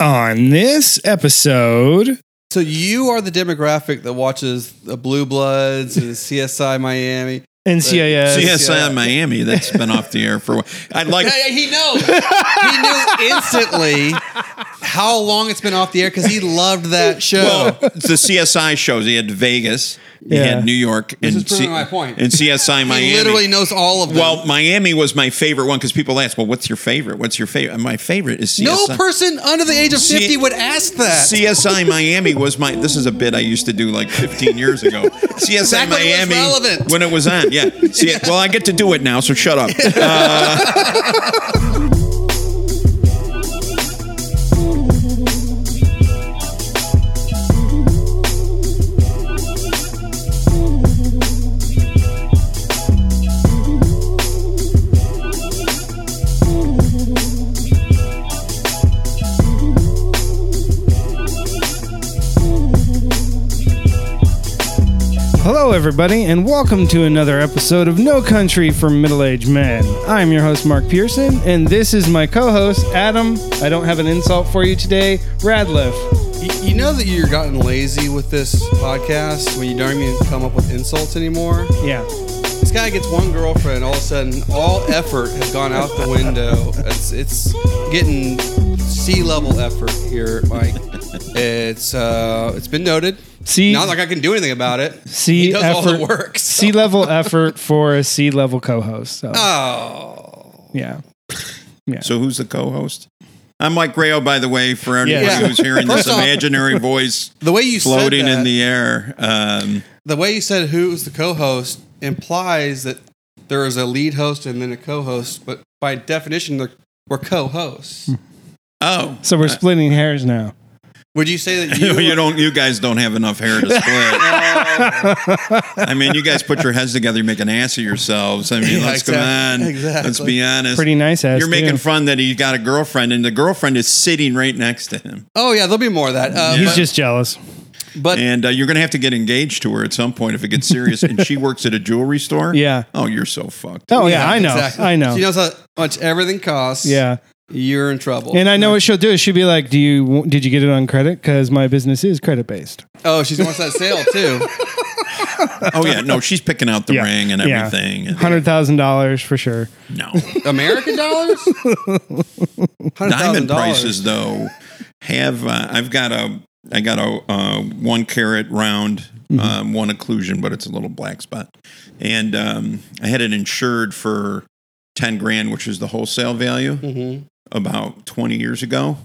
On this episode... So you are the demographic that watches the Blue Bloods and CSI Miami... NCIS. CSI Miami, that's been off the air for a while. I'd like... He knows. He knew instantly how long it's been off the air because he loved that show. Well, the CSI shows. He had Vegas. Yeah. He had New York. This is proving my point. And CSI Miami. He literally knows all of them. Well, Miami was my favorite one because people ask, well, what's your favorite? What's your favorite? My favorite is CSI. No person under the age of 50 would ask that. CSI Miami was my... This is a bit I used to do like 15 years ago. CSI Miami. Relevant. When it was on, yeah. Yeah. Well, I get to do it now, so shut up. Hello, everybody, and welcome to another episode of No Country for Middle-Aged Men. I'm your host, Mark Pearson, and this is my co-host, Adam. I don't have an insult for you today, Radliff. You know that you're gotten lazy with this podcast when you don't even come up with insults anymore? Yeah. This guy gets one girlfriend, all of a sudden, all effort has gone out the window. It's getting sea-level effort here, Mike. It's been noted. See, not like I can do anything about it. He does all the work. So. C-level effort for a C-level co-host. So. Oh. Yeah. So who's the co-host? I'm Mike Greo, by the way, for anyone who's hearing this imaginary voice the way you floating said that, in the air. The way you said who's the co-host implies that there is a lead host and then a co-host, but by definition, we're co-hosts. Oh. So we're splitting hairs now. Would you say that you guys don't have enough hair to split? I mean, you guys put your heads together, you make an ass of yourselves. I mean, come on. Exactly. Let's be honest. Pretty nice ass. You're making fun that he got a girlfriend, and the girlfriend is sitting right next to him. Oh yeah, there'll be more of that. He's just jealous. And you're going to have to get engaged to her at some point if it gets serious. And she works at a jewelry store. Yeah. Oh, you're so fucked. Oh yeah, I know. Exactly. I know. She knows how much everything costs. Yeah. You're in trouble. And I know what she'll do. She'll be like, did you get it on credit? Because my business is credit-based. Oh, she wants that sale, too. Oh, yeah. No, she's picking out the ring and everything. $100,000 for sure. No. American dollars? Diamond prices, though, have... I got a 1 carat round, one occlusion, but it's a little black spot. And I had it insured for $10,000, which is the wholesale value, about 20 years ago.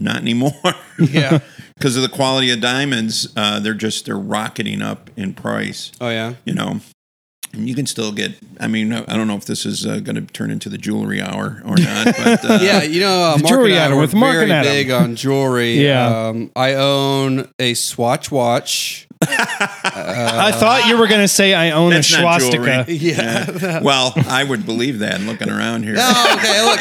Not anymore. Yeah. Because of the quality of diamonds, they're rocketing up in price. Oh, yeah. You know, and you can still get, I mean, I don't know if this is going to turn into the jewelry hour or not. But, yeah, you know, Mark and I were very big on jewelry. Yeah. I own a Swatch watch. I thought you were going to say I own a swastika. Yeah. Well, I would believe that looking around here. No, okay, look.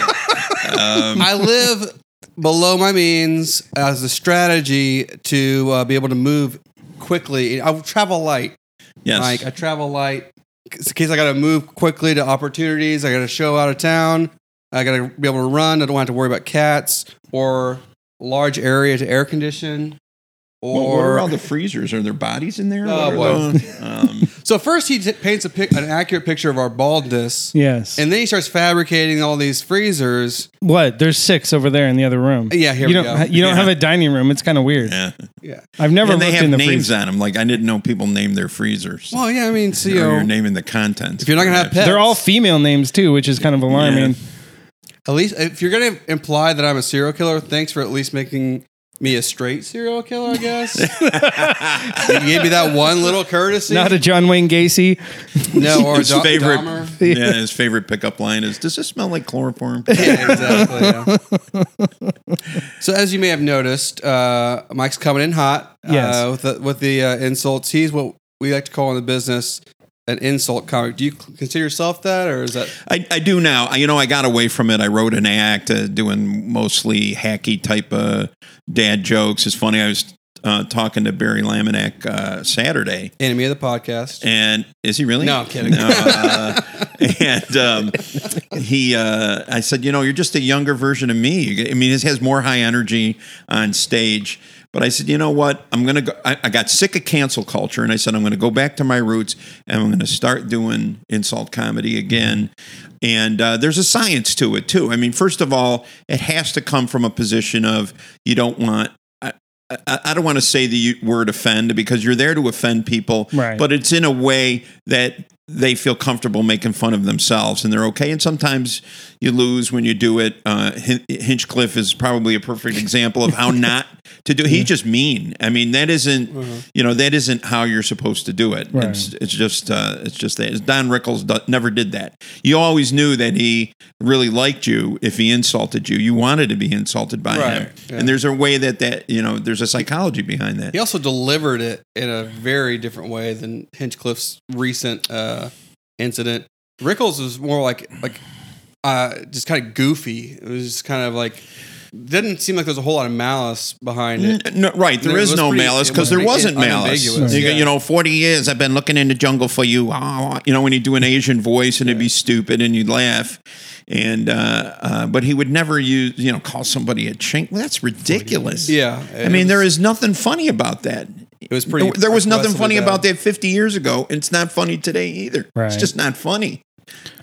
I live below my means as a strategy to be able to move quickly. I travel light. Yes. Like, I travel light. In case I got to move quickly to opportunities, I got to show out of town, I got to be able to run. I don't have to worry about cats or large area to air condition. Or what are all the freezers? Are there bodies in there? So first he paints an accurate picture of our baldness. Yes. And then he starts fabricating all these freezers. What? There's 6 over there in the other room. Yeah, here we go. You don't have a dining room. It's kind of weird. Yeah. I've never looked in the freezer. And they have names on them. Like, I didn't know people name their freezers. Well, yeah, I mean, so you're naming the contents. If you're not going to have pets. They're all female names, too, which is kind of alarming. Yeah. At least, if you're going to imply that I'm a serial killer, thanks for at least making... me a straight serial killer, I guess. You gave me that one little courtesy. Not a John Wayne Gacy. No, or his favorite. Dahmer. Yeah, his favorite pickup line is, "Does this smell like chloroform?" Yeah, exactly. Yeah. So, as you may have noticed, Mike's coming in hot. Yes. With the insults, he's what we like to call in the business an insult comic. Do you consider yourself that, or is that... I do now. I got away from it. I wrote an act doing mostly hacky type of dad jokes. It's funny. I was talking to Barry Laminack Saturday. Enemy of the podcast. And is he really? No, I'm kidding. No, and he I said, you know, you're just a younger version of me. I mean, he has more high energy on stage. But I said, you know what? I'm going to go. I got sick of cancel culture. And I said, I'm going to go back to my roots and I'm going to start doing insult comedy again. And there's a science to it, too. I mean, first of all, it has to come from a position of you don't want. I don't want to say the word offend because you're there to offend people, right. But it's in a way that they feel comfortable making fun of themselves and they're okay. And sometimes you lose when you do it. Hinchcliffe is probably a perfect example of how not to do. He's just mean. I mean, that isn't, you know, that isn't how you're supposed to do it. Right. It's just that Don Rickles never did that. You always knew that he really liked you. If he insulted you, you wanted to be insulted by him. Yeah. And there's a way that, you know, there's a psychology behind that. He also delivered it in a very different way than Hinchcliffe's recent, incident. Rickles was more like just kind of goofy. It was just kind of like didn't seem like there was a whole lot of malice behind it. No, right, there is no malice because there wasn't malice. You know, 40 years I've been looking in the jungle for you. Oh, you know, when you do an Asian voice and it'd be stupid and you'd laugh. And but he would never use, you know, call somebody a chink. That's ridiculous. Yeah, I mean, there is nothing funny about that. It was pretty. There was nothing funny about that 50 years ago. And it's not funny today either. Right. It's just not funny.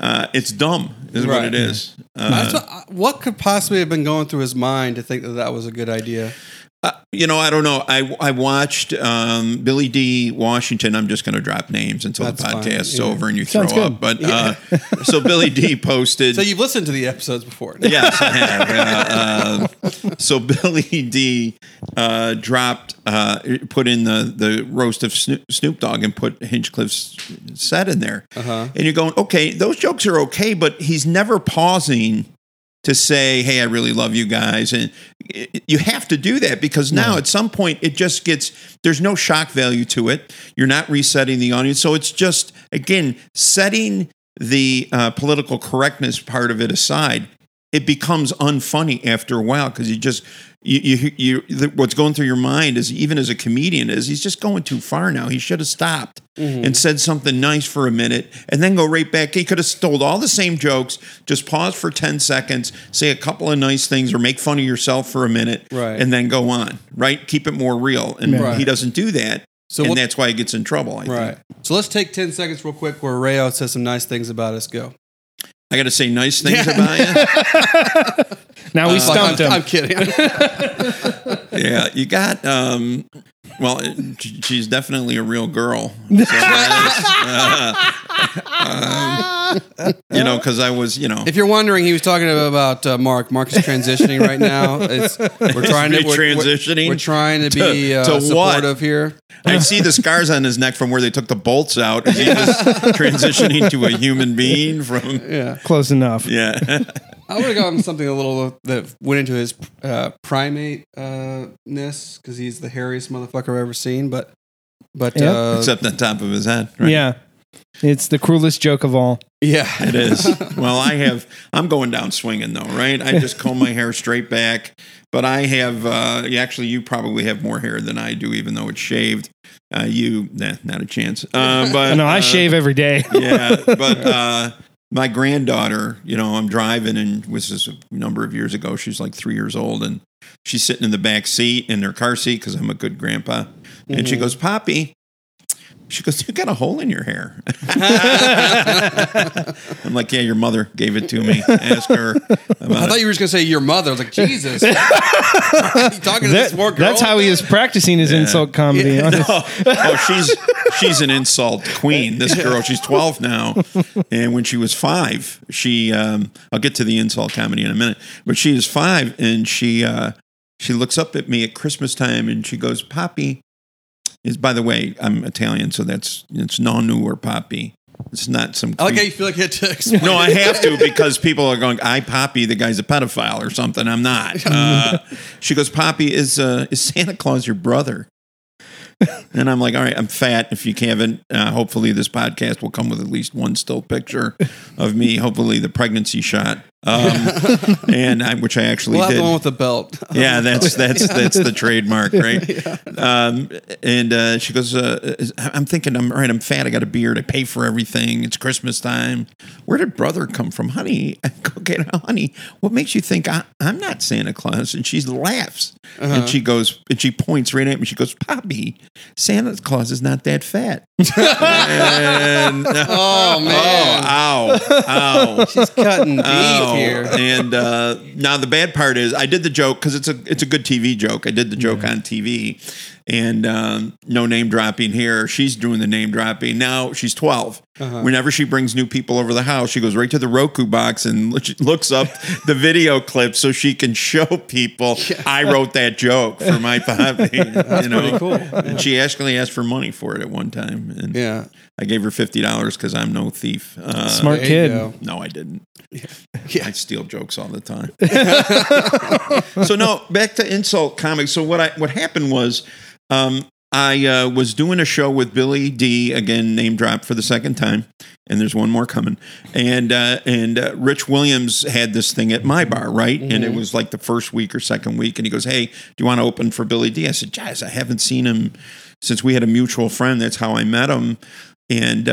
It's dumb is what it is. What could possibly have been going through his mind to think that that was a good idea? You know, I don't know. I watched Billy D, Washington. I'm just going to drop names until the podcast's over and you sounds throw good. Up. But so Billy D posted. So you've listened to the episodes before. Yes, I have. So Billy D put in the roast of Snoop Dogg and put Hinchcliffe's set in there. Uh-huh. And you're going, okay, those jokes are okay, but he's never pausing to say, hey, I really love you guys. And you have to do that because now at some point it just gets, there's no shock value to it. You're not resetting the audience. So it's just, again, setting the political correctness part of it aside, it becomes unfunny after a while because you just, what's going through your mind is, even as a comedian, is he's just going too far now. He should have stopped and said something nice for a minute and then go right back. He could have told all the same jokes, just pause for 10 seconds, say a couple of nice things or make fun of yourself for a minute and then go on, right? Keep it more real. And he doesn't do that. So that's why he gets in trouble, I think. So let's take 10 seconds real quick where Rayo says some nice things about us. Go. I got to say nice things about you. Now we stumped him. I'm kidding. Yeah, you got, well, she's definitely a real girl. So you know, because I was, you know. If you're wondering, he was talking about Mark. Mark is transitioning right now. We're trying to be to supportive here. I see the scars on his neck from where they took the bolts out. Is he just transitioning to a human being from? Yeah, close enough. Yeah. I would have gotten something a little that went into his primate-ness because he's the hairiest motherfucker I've ever seen. But except the top of his head. Right? Yeah. It's the cruelest joke of all. Yeah, it is. Well, I'm going down swinging though, right? I just comb my hair straight back, but I have, actually you probably have more hair than I do, even though it's shaved. Not a chance. I shave every day. Yeah. But, my granddaughter, you know, I'm driving and this is a number of years ago. She's like 3 years old and she's sitting in the back seat in her car seat. 'Cause I'm a good grandpa. Mm-hmm. And she goes, Poppy, she goes, you got a hole in your hair. I'm like, yeah, your mother gave it to me. Ask her. I thought you were just going to say your mother. I was like, Jesus. Talking to this poor girl. That's how he is practicing his insult comedy. Yeah. No. Oh, she's an insult queen. This girl, she's 12 now. And when she was 5, she, I'll get to the insult comedy in a minute, but she is 5 and she looks up at me at Christmas time and she goes, Poppy. By the way, I'm Italian, so it's nonno or Poppy. It's not some. I like how you feel like you had to explain. No, I have to because people are going, I Poppy, the guy's a pedophile or something. I'm not. She goes, Poppy, is Santa Claus your brother? And I'm like, all right, I'm fat. If you haven't, hopefully this podcast will come with at least one still picture of me. Hopefully the pregnancy shot And which I actually did. The one with the belt. Yeah, that's the trademark, right? Yeah. And she goes, I'm thinking, I'm right, I'm fat, I got a beard, I pay for everything, it's Christmas time. Where did brother come from? Honey, I go get a honey. What makes you think I'm not Santa Claus? And she laughs. Uh-huh. And she goes, and she points right at me. She goes, Poppy, Santa Claus is not that fat. And, oh, man. Oh, ow, ow. She's cutting deep here. And now the bad part is I did the joke because it's a good TV joke. I did the joke on TV. And no name dropping here. She's doing the name dropping. Now she's 12. Uh-huh. Whenever she brings new people over the house, she goes right to the Roku box and looks up the video clip so she can show people I wrote that joke for my Poppy. You know? Pretty cool. And she actually asked for money for it at one time. And I gave her $50 because I'm no thief. Smart kid. No, I didn't. Yeah. I steal jokes all the time. So no, back to insult comics. So what happened was. I was doing a show with Billy D, again, name drop for the second time, and there's one more coming. And Rich Williams had this thing at MyBar, right? Mm-hmm. And it was like the first week or second week, and he goes, "Hey, do you want to open for Billy D?" I said, "Guys, I haven't seen him since we had a mutual friend. That's how I met him." And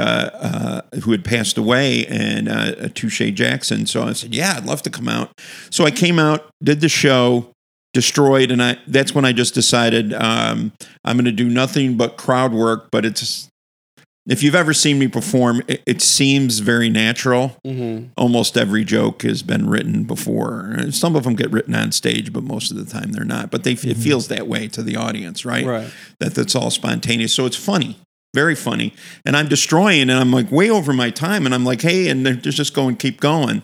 who had passed away, and Touché Jackson. So I said, "Yeah, I'd love to come out." So I came out, did the show. Destroyed, and that's when I just decided I'm going to do nothing but crowd work. But it's, if you've ever seen me perform, it seems very natural. Mm-hmm. Almost every joke has been written before. Some of them get written on stage, but most of the time they're not. But it feels that way to the audience, right? That's all spontaneous. So it's funny. Very funny. And I'm destroying, and I'm like way over my time. And I'm like, hey, and they're just going, keep going,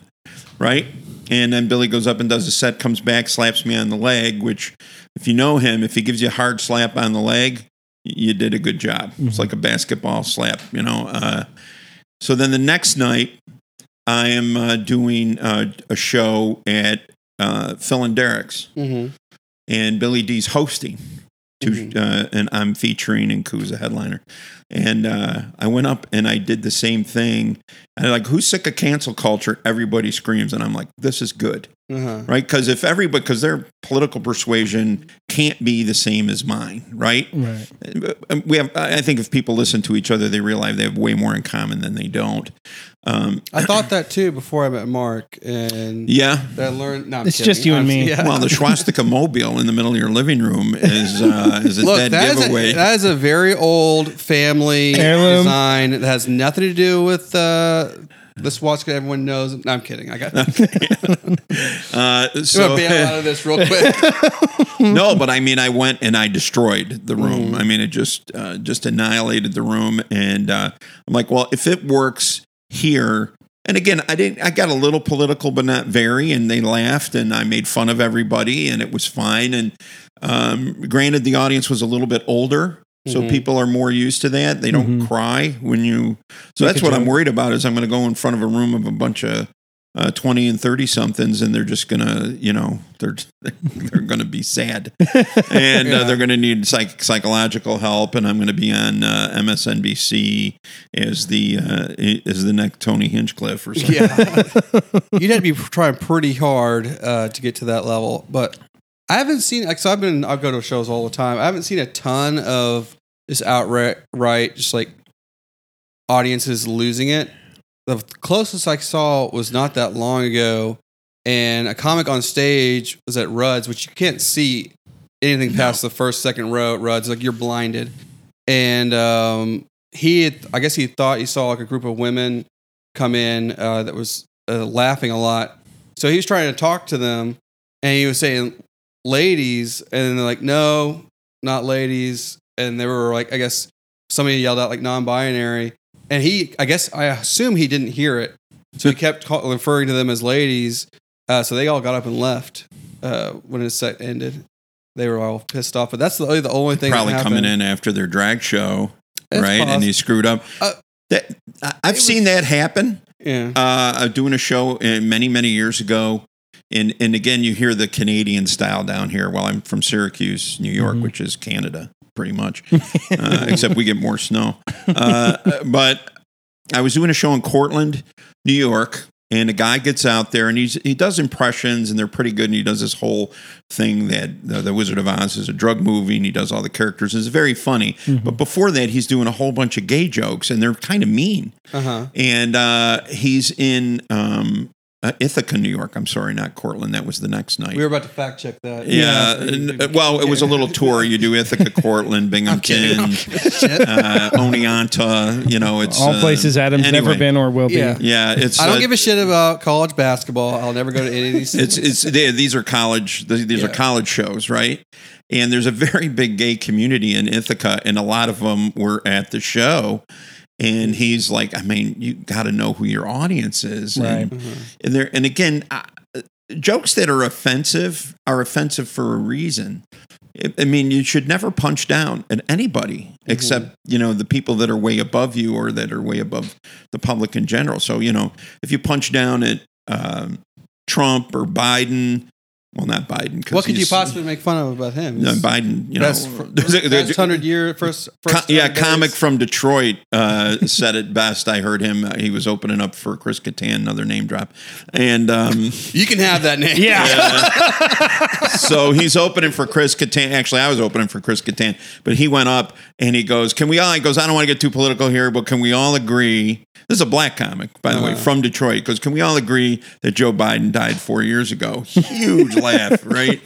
right? And then Billy goes up and does a set, comes back, slaps me on the leg, which if you know him, if he gives you a hard slap on the leg, you did a good job. It's like a basketball slap, you know. So then the next night, I am doing a show at Phil and Derek's. Mm-hmm. And Billy D's hosting. And I'm featuring, and Koo's a headliner. And I went up and I did the same thing. And like, who's sick of cancel culture? Everybody screams. And I'm like, this is good. Uh-huh. Right? Because if everybody, because their political persuasion can't be the same as mine, right? Right. I think if people listen to each other, they realize they have way more in common than they don't. I thought that too before I met Mark, and I learned. No, it's kidding. Just you and me. Yeah. Well, the swastika mobile in the middle of your living room is a dead giveaway. That is a very old family heirloom design that has nothing to do with. This watch, everyone knows. No, I'm kidding. I got so bail out of this real quick. No, but I mean, I went and I destroyed the room. I mean, it just annihilated the room. And I'm like, well, if it works here, and again, I got a little political, but not very. And they laughed, and I made fun of everybody, and it was fine. And granted, the audience was a little bit older. So people are more used to that. They don't cry when you... So that's what I'm worried about is I'm going to go in front of a room of a bunch of 20 and 30-somethings, and they're just going to, you know, they're going to be sad. And they're going to need psychological help, and I'm going to be on MSNBC as the next Tony Hinchcliffe or something. Yeah. You'd have to be trying pretty hard to get to that level, but... I haven't seen, like, so I go to shows all the time. I haven't seen a ton of just outright, just like audiences losing it. The closest I saw was not that long ago. And a comic on stage was at Rudd's, which you can't see anything past the first, second row at Rudd's. Like you're blinded. And he thought he saw like a group of women come in that was laughing a lot. So he was trying to talk to them, and he was saying, ladies, and then they're like, no, not ladies. And they were like, I guess somebody yelled out like non-binary, and I assume he didn't hear it, so he kept referring to them as ladies. So they all got up and left when his set ended. They were all pissed off, but that's the only thing probably that coming in after their drag show, it's right? Possible. And he screwed up. I've seen that happen. Yeah, doing a show many, many years ago. And again, you hear the Canadian style down here. Well, I'm from Syracuse, New York, which is Canada, pretty much, except we get more snow. But I was doing a show in Cortland, New York, And a guy gets out there, and he does impressions, and they're pretty good. And he does this whole thing that the Wizard of Oz is a drug movie, and he does all the characters. It's very funny. Mm-hmm. But before that, he's doing a whole bunch of gay jokes, and they're kind of mean. Uh-huh. And he's in Ithaca, New York. I'm sorry, not Cortland. That was the next night. We were about to fact check that. Yeah. Well, it was a little tour. You do Ithaca, Cortland, Binghamton, Oneonta. You know, it's all places Adam's never been or will be. Yeah. It's. I don't give a shit about college basketball. I'll never go to any of these. These are college. These are college shows, right? And there's a very big gay community in Ithaca, and a lot of them were at the show. And he's like, I mean, you got to know who your audience is. Right. And again, jokes that are offensive for a reason. I mean, you should never punch down at anybody except, you know, the people that are way above you or that are way above the public in general. So, you know, if you punch down at Trump or Biden. Well, not Biden. What could you possibly make fun of about him? No, Biden, you know. Best 100-year first comic from Detroit said it best. I heard him. He was opening up for Chris Kattan, another name drop. And you can have that name. Yeah. So he's opening for Chris Kattan. Actually, I was opening for Chris Kattan. But he went up and he goes, can we all? He goes, I don't want to get too political here, but can we all agree? This is a black comic, by the way, from Detroit. He goes, can we all agree that Joe Biden died 4 years ago? Huge laugh, right?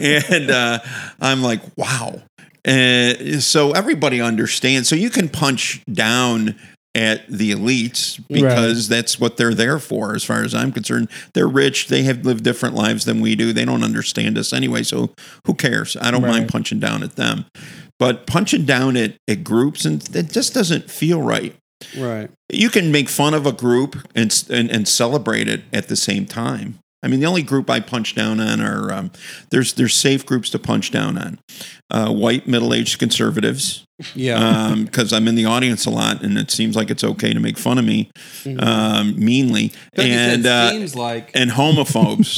Yeah. And I'm like, wow. And so everybody understands. So you can punch down at the elites because that's what they're there for. As far as I'm concerned, they're rich. They have lived different lives than we do. They don't understand us anyway. So who cares? I don't mind punching down at them, but punching down at groups, and it just doesn't feel right. Right. You can make fun of a group and celebrate it at the same time. I mean, the only group I punch down on are there's safe groups to punch down on. White middle-aged conservatives. Yeah. Because I'm in the audience a lot, and it seems like it's okay to make fun of me meanly. And homophobes,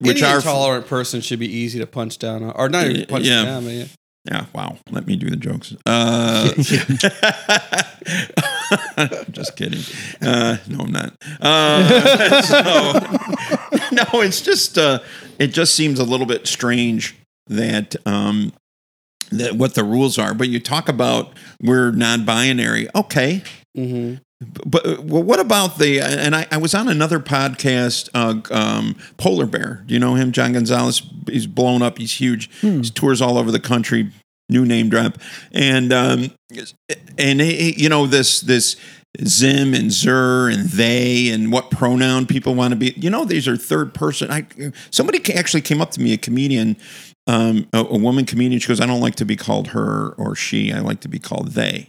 which are intolerant person should be easy to punch down on, or not even punch down. But yeah, wow. Let me do the jokes. Just kidding. No, I'm not. No, it's just it just seems a little bit strange that that what the rules are. But you talk about we're non-binary, okay? Mm-hmm. But well, what about the? And I was on another podcast, Polar Bear. Do you know him? John Gonzalez. He's blown up. He's huge. He tours all over the country. New name drop. And you know this Zim and Zur and they and what pronoun people want to be. You know, these are third person. Somebody actually came up to me, a comedian, a woman comedian. She goes, I don't like to be called her or she. I like to be called they.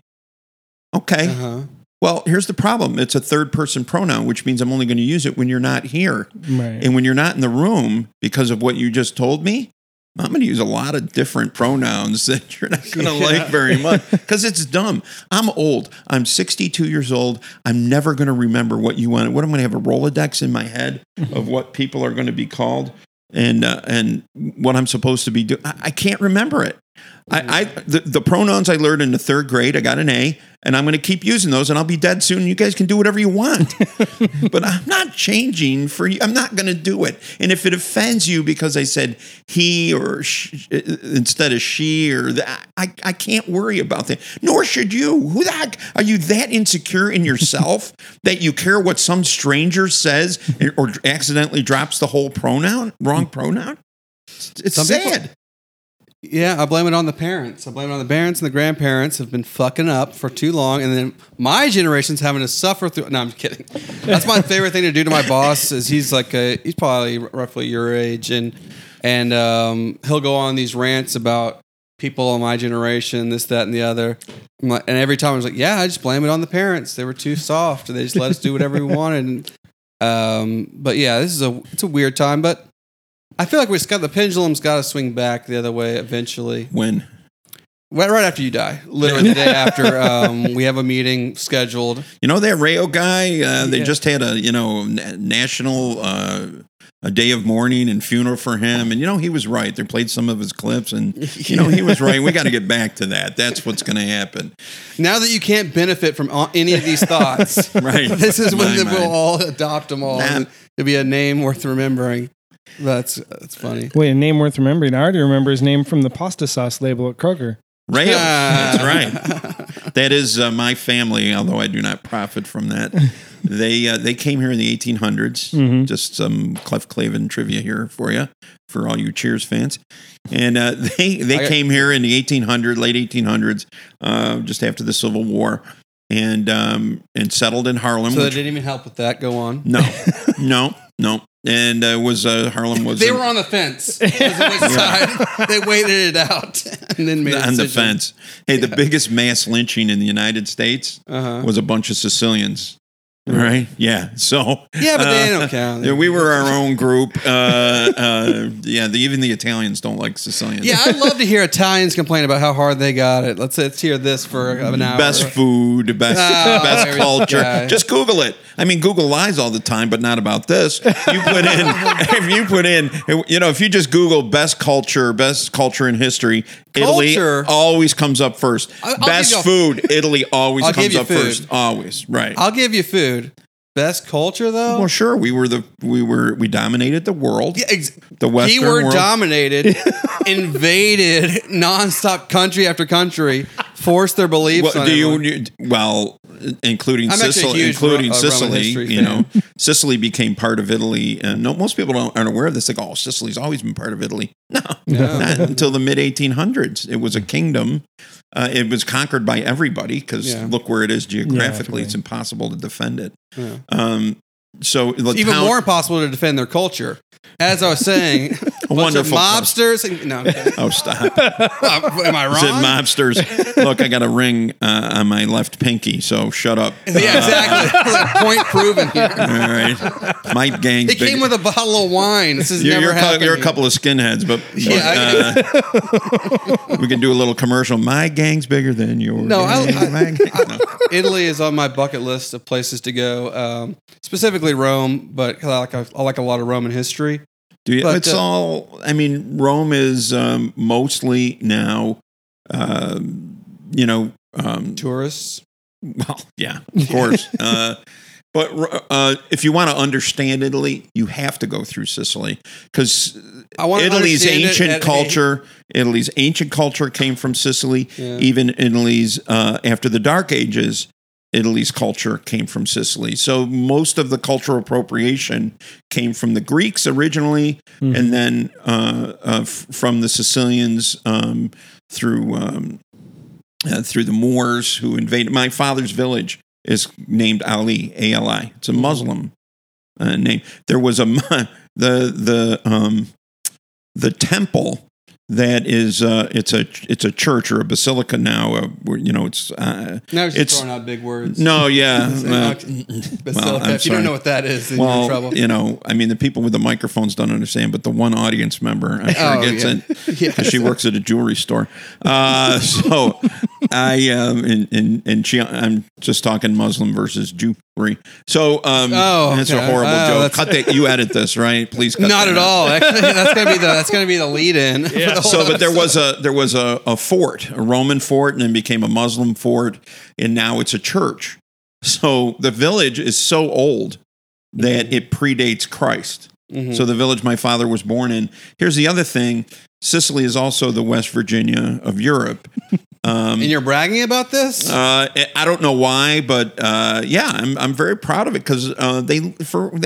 Okay. Uh-huh. Well, here's the problem. It's a third-person pronoun, which means I'm only going to use it when you're not here. Right. And when you're not in the room because of what you just told me, I'm going to use a lot of different pronouns that you're not going to like very much because it's dumb. I'm old. I'm 62 years old. I'm never going to remember what you want. What, I'm going to have a Rolodex in my head of what people are going to be called and what I'm supposed to be doing. I can't remember it. The pronouns I learned in the third grade, I got an A, and I'm going to keep using those, and I'll be dead soon. You guys can do whatever you want, but I'm not changing for you. I'm not going to do it. And if it offends you because I said he or she, instead of she or that, I can't worry about that. Nor should you. Who the heck are you? That insecure in yourself that you care what some stranger says or accidentally drops the whole pronoun, wrong pronoun? It's sad. Yeah, I blame it on the parents. I blame it on the parents and the grandparents have been fucking up for too long, and then my generation's having to suffer through. No, I'm just kidding. That's my favorite thing to do to my boss. Is he's like he's probably roughly your age, and he'll go on these rants about people in my generation, this, that, and the other. And every time I was like, yeah, I just blame it on the parents. They were too soft, and they just let us do whatever we wanted. But yeah, it's a weird time, but. I feel like the pendulum's got to swing back the other way eventually. When? Right after you die. Literally the day after. We have a meeting scheduled. You know that Rayo guy? They just had a national A Day of Mourning and Funeral for Him. And, you know, he was right. They played some of his clips, and, you know, he was right. We got to get back to that. That's what's going to happen. Now that you can't benefit from any of these thoughts, right? This is when we'll all adopt them all. Nah. It'll be a name worth remembering. That's funny. Wait, a name worth remembering? I already remember his name from the pasta sauce label at Kroger. Rayo. That's right. That is my family, although I do not profit from that. They came here in the 1800s. Mm-hmm. Just some Clef Clavin trivia here for you, for all you Cheers fans. And they came here in the 1800s, late 1800s, just after the Civil War, and settled in Harlem. So they didn't even help with that. Go on. No. And Harlem was... They were on the fence. It was on the side. They waited it out and then made a decision. On the fence. Hey, The biggest mass lynching in the United States was a bunch of Sicilians. Right? Yeah. So... Yeah, but they don't count. We were our own group. Even the Italians don't like Sicilians. Yeah, I'd love to hear Italians comin about how hard they got it. Let's hear this for an hour. Best food, best culture. Guy. Just Google it. I mean, Google lies all the time, but not about this. If you just Google best culture in history, Italy always comes up first. Best food, Italy always comes up first. Always. Right. I'll give you food. Best culture, though? Well, sure. We dominated the world. Yeah, the Western world. Keyword dominated, invaded nonstop country after country, forced their beliefs on everyone. Including Sicily. Including Sicily, you know. Sicily became part of Italy. No, most people aren't aware of this. They go, Sicily's always been part of Italy. No. Not until the mid-1800s. It was a kingdom. It was conquered by everybody because look where it is geographically. It's impossible to defend it. Yeah. It's even more impossible to defend their culture. As I was saying, wonderful mobsters. Stop! Am I wrong? Is it mobsters? Look, I got a ring on my left pinky, so shut up. Yeah, exactly. Point proven here. All right, my gang. They came with a bottle of wine. This is never happened. You're a couple of skinheads, but we can do a little commercial. My gang's bigger than yours. Italy is on my bucket list of places to go. Specifically Rome, but I like a lot of Roman history. Do you? But, Rome is mostly now, tourists. Well, yeah, of course. But if you want to understand Italy, you have to go through Sicily because Italy's ancient culture came from Sicily. Yeah. Even Italy's after the Dark Ages. Italy's culture came from Sicily. So most of the cultural appropriation came from the Greeks originally, and then from the Sicilians through the Moors who invaded. My father's village is named Ali, A-L-I. It's a Muslim name. There was the temple. That is, it's a church or a basilica now. Now you're just throwing out big words. No, yeah. Basilica. If you don't know what that is, then you're in trouble. The people with the microphones don't understand, but the one audience member, I'm sure gets it. Yeah. She works at a jewelry store. I'm just talking Muslim versus Jewry. So it's a horrible joke. Cut that. You edit this, right? Please. Cut Not that at out. All. Actually, that's gonna be the lead-in. Yeah. But there was a fort, a Roman fort, and then became a Muslim fort, and now it's a church. So the village is so old that it predates Christ. Mm-hmm. So the village my father was born in. Here's the other thing: Sicily is also the West Virginia of Europe. And you're bragging about this? I don't know why, but I'm very proud of it because they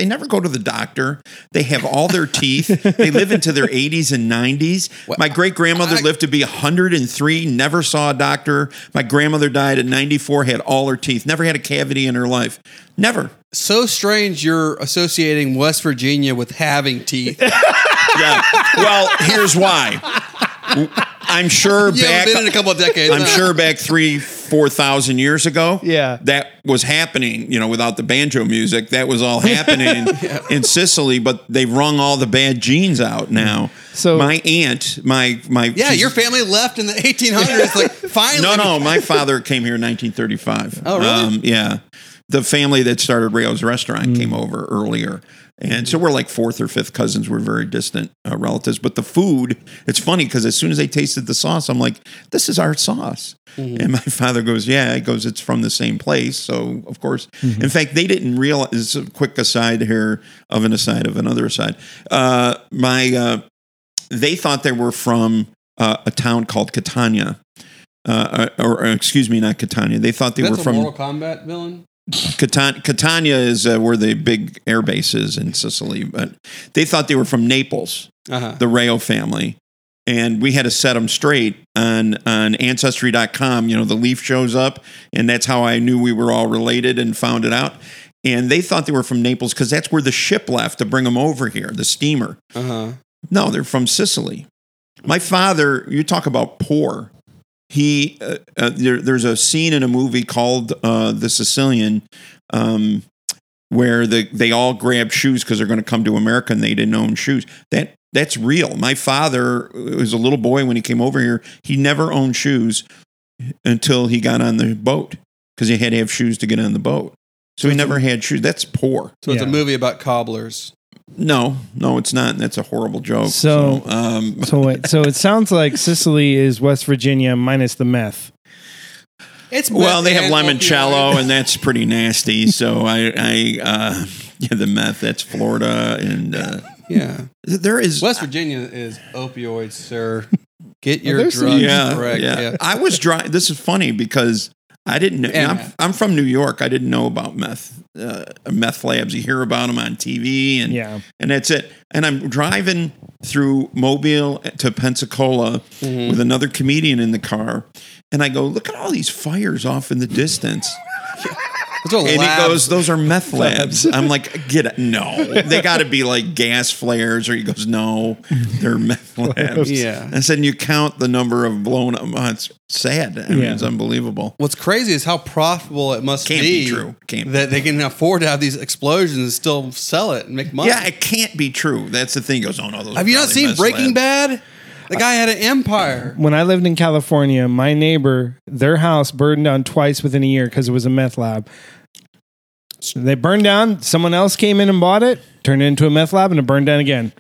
never go to the doctor. They have all their teeth. They live into their 80s and 90s. What? My great grandmother lived to be 103. Never saw a doctor. My grandmother died at 94. Had all her teeth. Never had a cavity in her life. Never. So strange you're associating West Virginia with having teeth. Yeah. Well, here's why. I'm sure been in a couple of decades. I'm sure back 3,000-4,000 years ago, that was happening, without the banjo music. That was all happening in Sicily, but they've wrung all the bad genes out now. So my aunt, your family left in the 1800s. Like finally, no, my father came here in 1935. Oh, really? The family that started Rayo's Restaurant came over earlier. And so we're like fourth or fifth cousins. We're very distant relatives. But the food, it's funny because as soon as they tasted the sauce, I'm like, this is our sauce. Mm-hmm. And my father goes, yeah, he goes, it's from the same place. So, of course. Mm-hmm. In fact, they didn't realize, it's a quick aside here of an aside of another aside. They thought they were from a town called Catania. Or excuse me, not Catania. They thought they were from... Mortal Kombat villain? Catania is where the big air base is in Sicily, but they thought they were from Naples, the Rayo family. And we had to set them straight on Ancestry.com. You know, the leaf shows up, and that's how I knew we were all related and found it out. And they thought they were from Naples because that's where the ship left to bring them over here, the steamer. No, they're from Sicily. My father, you talk about poor. He there's a scene in a movie called The Sicilian where they all grab shoes because they're going to come to America and they didn't own shoes. That's real. My father was a little boy when he came over here. He never owned shoes until he got on the boat because he had to have shoes to get on the boat. So he never had shoes. That's poor. So it's a movie about cobblers. No, it's not. That's a horrible joke. So it sounds like Sicily is West Virginia minus the meth. It's meth. Well, they have limoncello, and that's pretty nasty. So the meth. That's Florida, and there is West Virginia is opioids, sir. Get your drugs correct. Yeah. I was driving. This is funny because I didn't know. I'm from New York. I didn't know about meth. Meth labs. You hear about them on TV, and that's it. And I'm driving through Mobile to Pensacola with another comedian in the car, and I go, "Look at all these fires off in the distance." And he goes, "Those are meth labs." I'm like, "Get it? No, they got to be like gas flares." Or he goes, "No, they're meth labs." Yeah. And so you count the number of blown up. Oh, it's sad. I mean, it's unbelievable. What's crazy is how profitable it must be. True. That they can afford to have these explosions and still sell it and make money. Yeah, it can't be true. That's the thing. He goes, "Oh no, those." Have you not seen Breaking Bad? The guy had an empire. When I lived in California, my neighbor, their house burned down twice within a year because it was a meth lab. So they burned down. Someone else came in and bought it, turned it into a meth lab, and it burned down again.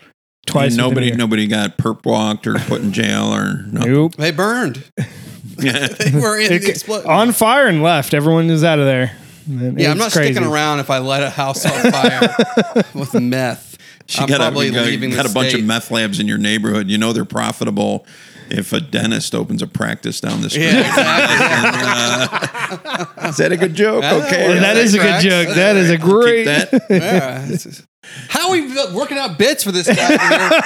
Twice. And nobody got perp walked or put in jail or nothing. Nope. They burned. They were on fire and left. Everyone was out of there. I'm not sticking around if I light a house on fire with meth. You got a bunch of meth labs in your neighborhood. You know they're profitable if a dentist opens a practice down the street. Yeah, exactly. Is that a good joke? Okay. Well, that is a good joke. That is a great... How are we working out bits for this guy?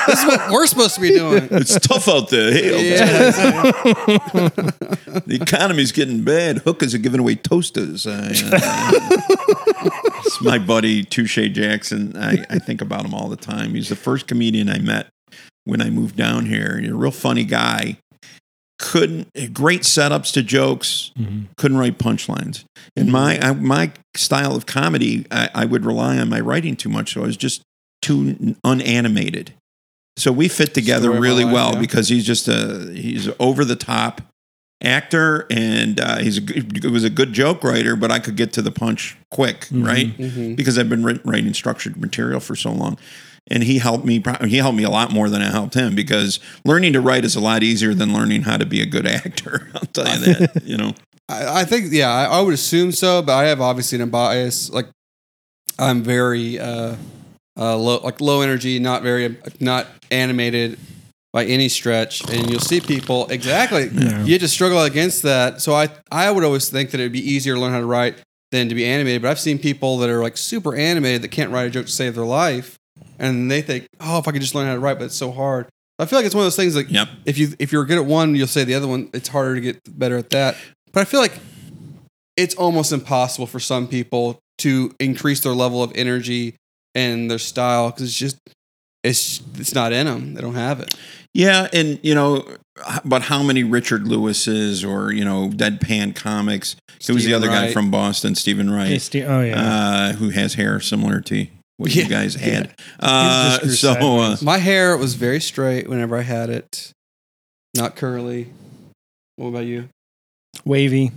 This is what we're supposed to be doing. It's tough out there. The economy's getting bad. Hookers are giving away toasters. It's my buddy, Touché Jackson. I think about him all the time. He's the first comedian I met when I moved down here. He's a real funny guy. Great setups to jokes. Couldn't write punchlines. And my style of comedy, I would rely on my writing too much, so I was just too unanimated. So we fit together really well because he's just he's over the top actor, and he was a good joke writer, but I could get to the punch quick, right? Because I've been writing structured material for so long. And he helped me. He helped me a lot more than I helped him because learning to write is a lot easier than learning how to be a good actor. I'll tell you that. You know, I think I would assume so, but I have obviously an bias. Like I'm very low energy, not animated by any stretch. And you'll see people you have to struggle against that. So I would always think that it'd be easier to learn how to write than to be animated. But I've seen people that are like super animated that can't write a joke to save their life. And they think, oh, if I could just learn how to write, but it's so hard. I feel like it's one of those things like if you're good at one, you'll say the other one, it's harder to get better at that. But I feel like it's almost impossible for some people to increase their level of energy and their style because it's just it's not in them. They don't have it. Yeah, and you know, but how many Richard Lewis's or deadpan comics? Who was the other guy from Boston? Stephen Wright. Who has hair similar to you guys had. My hair was very straight whenever I had it. Not curly. What about you? Wavy.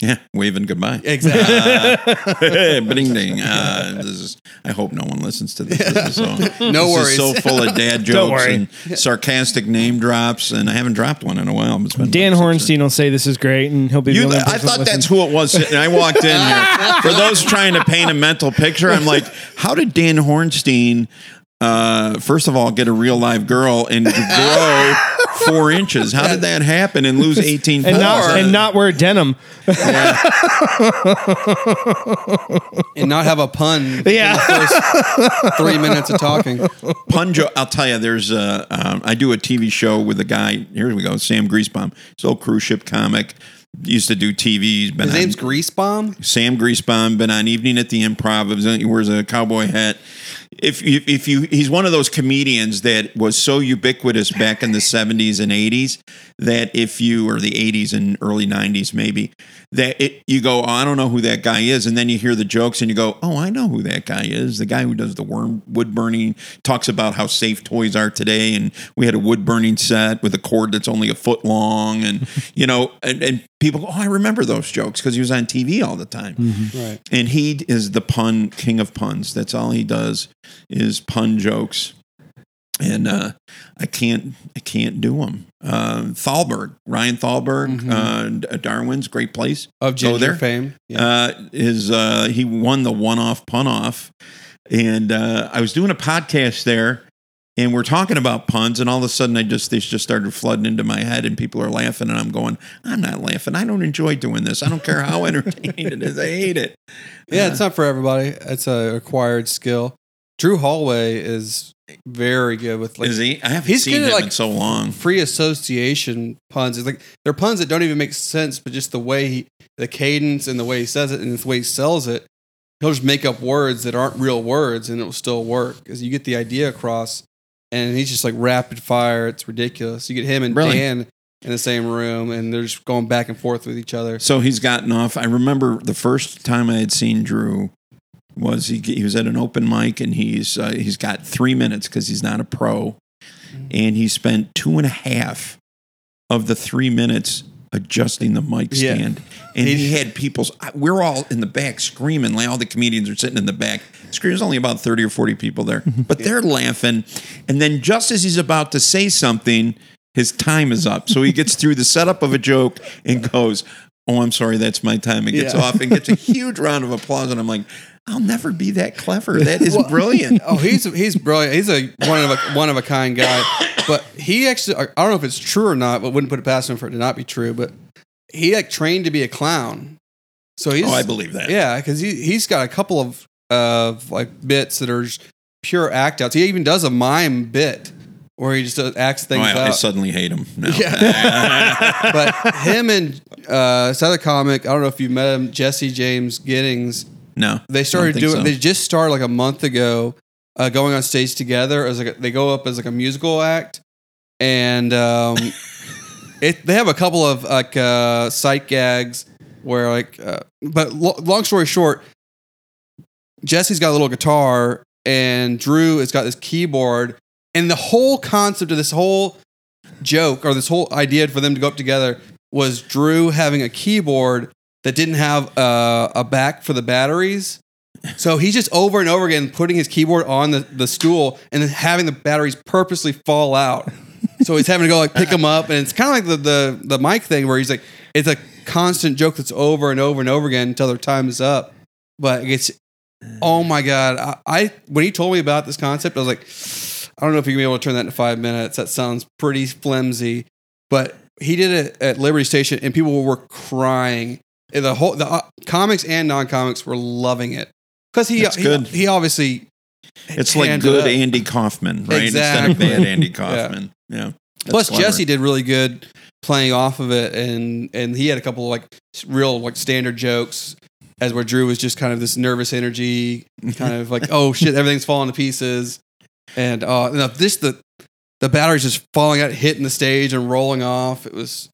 Yeah, waving goodbye. Exactly. Bing ding. I hope no one listens to this. This is so, no worries. This is so full of dad jokes and sarcastic name drops, and I haven't dropped one in a while. It's been Dan Hornstein will say this is great, and he'll be. I thought that's who it was, and I walked in here. For those trying to paint a mental picture, I'm like, how did Dan Hornstein? First of all, get a real live girl and grow 4 inches. How did that happen and lose 18 pounds? And not wear denim. Yeah. And not have a pun in the first 3 minutes of talking. Punjo, I'll tell you, there's I do a TV show with a guy, here we go, Sam Greasebaum. He's an old cruise ship comic. Used to do TV. His name's Greasebaum? Sam Greasebaum, been on Evening at the Improv. He wears a cowboy hat. If you, he's one of those comedians that was so ubiquitous back in the 70s and 80s that if you, or the 80s and early 90s maybe, that you go, oh, I don't know who that guy is. And then you hear the jokes and you go, oh, I know who that guy is. The guy who does the wood burning, talks about how safe toys are today. And we had a wood burning set with a cord that's only a foot long. And, you know, and people go, oh, I remember those jokes because he was on TV all the time. Mm-hmm. Right. And he is the pun, king of puns. That's all he does is pun jokes. And I can't do them. Thalberg, Ryan Thalberg, Darwin's Great Place of Ginger fame. Yeah. He won the one-off pun-off, and I was doing a podcast there, and we're talking about puns, and all of a sudden they just started flooding into my head, and people are laughing, and I'm going, I'm not laughing. I don't enjoy doing this. I don't care how entertaining it is. I hate it. Yeah, it's not for everybody. It's a acquired skill. Drew Holloway is very good with like. Is he? I haven't seen him in so long. Free association puns. It's like they're puns that don't even make sense, but just the way the cadence and the way he says it and the way he sells it, he'll just make up words that aren't real words and it'll still work because you get the idea across. And he's just like rapid fire. It's ridiculous. You get him and Dan in the same room, and they're just going back and forth with each other. So he's gotten off. I remember the first time I had seen Drew. Was he was at an open mic, and he's got 3 minutes because he's not a pro, and he spent 2.5 of the 3 minutes adjusting the mic stand, and he had people's. We're all in the back screaming. Like all the comedians are sitting in the back. There's only about 30 or 40 people there, but they're laughing. And then just as he's about to say something, his time is up. So he gets through the setup of a joke and goes, "Oh, I'm sorry, that's my time." And gets off and gets a huge round of applause. And I'm like, I'll never be that clever. That is brilliant. Oh, he's brilliant. He's a one of a kind guy. But he actually, I don't know if it's true or not, but wouldn't put it past him for it to not be true. But he like trained to be a clown. So he's I believe that. Yeah, because he's got a couple of like bits that are just pure act outs. He even does a mime bit where he just acts things out. I suddenly hate him. No. Yeah. But him and this other comic, I don't know if you met him, Jesse James Giddings. No, they started doing. So. They just started like a month ago, going on stage together. As like they go up as like a musical act, and they have a couple of like sight gags where like. But long story short, Jesse's got a little guitar, and Drew has got this keyboard, and the whole concept of this whole joke or this whole idea for them to go up together was Drew having a keyboard that didn't have a back for the batteries. So he's just over and over again putting his keyboard on the stool and then having the batteries purposely fall out. So he's having to go like pick them up. And it's kind of like the mic thing where he's like, it's a constant joke that's over and over and over again until their time is up. But it's, oh my God. I when he told me about this concept, I was like, I don't know if you're going to be able to turn that into 5 minutes. That sounds pretty flimsy. But he did it at Liberty Station and people were crying. The comics and non-comics were loving it because he obviously it's like good Andy Kaufman, right? Exactly. Instead of bad Andy Kaufman. Yeah. Plus clever. Jesse did really good playing off of it, and he had a couple of like real like standard jokes as where Drew was just kind of this nervous energy, kind of like oh shit, everything's falling to pieces, and the batteries just falling out, hitting the stage and rolling off. It was.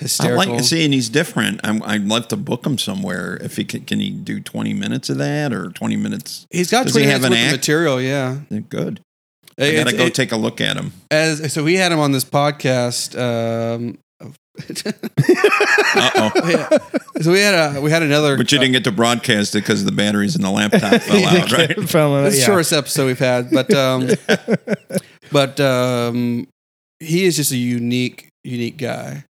Hysterical. I like to see, and he's different. I'd love to book him somewhere. If he can he do 20 minutes of that or 20 minutes? He's got 20 minutes of material, yeah. Good. I got to go take a look at him. So we had him on this podcast Uh-oh. Yeah. So we had another. But you didn't get to broadcast it because the batteries in the laptop fell out, right? That's the shortest episode we've had. But he is just a unique guy.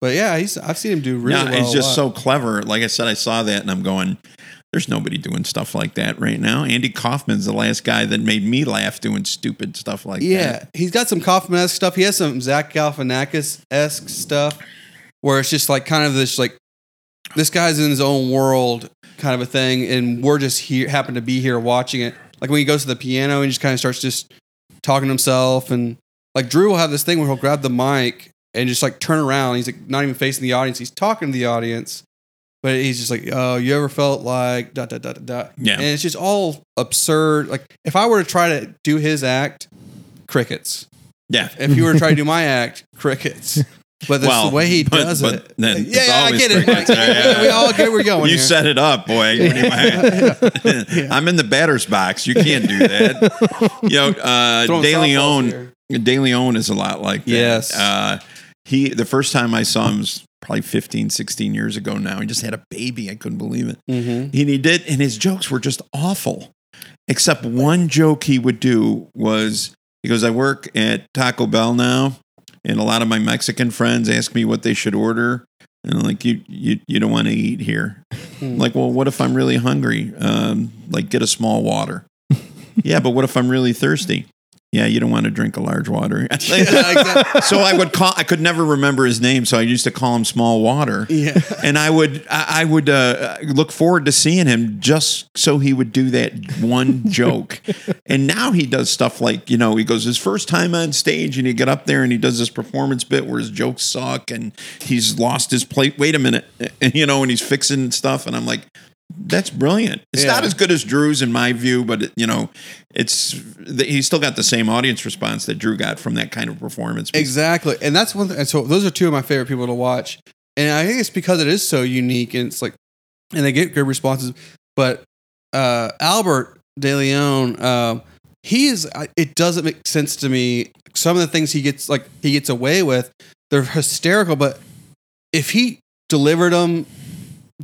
But yeah, I've seen him do really well. He's just so clever. Like I said, I saw that and I'm going, there's nobody doing stuff like that right now. Andy Kaufman's the last guy that made me laugh doing stupid stuff like that. Yeah, he's got some Kaufman-esque stuff. He has some Zach Galifianakis-esque stuff where it's just like kind of this, like, this guy's in his own world kind of a thing, and we're just here, happen to be here watching it. Like when he goes to the piano, he just kind of starts just talking to himself. And like Drew will have this thing where he'll grab the mic and just like turn around. He's like not even facing the audience. He's talking to the audience, but he's just like, oh, you ever felt like dot, dot, dot, dot, dot. Yeah. And it's just all absurd. Like if I were to try to do his act, crickets. Yeah. If you were to try to do my act, crickets. But that's the way he does it. Yeah, I get it. Like, yeah, we all get where we're going. You set it up, boy. I'm in the batter's box. You can't do that. You know, De Leon is a lot like that. Yes. The first time I saw him was probably 15, 16 years ago now. He just had a baby. I couldn't believe it. Mm-hmm. And his jokes were just awful. Except one joke he would do was, he goes, I work at Taco Bell now, and a lot of my Mexican friends ask me what they should order. And I'm like, you don't want to eat here. I'm like, well, what if I'm really hungry? Like, get a small water. Yeah, but what if I'm really thirsty? Yeah, you don't want to drink a large water. So I could never remember his name, so I used to call him Small Water. Yeah. And I would look forward to seeing him just so he would do that one joke. And now he does stuff like, you know, he goes his first time on stage and he got up there and he does this performance bit where his jokes suck and he's lost his plate. Wait a minute. And, you know, and he's fixing stuff. And I'm like, that's brilliant. It's not as good as Drew's in my view, but you know, he's still got the same audience response that Drew got from that kind of performance. Exactly. And that's one thing. And so those are two of my favorite people to watch. And I think it's because it is so unique and it's like, and they get good responses, but, Albert De Leon, it doesn't make sense to me. Some of the things he gets away with, they're hysterical, but if he delivered them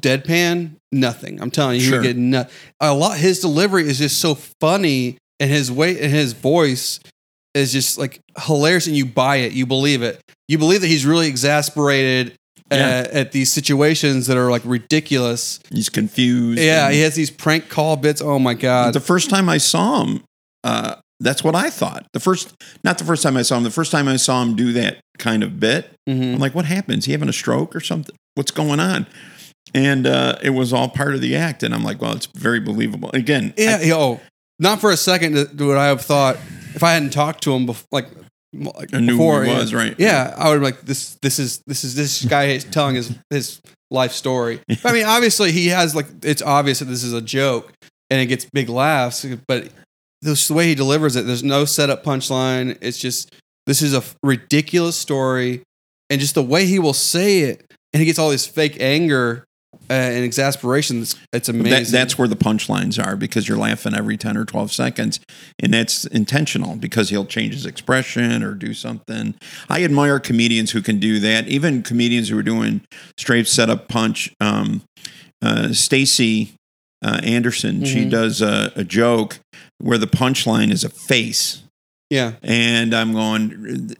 deadpan, nothing. I'm telling you, you get nothing. A lot. His delivery is just so funny, and his weight and his voice is just like hilarious. And you buy it, you believe it. You believe that he's really exasperated at these situations that are like ridiculous. He's confused. Yeah, he has these prank call bits. Oh my god! The first time I saw him, that's what I thought. The first time I saw him do that kind of bit, I'm like, what happens? Is he having a stroke or something? What's going on? And it was all part of the act. And I'm like, well, it's very believable. Again. Yeah. Not for a second would I have thought if I hadn't talked to him before. Knew who he was, right? Yeah. I would be like, this guy is telling his life story. I mean, obviously he has it's obvious that this is a joke and it gets big laughs, but the way he delivers it, there's no setup punchline. It's just, this is a ridiculous story. And just the way he will say it, and he gets all this fake anger and exasperation. It's amazing. That's where the punchlines are, because you're laughing every 10 or 12 seconds. And that's intentional, because he'll change his expression or do something. I admire comedians who can do that. Even comedians who are doing straight setup punch. Stacey Anderson, she does a joke where the punchline is a face. Yeah. And I'm going,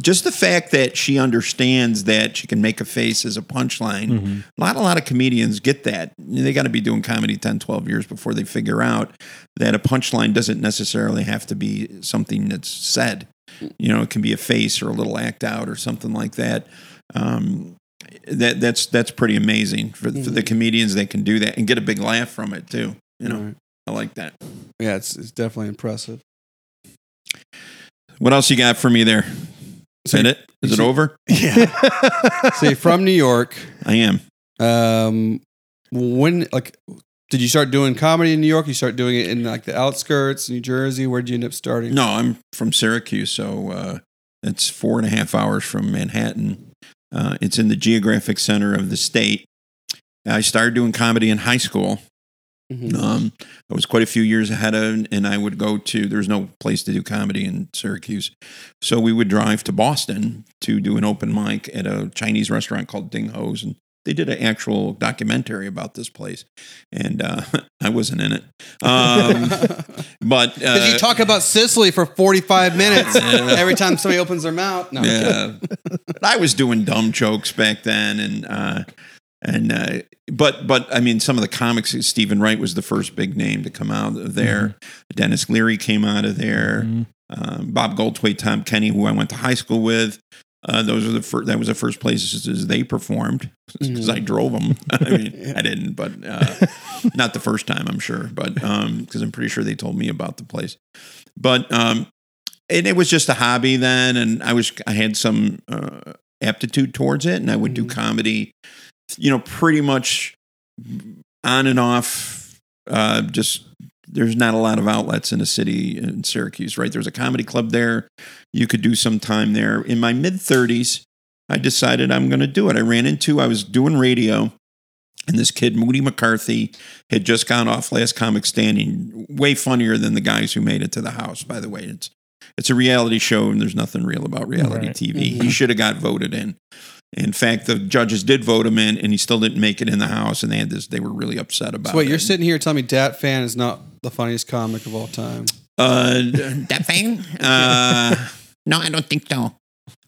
just the fact that she understands that she can make a face as a punchline. Mm-hmm. A lot of comedians get that. They got to be doing comedy 10, 12 years before they figure out that a punchline doesn't necessarily have to be something that's said. You know, it can be a face or a little act out or something like that. That's pretty amazing for the comedians that can do that and get a big laugh from it too. You know, right. I like that. Yeah, it's definitely impressive. What else you got for me there? Is it over? Yeah. So you're from New York. I am. When did you start doing comedy in New York? You start doing it in the outskirts, New Jersey. Where'd you end up starting? No, I'm from Syracuse, so it's 4.5 hours from Manhattan. It's in the geographic center of the state. I started doing comedy in high school. Mm-hmm. I was quite a few years ahead of, and I would go to, there was no place to do comedy in Syracuse. So we would drive to Boston to do an open mic at a Chinese restaurant called Ding Ho's. And they did an actual documentary about this place, and I wasn't in it. But you talk about Sicily for 45 minutes every time somebody opens their mouth. No, yeah. I was doing dumb jokes back then, but I mean, some of the comics. Stephen Wright was the first big name to come out of there. Mm-hmm. Dennis Leary came out of there. Mm-hmm. Bob Goldthwait, Tom Kenny, who I went to high school with. Those are the first. That was the first places they performed because I drove them. I mean, yeah. I didn't, but not the first time, I'm sure. But because I'm pretty sure they told me about the place. But and it was just a hobby then, and I had some aptitude towards it, and I would do comedy, you know, pretty much on and off. Just there's not a lot of outlets in a city in Syracuse, right? There's a comedy club there. You could do some time there. In my mid-30s, I decided I'm going to do it. I was doing radio, and this kid, Moody McCarthy, had just gone off Last Comic Standing, way funnier than the guys who made it to the house, by the way. It's a reality show, and there's nothing real about reality TV. Mm-hmm. He should have got voted in. In fact, the judges did vote him in, and he still didn't make it in the house, and they were really upset about it. So wait, you're sitting here telling me Dat Phan is not the funniest comic of all time? Dat Phan? No, I don't think so.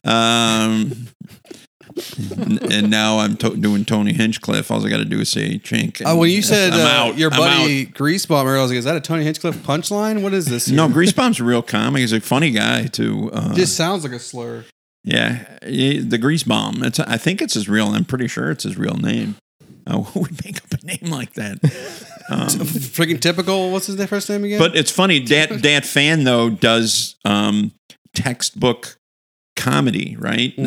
And now I'm doing Tony Hinchcliffe. All I got to do is say chink. Oh, when you said your buddy Greasebaum earlier, I was like, is that a Tony Hinchcliffe punchline? What is this? No, Greasebaum's a real comic. He's a funny guy, too. Just sounds like a slur. Yeah, the Greasebaum. I think it's his real name. I'm pretty sure it's his real name. Who would make up a name like that? Freaking typical. What's his first name again? But it's funny. Dat Phan, though, does textbook comedy, right? Mm-hmm.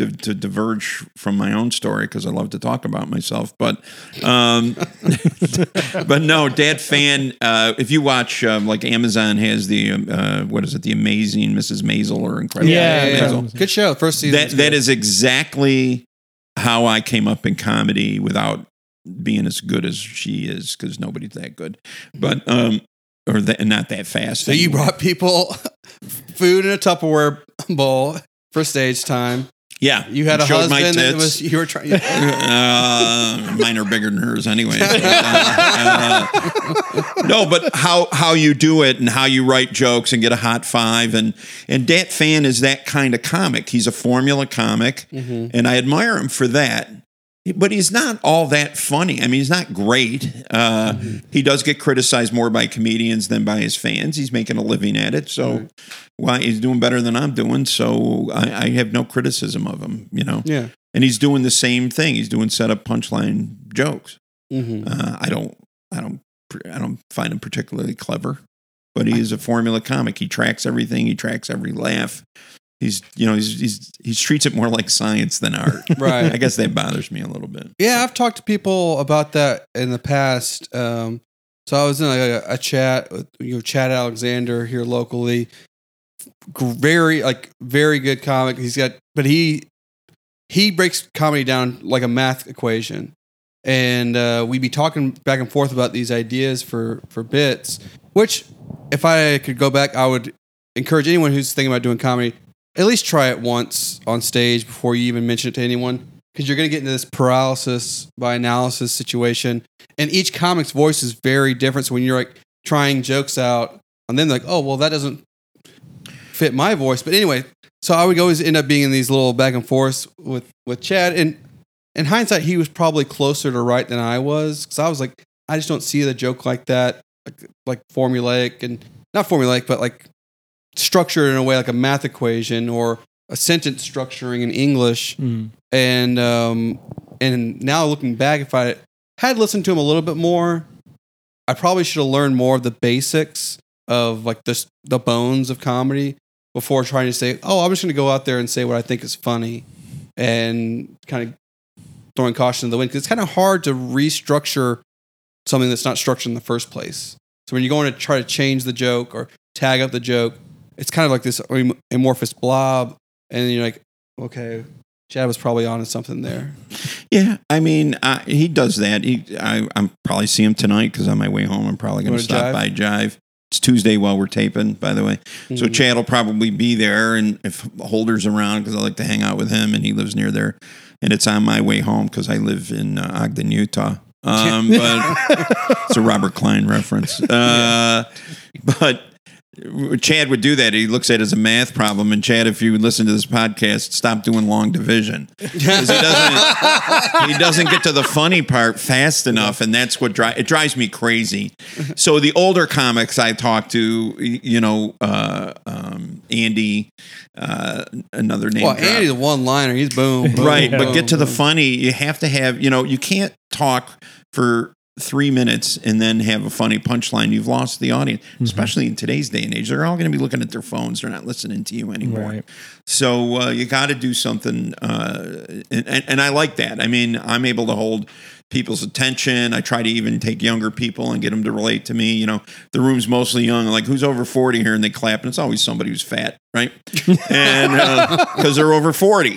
Not to diverge from my own story because I love to talk about myself, but but no, Dat Phan. If you watch, like Amazon has the what is it, the Amazing Mrs. Maisel or Incredible Maisel. Good show, first season. That is exactly how I came up in comedy without being as good as she is because nobody's that good, but not that fast. So you brought people food in a Tupperware bowl for stage time. Yeah, you had a husband that was you were trying. Mine are bigger than hers, anyway. So, no, but how you do it and how you write jokes and get a hot five and Dat Phan is that kind of comic. He's a formula comic, and I admire him for that. But he's not all that funny. I mean, he's not great. He does get criticized more by comedians than by his fans. He's making a living at it, so he's doing better than I'm doing. So I have no criticism of him, you know. Yeah. And he's doing the same thing. He's doing setup punchline jokes. Mm-hmm. I don't find him particularly clever, but he is a formula comic. He tracks everything. He tracks every laugh. He treats it more like science than art. Right. I guess that bothers me a little bit. Yeah, I've talked to people about that in the past. So I was in a chat with Chad Alexander here locally. Very good comic. He's got, but he breaks comedy down like a math equation. And we'd be talking back and forth about these ideas for bits, which if I could go back, I would encourage anyone who's thinking about doing comedy, at least try it once on stage before you even mention it to anyone, because you're going to get into this paralysis by analysis situation. And each comic's voice is very different. So when you're like trying jokes out and then like, oh, well, that doesn't fit my voice. But anyway, so I would always end up being in these little back and forth with Chad. And in hindsight, he was probably closer to right than I was, because I was like, I just don't see the joke like that, like formulaic and not formulaic, but like structured in a way like a math equation or a sentence structuring in English. And now looking back, if I had listened to him a little bit more, I probably should have learned more of the basics of like the bones of comedy before trying to say, oh, I'm just going to go out there and say what I think is funny and kind of throwing caution to the wind, because it's kind of hard to restructure something that's not structured in the first place. So when you're going to try to change the joke or tag up the joke, it's kind of like this amorphous blob, and you're like, okay, Chad was probably on to something there. Yeah, I mean, he does that. I'm probably see him tonight because on my way home, I'm probably going to stop by Jive. It's Tuesday while we're taping, by the way. Mm-hmm. So Chad will probably be there, and if Holder's around, because I like to hang out with him, and he lives near there. And it's on my way home because I live in Ogden, Utah. But it's a Robert Klein reference. But Chad would do that. He looks at it as a math problem. And Chad, if you listen to this podcast, stop doing long division. Because he doesn't get to the funny part fast enough. And that's what drives me crazy. So the older comics I talk to, you know, Andy, another name. Well, drop. Andy's a one-liner. He's boom, boom. Right. Boom, but get to the funny. You have to have, you know, you can't talk for 3 minutes and then have a funny punchline. You've lost the audience, especially in today's day and age. They're all going to be looking at their phones. They're not listening to you anymore. Right. So you got to do something. And I like that. I mean, I'm able to hold people's attention. I try to even take younger people and get them to relate to me. You know, the room's mostly young. Like, who's over 40 here? And they clap, and it's always somebody who's fat, right? And because they're over 40.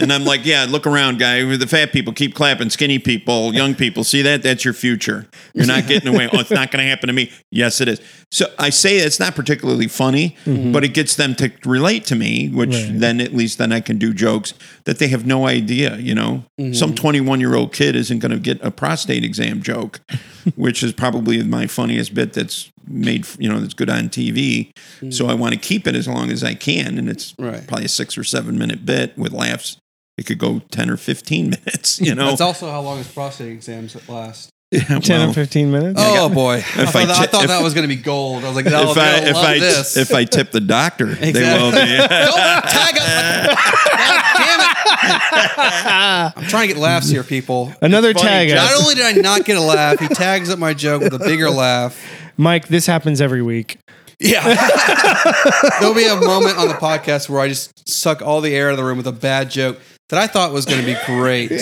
And I'm like, yeah, look around, guy. The fat people keep clapping. Skinny people, young people, see that? That's your future. You're not getting away. Oh, it's not going to happen to me. Yes, it is. So I say it's not particularly funny, but it gets them to relate to me, which then at least then I can do jokes that they have no idea, you know? Some 21-year-old kid isn't going to get a prostate exam joke, which is probably my funniest bit that's made, you know, that's good on TV. So I want to keep it as long as I can. And it's probably a 6 or 7 minute bit with laughs. It could go 10 or 15 minutes, you know. That's also how long his prostate exams last. Yeah, 10 or 15 minutes? Oh, boy. I thought that was going to be gold. I was like, no, if I love this. If I tip the doctor, they will be. Don't tag up. Damn it. I'm trying to get laughs here, people. Another tag. Not only did I not get a laugh, he tags up my joke with a bigger laugh. Mike, this happens every week. Yeah. There'll be a moment on the podcast where I just suck all the air out of the room with a bad joke that I thought was going to be great.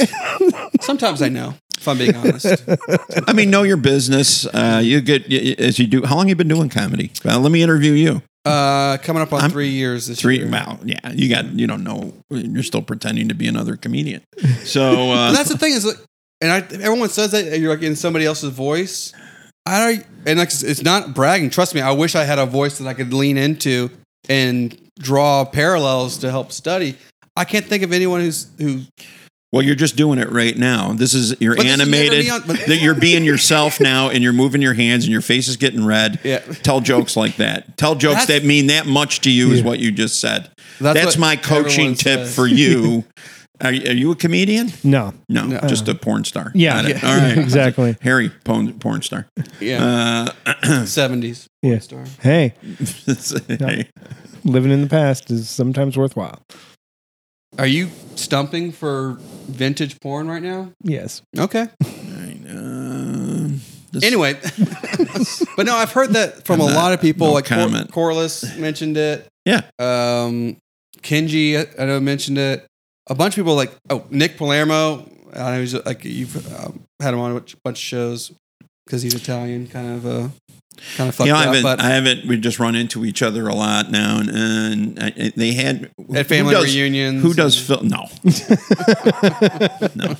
Sometimes I know, if I'm being honest. I mean, know your business. You get as you do. How long have you been doing comedy? Well, let me interview you. Coming up on 3 years this year. Wow, yeah, you don't know. You're still pretending to be another comedian. So that's the thing is, everyone says that you're like in somebody else's voice. It's not bragging. Trust me, I wish I had a voice that I could lean into and draw parallels to help study. I can't think of anyone who. Well, you're just doing it right now. You're animated. You're being yourself now, and you're moving your hands, and your face is getting red. Yeah. Tell jokes like that. Tell jokes that mean that much to you is what you just said. That's my coaching tip for you. Are you a comedian? No, just a porn star. Yeah. All right, exactly. Harry, porn star. Yeah, 70s. Porn star. Hey, living in the past is sometimes worthwhile. Are you stumping for vintage porn right now? Yes. Okay. Anyway, but no, I've heard that from a lot of people. No, like Corliss mentioned it. Yeah. Kenji, I know, mentioned it. A bunch of people like, Nick Palermo. I don't know, he's like, you've had him on a bunch of shows because he's Italian, kind of fucked up. We just run into each other a lot now, and they had at family reunions. Who does Phil? No, no.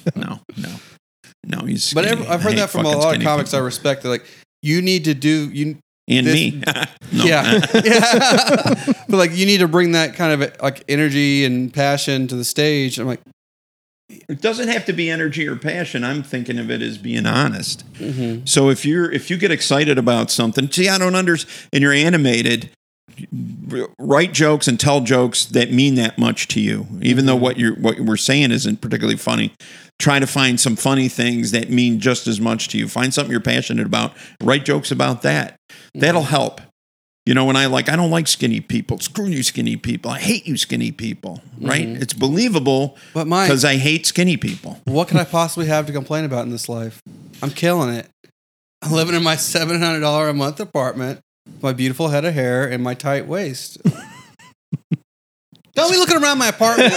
He's skinny. But I've heard that from a lot of comics people I respect. They're like, you need to do you and this, me. Yeah. But like, you need to bring that kind of like energy and passion to the stage. I'm like, it doesn't have to be energy or passion. I'm thinking of it as being honest. Mm-hmm. So if you get excited about something, see, I don't understand, and you're animated, write jokes and tell jokes that mean that much to you, even though what we're saying isn't particularly funny. Try to find some funny things that mean just as much to you. Find something you're passionate about. Write jokes about that. That'll help. You know, when I don't like skinny people. Screw you, skinny people. I hate you, skinny people. Right? It's believable because I hate skinny people. What can I possibly have to complain about in this life? I'm killing it. I'm living in my $700 a month apartment, my beautiful head of hair, and my tight waist. Don't be looking around my apartment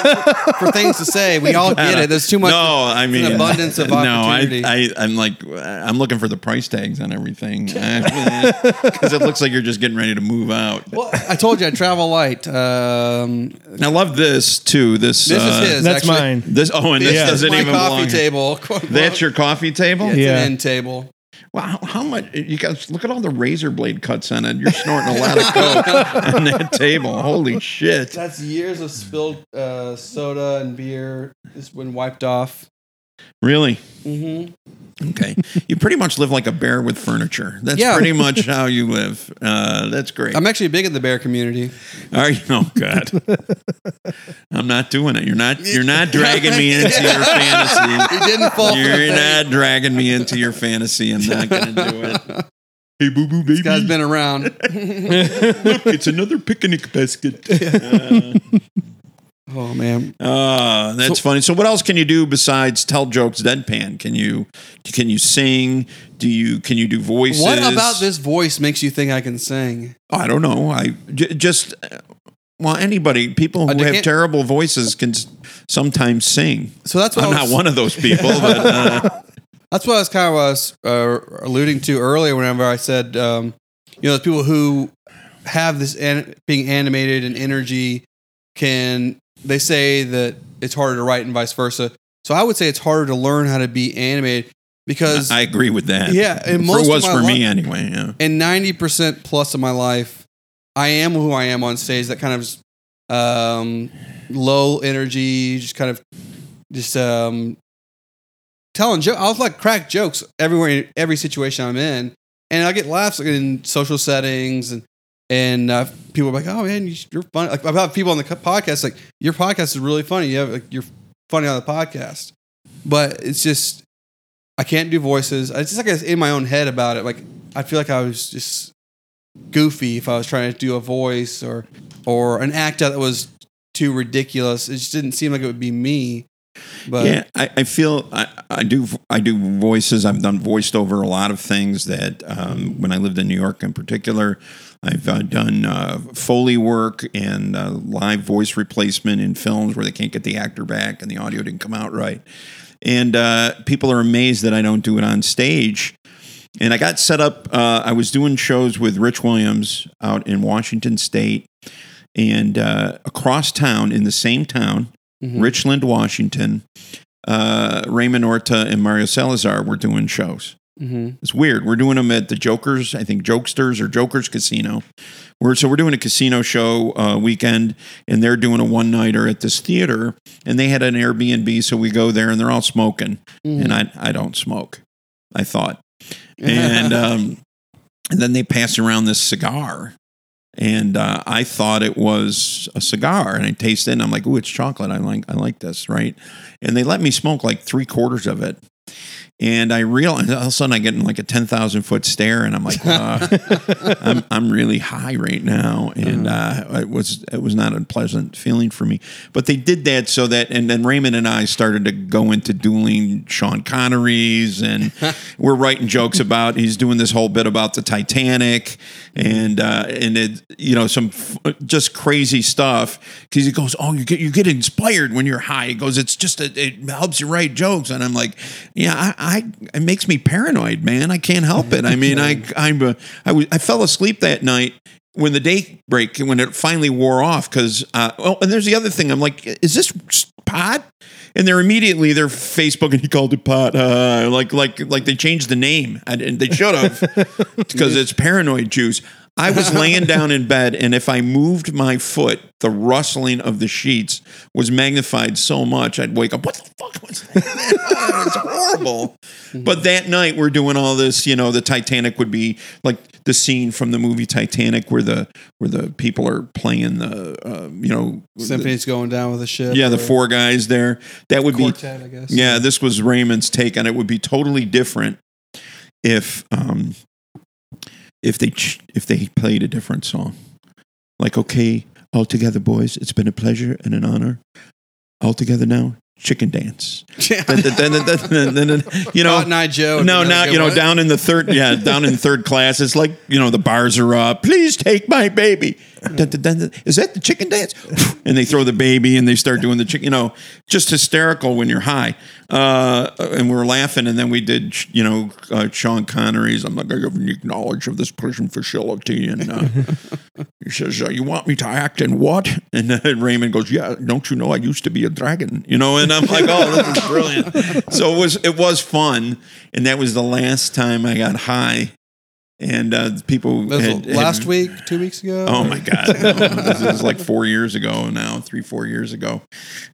for things to say. We all get it. There's too much. No, I mean, an abundance of opportunity. No, I'm like, I'm looking for the price tags on everything because it looks like you're just getting ready to move out. Well, I told you I travel light. I love this too. This is his. That's actually mine. This. Oh, and this doesn't even belong. That's my coffee table. That's your coffee table. Yeah, it's an end table. Wow, how much? You guys, look at all the razor blade cuts on it. You're snorting a lot of coke on that table. Holy shit. That's years of spilled soda and beer. It's been wiped off. Really? Mm-hmm. Okay. You pretty much live like a bear with furniture. That's pretty much how you live. That's great. I'm actually big in the bear community. Are you? Oh, God. I'm not doing it. You're not dragging me into your fantasy. You didn't fall. You're not dragging me into your fantasy. I'm not going to do it. Hey, boo-boo, baby. This guy's been around. Look, it's another picnic basket. Oh, man. That's funny. So what else can you do besides tell jokes deadpan? Can you sing? Can you do voices? What about this voice makes you think I can sing? I don't know. People who have terrible voices can sometimes sing. So that's what I'm not one of those people. But, that's what I was kind of alluding to earlier whenever I said, those people who have this being animated and energy they say that it's harder to write and vice versa. So I would say it's harder to learn how to be animated because... I agree with that. Yeah. And most it was for me anyway. Yeah. And 90% plus of my life, I am who I am on stage. That kind of low energy, just telling jokes. I'll like crack jokes everywhere, in every situation I'm in. And I get laughs in social settings and people are like, "Oh man, you're funny." Like about people on the podcast, like your podcast is really funny. You're funny on the podcast, but it's just I can't do voices. It's just like I was in my own head about it. Like I feel like I was just goofy if I was trying to do a voice or an act out that was too ridiculous. It just didn't seem like it would be me. But yeah, I feel I do voices. I've done voiced over a lot of things that when I lived in New York in particular. I've done Foley work and live voice replacement in films where they can't get the actor back and the audio didn't come out right. And people are amazed that I don't do it on stage. And I got set up. I was doing shows with Rich Williams out in Washington State and across town in the same town, Richland, Washington, Raymond Orta and Mario Salazar were doing shows. Mm-hmm. It's weird. We're doing them at the Joker's, I think Jokesters or Joker's Casino. So we're doing a casino show weekend, and they're doing a one-nighter at this theater, and they had an Airbnb, so we go there, and they're all smoking. Mm-hmm. And I don't smoke, I thought. And then they pass around this cigar, and I thought it was a cigar, and I taste it, and I'm like, ooh, it's chocolate. I like this, right? And they let me smoke like 3/4 of it. And I realized all of a sudden I get in like a 10,000-foot stare, and I'm like, I'm really high right now, and it was not a pleasant feeling for me. But they did that so that, and then Raymond and I started to go into dueling Sean Connerys, and we're writing jokes about he's doing this whole bit about the Titanic, and it some just crazy stuff because he goes, oh, you get inspired when you're high. He goes, it's just it helps you write jokes, and I'm like, yeah. It makes me paranoid, man. I can't help it. I mean, I fell asleep that night when the daybreak, when it finally wore off. Because and there's the other thing. I'm like, is this pot? And they're immediately they're Facebook and he called it pot. Like they changed the name. And they should have because it's paranoid juice. I was laying down in bed, and if I moved my foot, the rustling of the sheets was magnified so much, I'd wake up, what the fuck was that? Oh, it's horrible. But that night, we're doing all this, the Titanic would be like the scene from the movie Titanic where the people are playing the, Symphony's going down with the ship. Yeah, the four guys there. That would quartet, be, I guess. Yeah, this was Raymond's take, and it would be totally different if they played a different song. Like, okay, all together, boys, it's been a pleasure and an honor. All together now, Chicken Dance. You know, Cotton Eye Joe. No, now you know, down in the third, yeah, down in third class, it's like, you know, the bars are up. Please take my baby. Is that the chicken dance? And they throw the baby and they start doing the chicken. You know, just hysterical when you're high. And we're laughing, and then we did, you know, Sean Connery's. I'm like, I have unique knowledge of this prison facility, and he says, "You want me to act in what?" And Raymond goes, "Yeah, don't you know I used to be a dragon?" You know, and I'm like, "Oh, this is brilliant." So it was fun, and that was the last time I got high. And people had, last week, 2 weeks ago. Oh my God! No, this is like 4 years ago now, 4 years ago,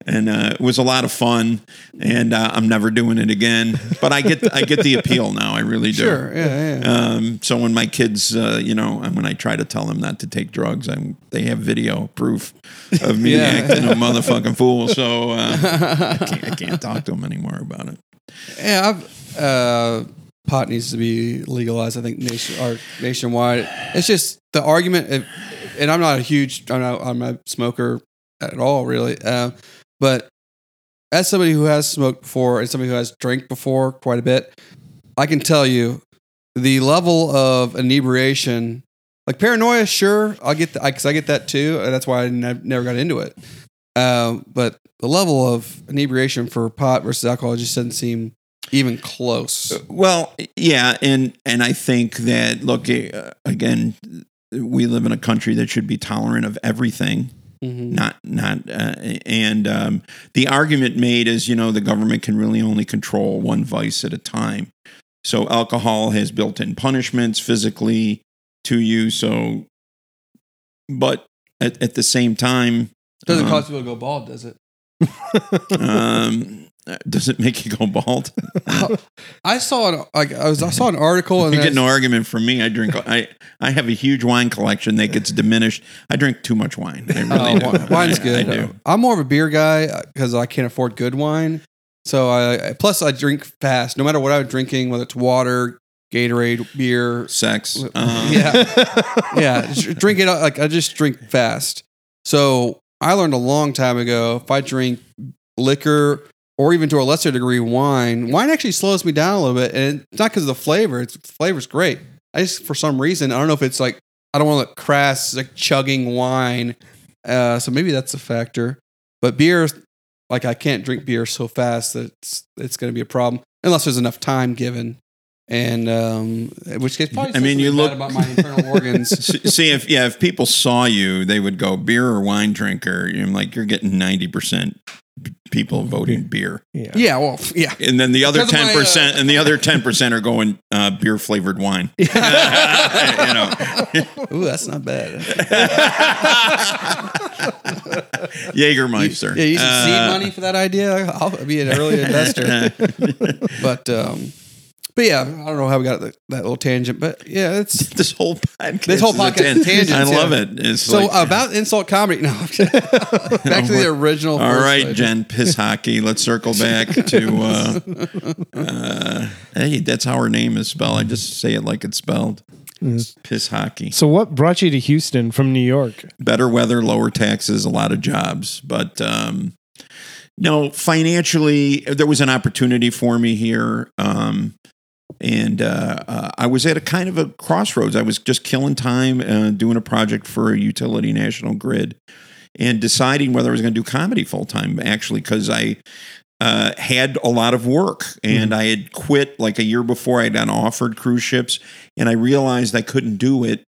and it was a lot of fun. And I'm never doing it again. But I get the appeal now. I really do. Sure, yeah. So when my kids, you know, when I try to tell them not to take drugs, they have video proof of me acting a motherfucking fool. So I can't talk to them anymore about it. Yeah, pot needs to be legalized, I think, nationwide. It's just the argument, and I'm not a smoker at all, really. But as somebody who has smoked before and somebody who has drank before quite a bit, I can tell you the level of inebriation, like paranoia, sure, I'll get that because I get that too. That's why I never got into it. But the level of inebriation for pot versus alcohol just doesn't seem even close. Well, yeah, and I think that, look, again, we live in a country that should be tolerant of everything. Mm-hmm. And the argument made is, you know, the government can really only control one vice at a time. So alcohol has built-in punishments physically to you. So, but at the same time, doesn't cause people to go bald, does it? Does it make you go bald? I saw an article. And you get an argument from me. I have a huge wine collection that gets diminished. I drink too much wine. I really do. Wine's good. I do. I'm more of a beer guy because I can't afford good wine. So plus I drink fast. No matter what I'm drinking, whether it's water, Gatorade, beer, sex. Drink it like I just drink fast. So I learned a long time ago if I drink liquor, or even to a lesser degree, wine actually slows me down a little bit. And it's not because of the flavor. The flavor's great. I just, for some reason, I don't know if it's like, I don't want to look crass, like chugging wine. So maybe that's a factor. But beer, like I can't drink beer so fast that it's going to be a problem. Unless there's enough time given. And which gets probably you look about my internal organs. See if people saw you, they would go beer or wine drinker. I'm like, you're getting 90% people voting beer. Yeah. Well, yeah. And then the other 10% and the other 10% are going beer flavored wine. You know. Ooh, that's not bad. Jägermeister. You should seed money for that idea. I'll be an early investor. But yeah, I don't know how we got that little tangent, but yeah, it's this whole podcast tangent. I love it. It's so like, about insult comedy. No, back to the original. All right, slide. Jen, piss hockey. Let's circle back to. Hey, that's how her name is spelled. I just say it like it's spelled. Piss hockey. So what brought you to Houston from New York? Better weather, lower taxes, a lot of jobs, but. No, financially, there was an opportunity for me here. I was at a kind of a crossroads. I was just killing time doing a project for a utility, National Grid, and deciding whether I was going to do comedy full time, actually, because I had a lot of work and I had quit like a year before. I'd been offered cruise ships and I realized I couldn't do it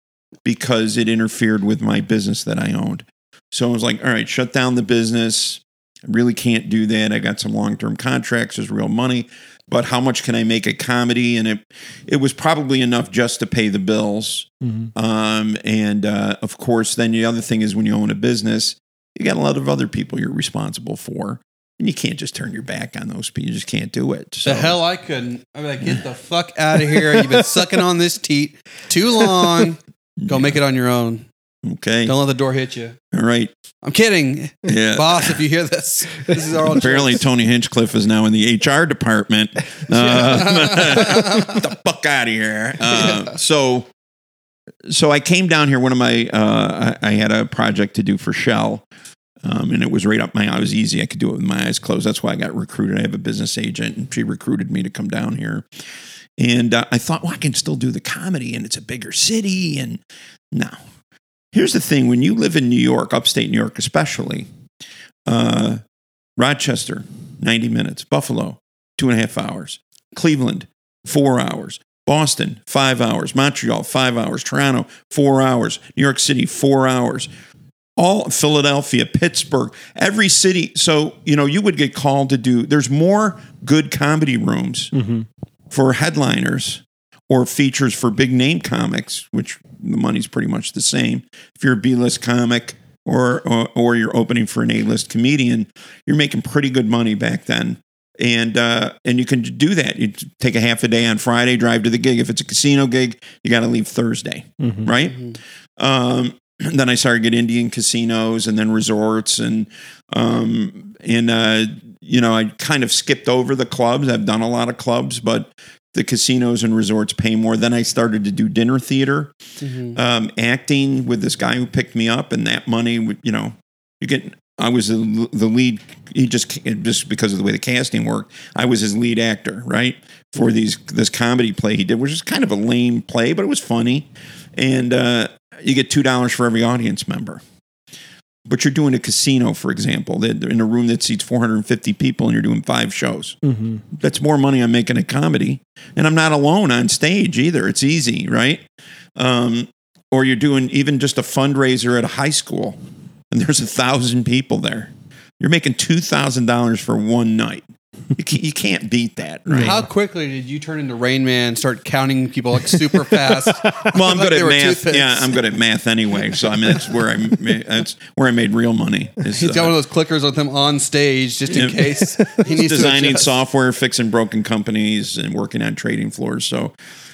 because it interfered with my business that I owned. So I was like, all right, shut down the business. I really can't do that. I got some long-term contracts. There's real money. But how much can I make at comedy? And it was probably enough just to pay the bills. Mm-hmm. Of course, then the other thing is when you own a business, you got a lot of other people you're responsible for. And you can't just turn your back on those people. You just can't do it. So. The hell I couldn't. I'm like, get the fuck out of here. You've been sucking on this teat too long. Go make it on your own. Okay. Don't let the door hit you. All right. I'm kidding. Yeah. Boss, if you hear this, this is our apparently jokes. Tony Hinchcliffe is now in the HR department. Get the fuck out of here. So I came down here. I had a project to do for Shell. And it was right up my alley. It was easy. I could do it with my eyes closed. That's why I got recruited. I have a business agent, and she recruited me to come down here. And I thought, well, I can still do the comedy, and it's a bigger city. And no. Here's the thing. When you live in New York, upstate New York especially, Rochester, 90 minutes. Buffalo, 2.5 hours. Cleveland, 4 hours. Boston, 5 hours. Montreal, 5 hours. Toronto, 4 hours. New York City, 4 hours. All Philadelphia, Pittsburgh, every city. So, you know, you would get called to do, there's more good comedy rooms mm-hmm. for headliners or features for big name comics, which the money's pretty much the same. If you're a B-list comic or you're opening for an A-list comedian, you're making pretty good money back then. And you can do that. You take a half a day on Friday, drive to the gig. If it's a casino gig, you got to leave Thursday, mm-hmm. right? Mm-hmm. Then I started getting Indian casinos and then resorts and you know, I kind of skipped over the clubs. I've done a lot of clubs, but the casinos and resorts pay more. Then I started to do dinner theater, mm-hmm. Acting with this guy who picked me up, and that money would, you know, you get. I was the lead. He just because of the way the casting worked, I was his lead actor, right, for this comedy play he did, which is kind of a lame play, but it was funny. And you get $2 for every audience member. But you're doing a casino, for example, they're in a room that seats 450 people, and you're doing 5 shows. Mm-hmm. That's more money I'm making at comedy, and I'm not alone on stage either. It's easy, right? Or you're doing even just a fundraiser at a high school, and there's 1,000 people there. You're making $2,000 for one night. You can't beat that, right? How quickly did you turn into Rain Man and start counting people like super fast? Well, I'm good at math. Yeah, I'm good at math anyway. So I mean, that's where I made real money. He's got one of those clickers with him on stage just in case he needs designing to adjust. Software, fixing broken companies, and working on trading floors. So,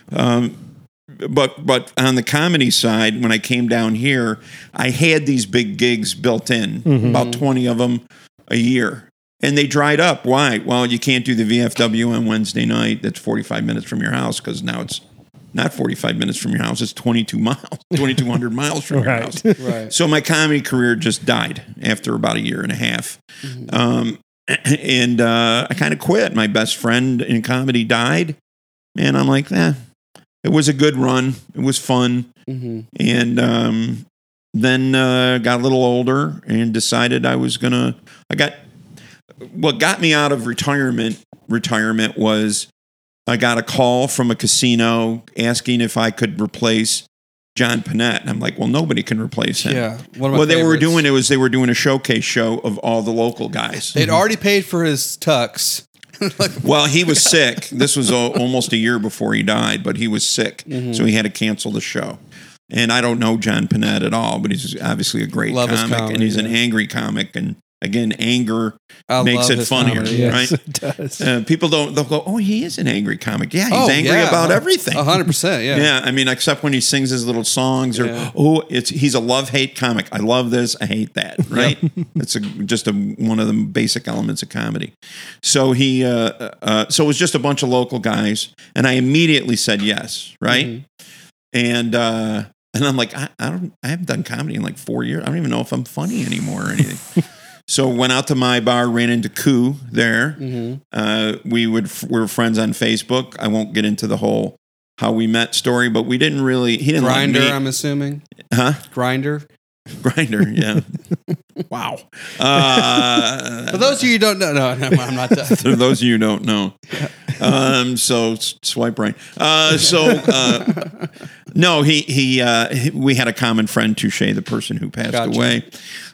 but on the comedy side, when I came down here, I had these big gigs built in, mm-hmm. about 20 of them a year. And they dried up. Why? Well, you can't do the VFW on Wednesday night. That's 45 minutes from your house, because now it's not 45 minutes from your house. It's 2,200 miles from your house. Right. So my comedy career just died after about a year and a half. Mm-hmm. I kind of quit. My best friend in comedy died. And I'm like, it was a good run. It was fun. Mm-hmm. And then got a little older and decided I was going to – What got me out of retirement was I got a call from a casino asking if I could replace John Pinette. And I'm like, well, nobody can replace him. Yeah. They were doing a showcase show of all the local guys. They'd already paid for his tux. Well, he was sick. This was almost a year before he died, but he was sick. Mm-hmm. So he had to cancel the show. And I don't know John Pinette at all, but he's obviously a great comic, and he's an angry comic. And again, anger makes it funnier, comedy, yes, right? It does. People don't, they'll go, oh, he is an angry comic. Yeah, he's angry about everything. 100%, yeah. Yeah, I mean, except when he sings his little songs he's a love-hate comic. I love this, I hate that, right? Yep. It's one of the basic elements of comedy. So so it was just a bunch of local guys, and I immediately said yes, right? Mm-hmm. And I'm like, I haven't done comedy in like 4 years. I don't even know if I'm funny anymore or anything. So went out to MyBar, ran into Koo there. Mm-hmm. We were friends on Facebook. I won't get into the whole how we met story, but we didn't really. He didn't Grindr, like me. I'm assuming. Huh? Grindr. Yeah. Wow. For those of you who don't know, I'm not. For those of you who don't know, so swipe right. No, we had a common friend, Touché, the person who passed away.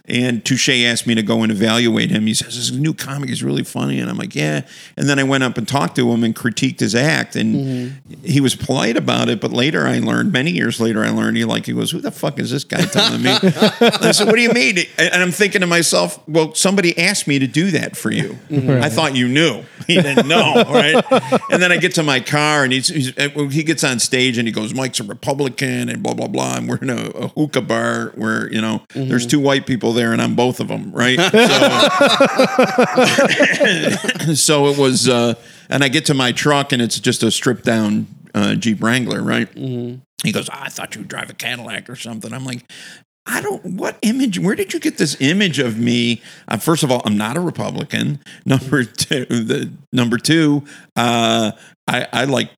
And Touché asked me to go and evaluate him. He says, this new comic is really funny. And I'm like, yeah. And then I went up and talked to him and critiqued his act. And mm-hmm. he was polite about it. But later I learned, many years later, he goes, who the fuck is this guy telling me? I said, what do you mean? And I'm thinking to myself, well, somebody asked me to do that for you. Mm-hmm. Right. I thought you knew. He didn't know, right? And then I get to my car, and he gets on stage, and he goes, Mike's a Republican and blah, blah, blah. And we're in a hookah bar where, you know, mm-hmm. there's 2 white people there, and I'm both of them, right? So, so it was, and I get to my truck, and it's just a stripped down Jeep Wrangler, right? Mm-hmm. He goes, I thought you would drive a Cadillac or something. I'm like, I don't, what image, where did you get this image of me? First of all, I'm not a Republican. Number two, I like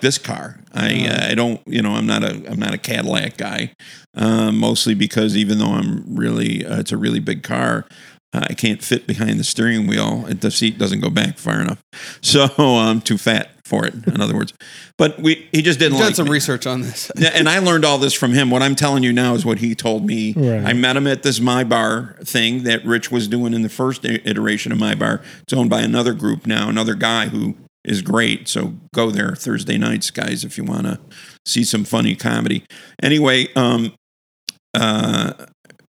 this car. I don't, you know, I'm not a Cadillac guy, mostly because even though I'm really, it's a really big car, I can't fit behind the steering wheel. The seat doesn't go back far enough. So I'm too fat for it, in other words. But he just didn't like it. You've done some research on this. And I learned all this from him. What I'm telling you now is what he told me. Right. I met him at this MyBar thing that Rich was doing in the first iteration of MyBar. It's owned by another group now, another guy who is great. So go there Thursday nights, guys, if you want to see some funny comedy. Anyway,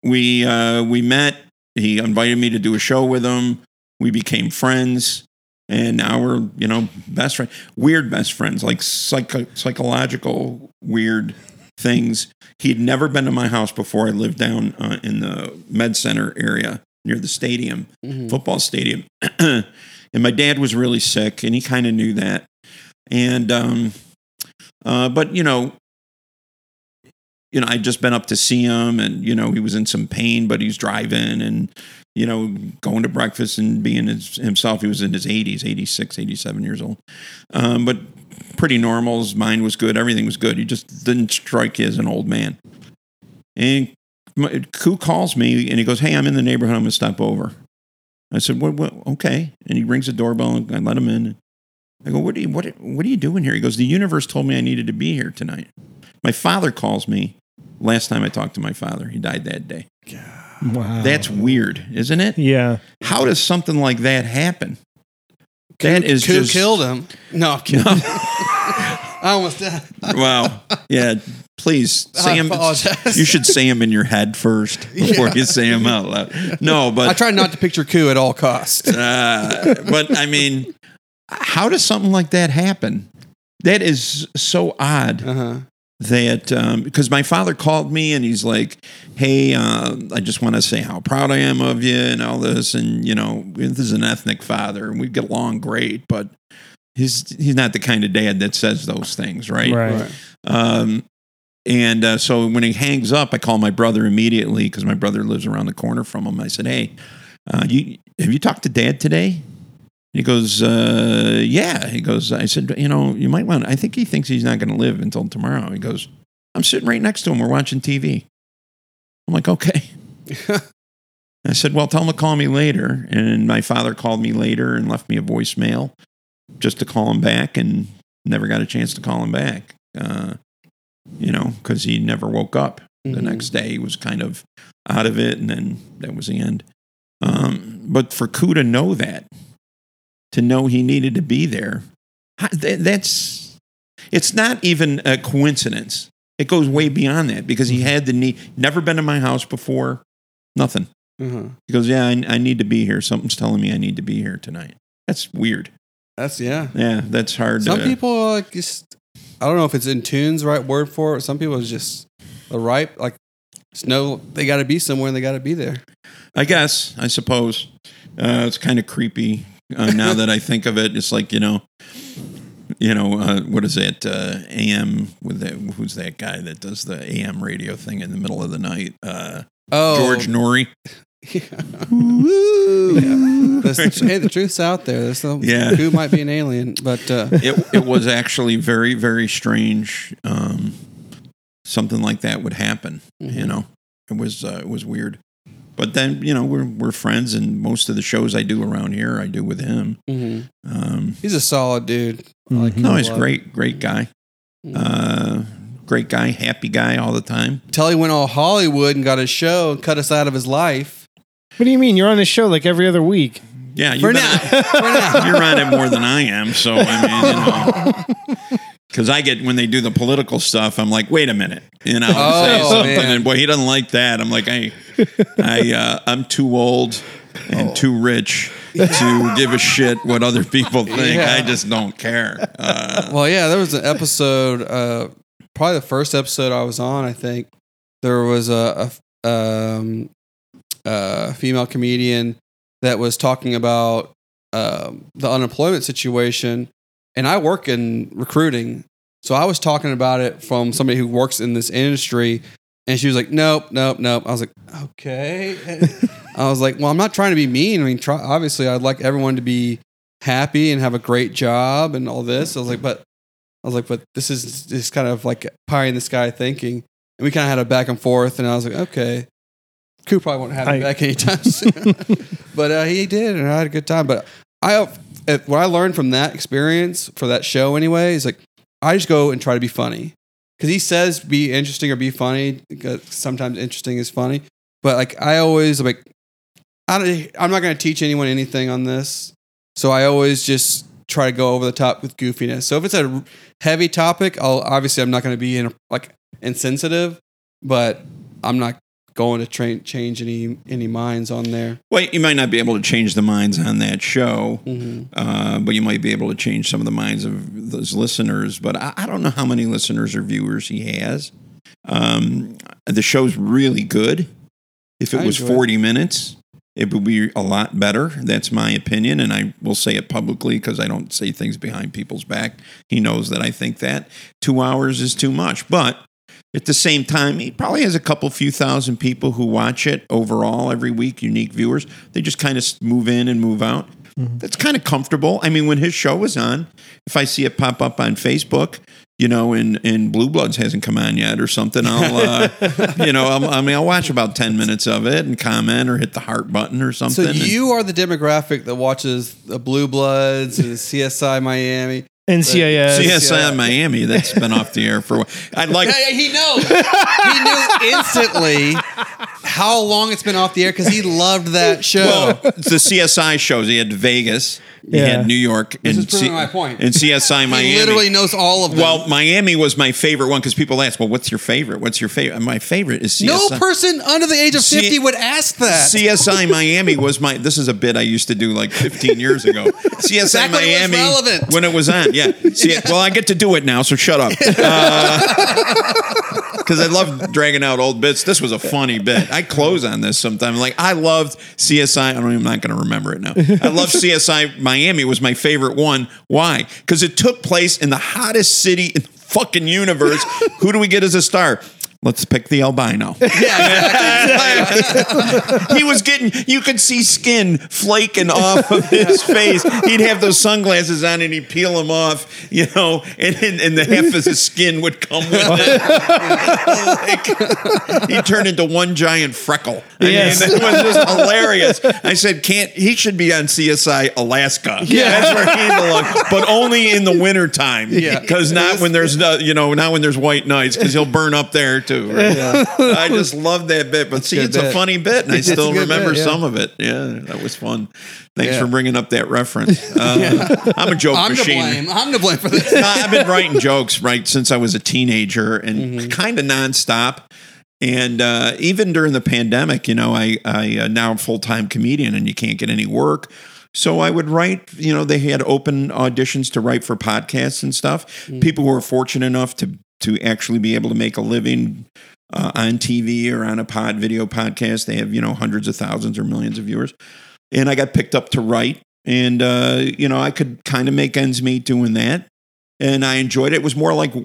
we met. He invited me to do a show with him. We became friends, and now we're, you know, best friends. Weird best friends, like psychological weird things. He'd never been to my house before. I lived down in the Med Center area near the stadium, football stadium. And my dad was really sick, and he kind of knew that. And but you know, I'd just been up to see him, and you know, he was in some pain, but he's driving and, you know, going to breakfast and being himself. He was in his 80s, 86, 87 years old, but pretty normal. His mind was good, everything was good. He just didn't strike you as an old man. And Koo calls me, and he goes, "Hey, I'm in the neighborhood. I'm gonna stop over." I said, "What? Okay." And he rings the doorbell, and I let him in. I go, "What are you doing here?" He goes, "The universe told me I needed to be here tonight." My father calls me. Last time I talked to my father, he died that day. Wow. That's weird, isn't it? Yeah. How does something like that happen? That is Koo just killed him. No, I'm kidding. No. I almost died. Wow. Yeah. Please say him. You should say him in your head first before you say him out loud. No, but I try not to picture Koo at all costs. But I mean, how does something like that happen? That is so odd. That, because my father called me and he's like, "Hey, I just want to say how proud I am of you and all this. And, you know, this is an ethnic father and we get along great, but he's not the kind of dad that says those things." Right. Right. So when he hangs up, I call my brother immediately because my brother lives around the corner from him. I said, "Hey, have you talked to Dad today?" He goes, "Yeah." He goes, I said, "You know, you might want to, I think he thinks he's not going to live until tomorrow." He goes, "I'm sitting right next to him. We're watching TV." I'm like, "Okay." I said, "Well, tell him to call me later." And my father called me later and left me a voicemail just to call him back, and never got a chance to call him back, you know, because he never woke up. The next day he was kind of out of it, and then that was the end. But for Koo to know that, to know he needed to be there, it's not even a coincidence. It goes way beyond that, because he had the need. Never been to my house before, nothing. He goes, "Yeah, I need to be here. Something's telling me I need to be here tonight." That's weird. Yeah, that's hard. Some people, like, just, I don't know if it's in tune's right word for it. Some people it's just the right, like, it's no, they got to be somewhere and they got to be there. I suppose. It's kind of creepy. Now that I think of it, it's like, what is that? AM with that? Who's that guy that does the AM radio thing in the middle of the night? George Norrie. Yeah. Hey, the truth's out there. There's some, Koo might be an alien, but it was actually very, very strange. Something like that would happen. You know, it was weird. But then, you know, we're friends, and most of the shows I do around here, I do with him. He's a solid dude. He's great guy. Great guy, happy guy all the time. Till he went all Hollywood and got a show and cut us out of his life. What do you mean? You're on his show like every other week. Yeah, for now. You're on it more than I am, so I mean, you know. Because I get, when they do the political stuff, I'm like, "Wait a minute," and I'll say something, and boy, he doesn't like that. I'm like, I'm too old and too rich to give a shit what other people think. Yeah. I just don't care. There was an episode, probably the first episode I was on. I think there was a female comedian that was talking about the unemployment situation. And I work in recruiting, so I was talking about it from somebody who works in this industry And she was like, nope. I was like, okay. I was like, well, I'm not trying to be mean. I mean, obviously, I'd like everyone to be happy and have a great job and all this. I was like, but this is just kind of like pie in the sky thinking. And we kind of had a back and forth. And I was like, okay. Koo probably won't have me back anytime soon. But he did, and I had a good time. But what I learned from that experience, for that show anyway, is like, I just go and try to be funny. Because he says be interesting or be funny. Sometimes interesting is funny. But like, I always, like, I'm not going to teach anyone anything on this. So I always just try to go over the top with goofiness. So if it's a heavy topic, I'm not going to be insensitive, but I'm not going to change any minds on there. Well, you might not be able to change the minds on that show, but you might be able to change some of the minds of those listeners. But I don't know how many listeners or viewers he has. The show's really good. If it was 40 minutes, it would be a lot better. That's my opinion, and I will say it publicly because I don't say things behind people's back. He knows that I think that 2 hours is too much. But at the same time, he probably has a couple few thousand people who watch it overall every week, unique viewers. They just kind of move in and move out. Mm-hmm. That's kind of comfortable. I mean, when his show was on, if I see it pop up on Facebook, you know, and Blue Bloods hasn't come on yet or something, I'll watch about 10 minutes of it and comment or hit the heart button or something. So you are the demographic that watches the Blue Bloods and CSI Miami. NCIS. CSI Miami, that's been off the air for a while. He knows. He knew instantly how long it's been off the air because he loved that show. Well, the CSI shows. He had Vegas. Yeah. He had New York. This is proving my point. And CSI Miami. He literally knows all of them. Well, Miami was my favorite one because people ask, well, what's your favorite? My favorite is CSI. No person under the age of 50 would ask that. CSI Miami was this is a bit I used to do like 15 years ago. CSI Miami. It was relevant. When it was on, yeah. Well, I get to do it now, so shut up. Because I love dragging out old bits. This was a funny bit. I close on this sometimes. Like, I loved CSI. I'm not going to remember it now. I loved CSI Miami was my favorite one. Why? Because it took place in the hottest city in the fucking universe. Who do we get as a star? Let's pick the albino. Yeah, he was getting, you could see skin flaking off of his face. He'd have those sunglasses on and he'd peel them off, you know, and the half of his skin would come with it. Like, he turned into one giant freckle. I mean, it was just hilarious. I said, he should be on CSI Alaska. Yeah. That's where he belongs. But only in the wintertime. Yeah. Because not when there's white nights, because he'll burn up there too, right? Yeah. I just love that bit, but a funny bit, and I still remember some of it. Yeah, that was fun. Thanks for bringing up that reference. I'm a joke machine. I'm to blame for this. I've been writing jokes since I was a teenager, and kind of nonstop. And even during the pandemic, you know, I now I'm a full-time comedian, and you can't get any work. So I would write, you know, they had open auditions to write for podcasts and stuff. Mm-hmm. People who were fortunate enough to actually be able to make a living on TV or on a video podcast. They have, you know, hundreds of thousands or millions of viewers. And I got picked up to write. And, you know, I could kind of make ends meet doing that. And I enjoyed it. It was more like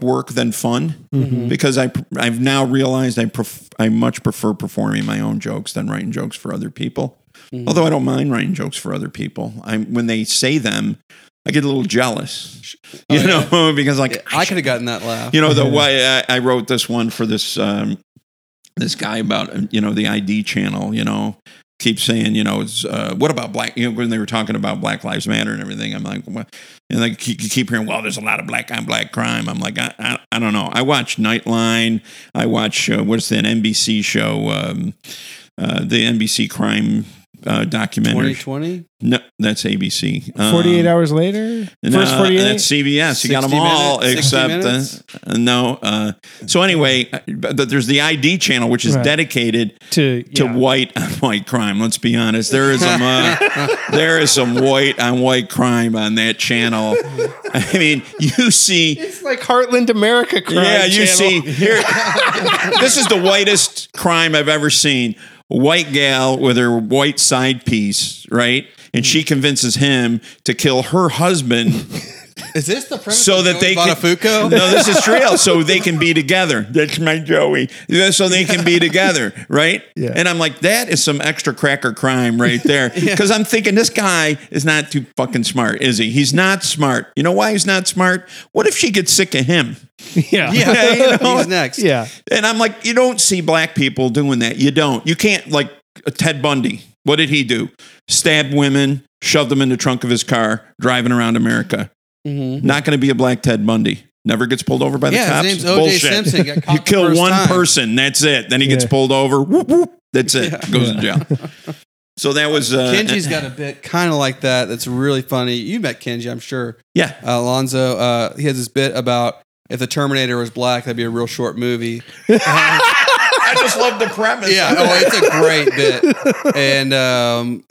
work than fun, because I've now realized I much prefer performing my own jokes than writing jokes for other people. Mm-hmm. Although I don't mind writing jokes for other people. When they say them, I get a little jealous, because I could have gotten that laugh. You know, the way I wrote this one for this this guy about, you know, the ID channel, you know, keeps saying, you know, it's, what about black, you know, when they were talking about Black Lives Matter and everything, I'm like, what? And I keep hearing, well, there's a lot of black on black crime. I'm like, I don't know. I watch Nightline. I watch, what's that NBC show, the NBC crime documentary. 2020? No, that's ABC. 48 Hours Later? First 48? That's CBS. You got them all so anyway, but there's the ID channel, which is dedicated to white on white crime. Let's be honest. There is some white on white crime on that channel. I mean, you see... It's like Heartland America crime. Yeah, you channel. See... Here, this is the whitest crime I've ever seen. White gal with her white side piece, right? And she convinces him to kill her husband Is this the premise so that they can, Bonafuco? No, this is real. So they can be together. That's my Joey. So they can be together, right? Yeah. And I'm like, that is some extra cracker crime right there. Because I'm thinking this guy is not too fucking smart, is he? He's not smart. You know why he's not smart? What if she gets sick of him? Yeah. You know? He's next. Yeah. And I'm like, you don't see black people doing that. You don't. You can't, like Ted Bundy. What did he do? Stab women, shove them in the trunk of his car, driving around America. Mm-hmm. Not going to be a black Ted Bundy. Never gets pulled over by the cops. His name's O.J. Simpson. Got caught you kill one person, that's it. Then he gets pulled over. Whoop, whoop, that's it. Goes in jail. So that was... Kenji's got a bit kind of like that. That's really funny. You met Kenji, I'm sure. Yeah. Alonzo, he has this bit about if the Terminator was black, that'd be a real short movie. I just love the premise. Yeah, it's a great bit,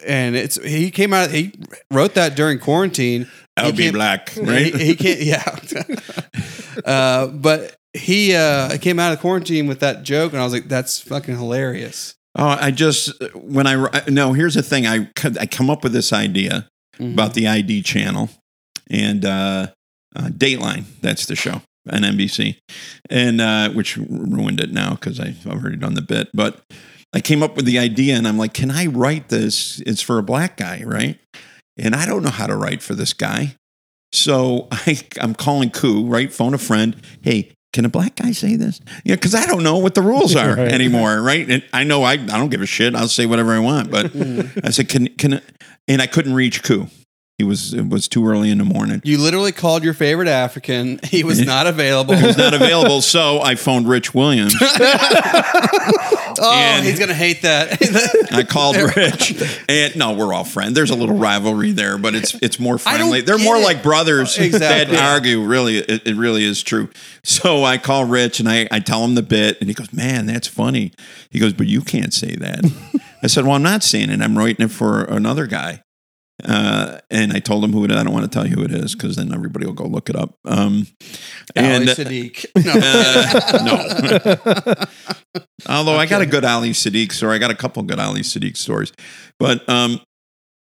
and it's he came out. He wrote that during quarantine. I'll be black, right? He can't. Yeah, but he came out of quarantine with that joke, and I was like, "That's fucking hilarious." Oh, I just when I no. Here's the thing. I come up with this idea about the ID channel and Dateline. That's the show. On NBC, and which ruined it now because I've already done the bit. But I came up with the idea, and I'm like, "Can I write this? It's for a black guy, right?" And I don't know how to write for this guy, so I'm calling Koo, right? Phone a friend. Hey, can a black guy say this? Yeah, because I don't know what the rules are anymore, right? And I know I don't give a shit. I'll say whatever I want. But I said, "Can," and I couldn't reach Koo. It was too early in the morning. You literally called your favorite African. He was not available. He was not available, so I phoned Rich Williams. Oh, he's going to hate that. I called Rich. And no, we're all friends. There's a little rivalry there, but it's more friendly. They're more like brothers exactly. that argue. Really, it really is true. So I call Rich, and I tell him the bit, and he goes, man, that's funny. He goes, but you can't say that. I said, well, I'm not saying it. I'm writing it for another guy. And I told him who it is. I don't want to tell you who it is because then everybody will go look it up. And Ali Siddiq. No. Although I got a good Ali Siddiq story. I got a couple good Ali Siddiq stories. But and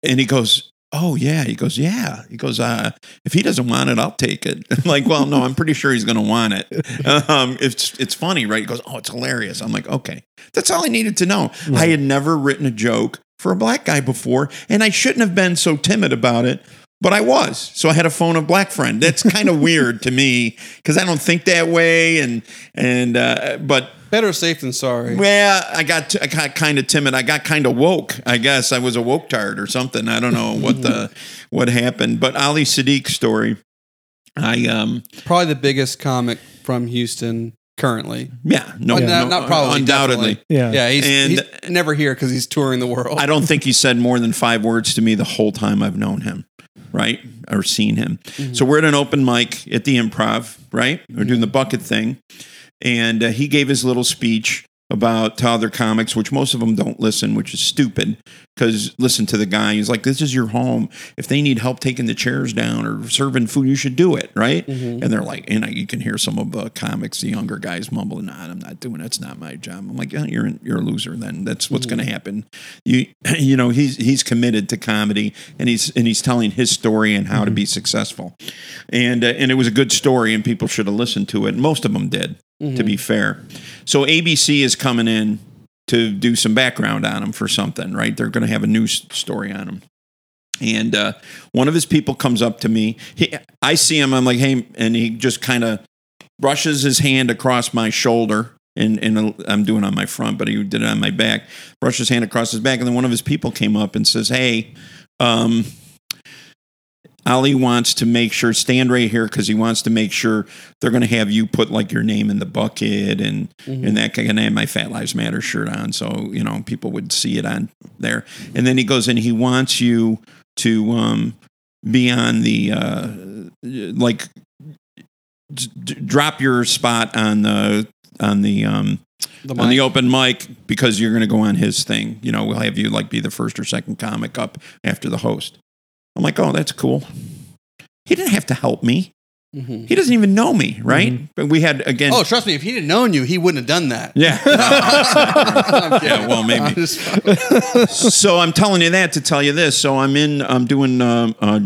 he goes, oh yeah. He goes, yeah. He goes, if he doesn't want it, I'll take it. I'm like, well, no, I'm pretty sure he's gonna want it. It's funny, right? He goes, oh, it's hilarious. I'm like, okay. That's all I needed to know. Mm-hmm. I had never written a joke for a black guy before, and I shouldn't have been so timid about it, but I was. So I had to phone a black friend. That's kind of weird to me because I don't think that way. And but better safe than sorry. Well, I got kind of timid. I got kind of woke. I guess I was a woke tard or something. I don't know what happened. But Ali Siddiq's story, I probably the biggest comic from Houston. Currently. Yeah. No, not probably. Undoubtedly. Definitely. Yeah. Yeah. He's never here because he's touring the world. I don't think he said more than 5 words to me the whole time I've known him, right? Or seen him. Mm-hmm. So we're at an open mic at the Improv, right? We're doing the bucket thing. And he gave his little speech about to other comics, which most of them don't listen, which is stupid because listen to the guy. He's like, this is your home. If they need help taking the chairs down or serving food, you should do it. Right. Mm-hmm. And they're like, and you can hear some of the comics, the younger guys mumbling, nah, I'm not doing it. It's not my job. I'm like, oh, you're a loser. Then that's what's going to happen. You know, he's committed to comedy and he's telling his story and how to be successful. And it was a good story and people should have listened to it. Most of them did. Mm-hmm. To be fair. So ABC is coming in to do some background on him for something, right? They're going to have a news story on him. And one of his people comes up to me. I see him. I'm like, hey, and he just kind of brushes his hand across my shoulder. And I'm doing it on my front, but he did it on my back. Brushed his hand across his back. And then one of his people came up and says, hey, Ali wants to make sure, stand right here, because he wants to make sure they're going to have you put like your name in the bucket and that kind of, and I had my Fat Lives Matter shirt on. So, you know, people would see it on there. And then he goes in, he wants you to be on the, like, drop your spot on the open mic because you're going to go on his thing. You know, we'll have you like be the first or second comic up after the host. I'm like, oh, that's cool. He didn't have to help me. Mm-hmm. He doesn't even know me, right? Mm-hmm. But we had, again... Oh, trust me, if he didn't know you, he wouldn't have done that. Yeah. Yeah, well, maybe. So I'm telling you that to tell you this. So I'm doing a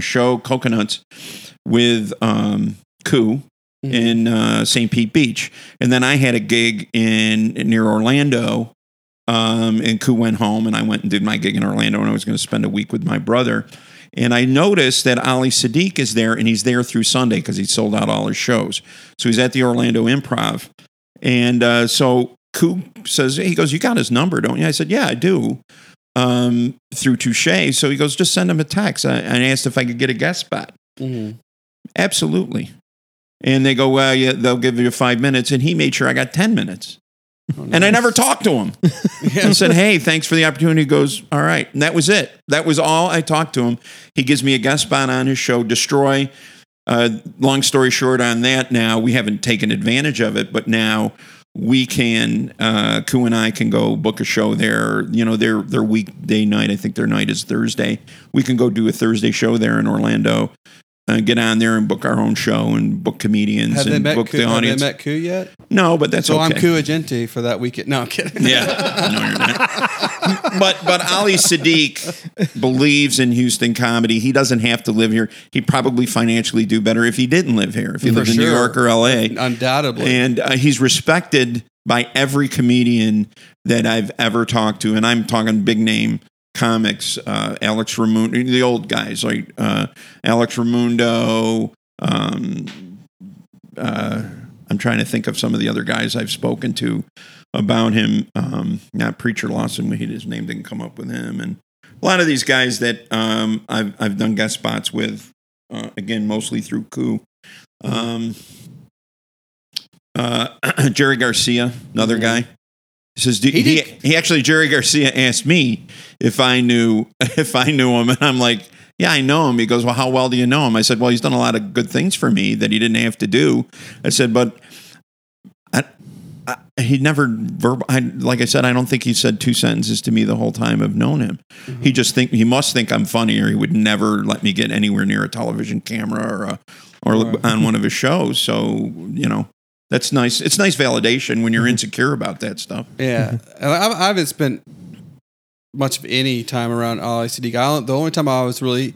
show, Coconuts, with Koo mm-hmm. in St. Pete Beach. And then I had a gig near Orlando, and Koo went home, and I went and did my gig in Orlando, and I was going to spend a week with my brother. And I noticed that Ali Siddiq is there, and he's there through Sunday because he sold out all his shows. So he's at the Orlando Improv. And so Koo says, he goes, you got his number, don't you? I said, yeah, I do, through Touché. So he goes, just send him a text. I asked if I could get a guest spot. Mm-hmm. Absolutely. And they go, well, yeah, they'll give you 5 minutes. And he made sure I got 10 minutes. Oh, nice. And I never talked to him. I said, hey, thanks for the opportunity. He goes, all right. And that was it. That was all I talked to him. He gives me a guest spot on his show, Destroy. Long story short on that, now we haven't taken advantage of it, but now we can, Koo and I can go book a show there. You know, their weekday night, I think their night is Thursday. We can go do a Thursday show there in Orlando. Get on there and book our own show and book comedians and book the audience. Have they met Koo yet? No, but that's okay. So I'm Koo Agenti for that weekend. No, I'm kidding. Yeah. No, you're not. But Ali Siddiq believes in Houston comedy. He doesn't have to live here. He'd probably financially do better if he didn't live here, if he lived in New York or L.A. Undoubtedly. And he's respected by every comedian that I've ever talked to, and I'm talking big name comics, Alex Raimundo, the old guys, like Alex Raimundo. I'm trying to think of some of the other guys I've spoken to about him. Not Preacher Lawson, his name didn't come up with him. And a lot of these guys that I've done guest spots with, again, mostly through Koo. Jerry Garcia, another guy. He says, Jerry Garcia asked me if I knew him. And I'm like, yeah, I know him. He goes, well, how well do you know him? I said, well, he's done a lot of good things for me that he didn't have to do. I said, but he never like I said, I don't think he said two sentences to me the whole time I've known him. Mm-hmm. He must think I'm funny, or he would never let me get anywhere near a television camera or on one of his shows. So, you know. That's nice. It's nice validation when you're insecure about that stuff. Yeah. I haven't spent much of any time around Ali Siddiq. The only time I was really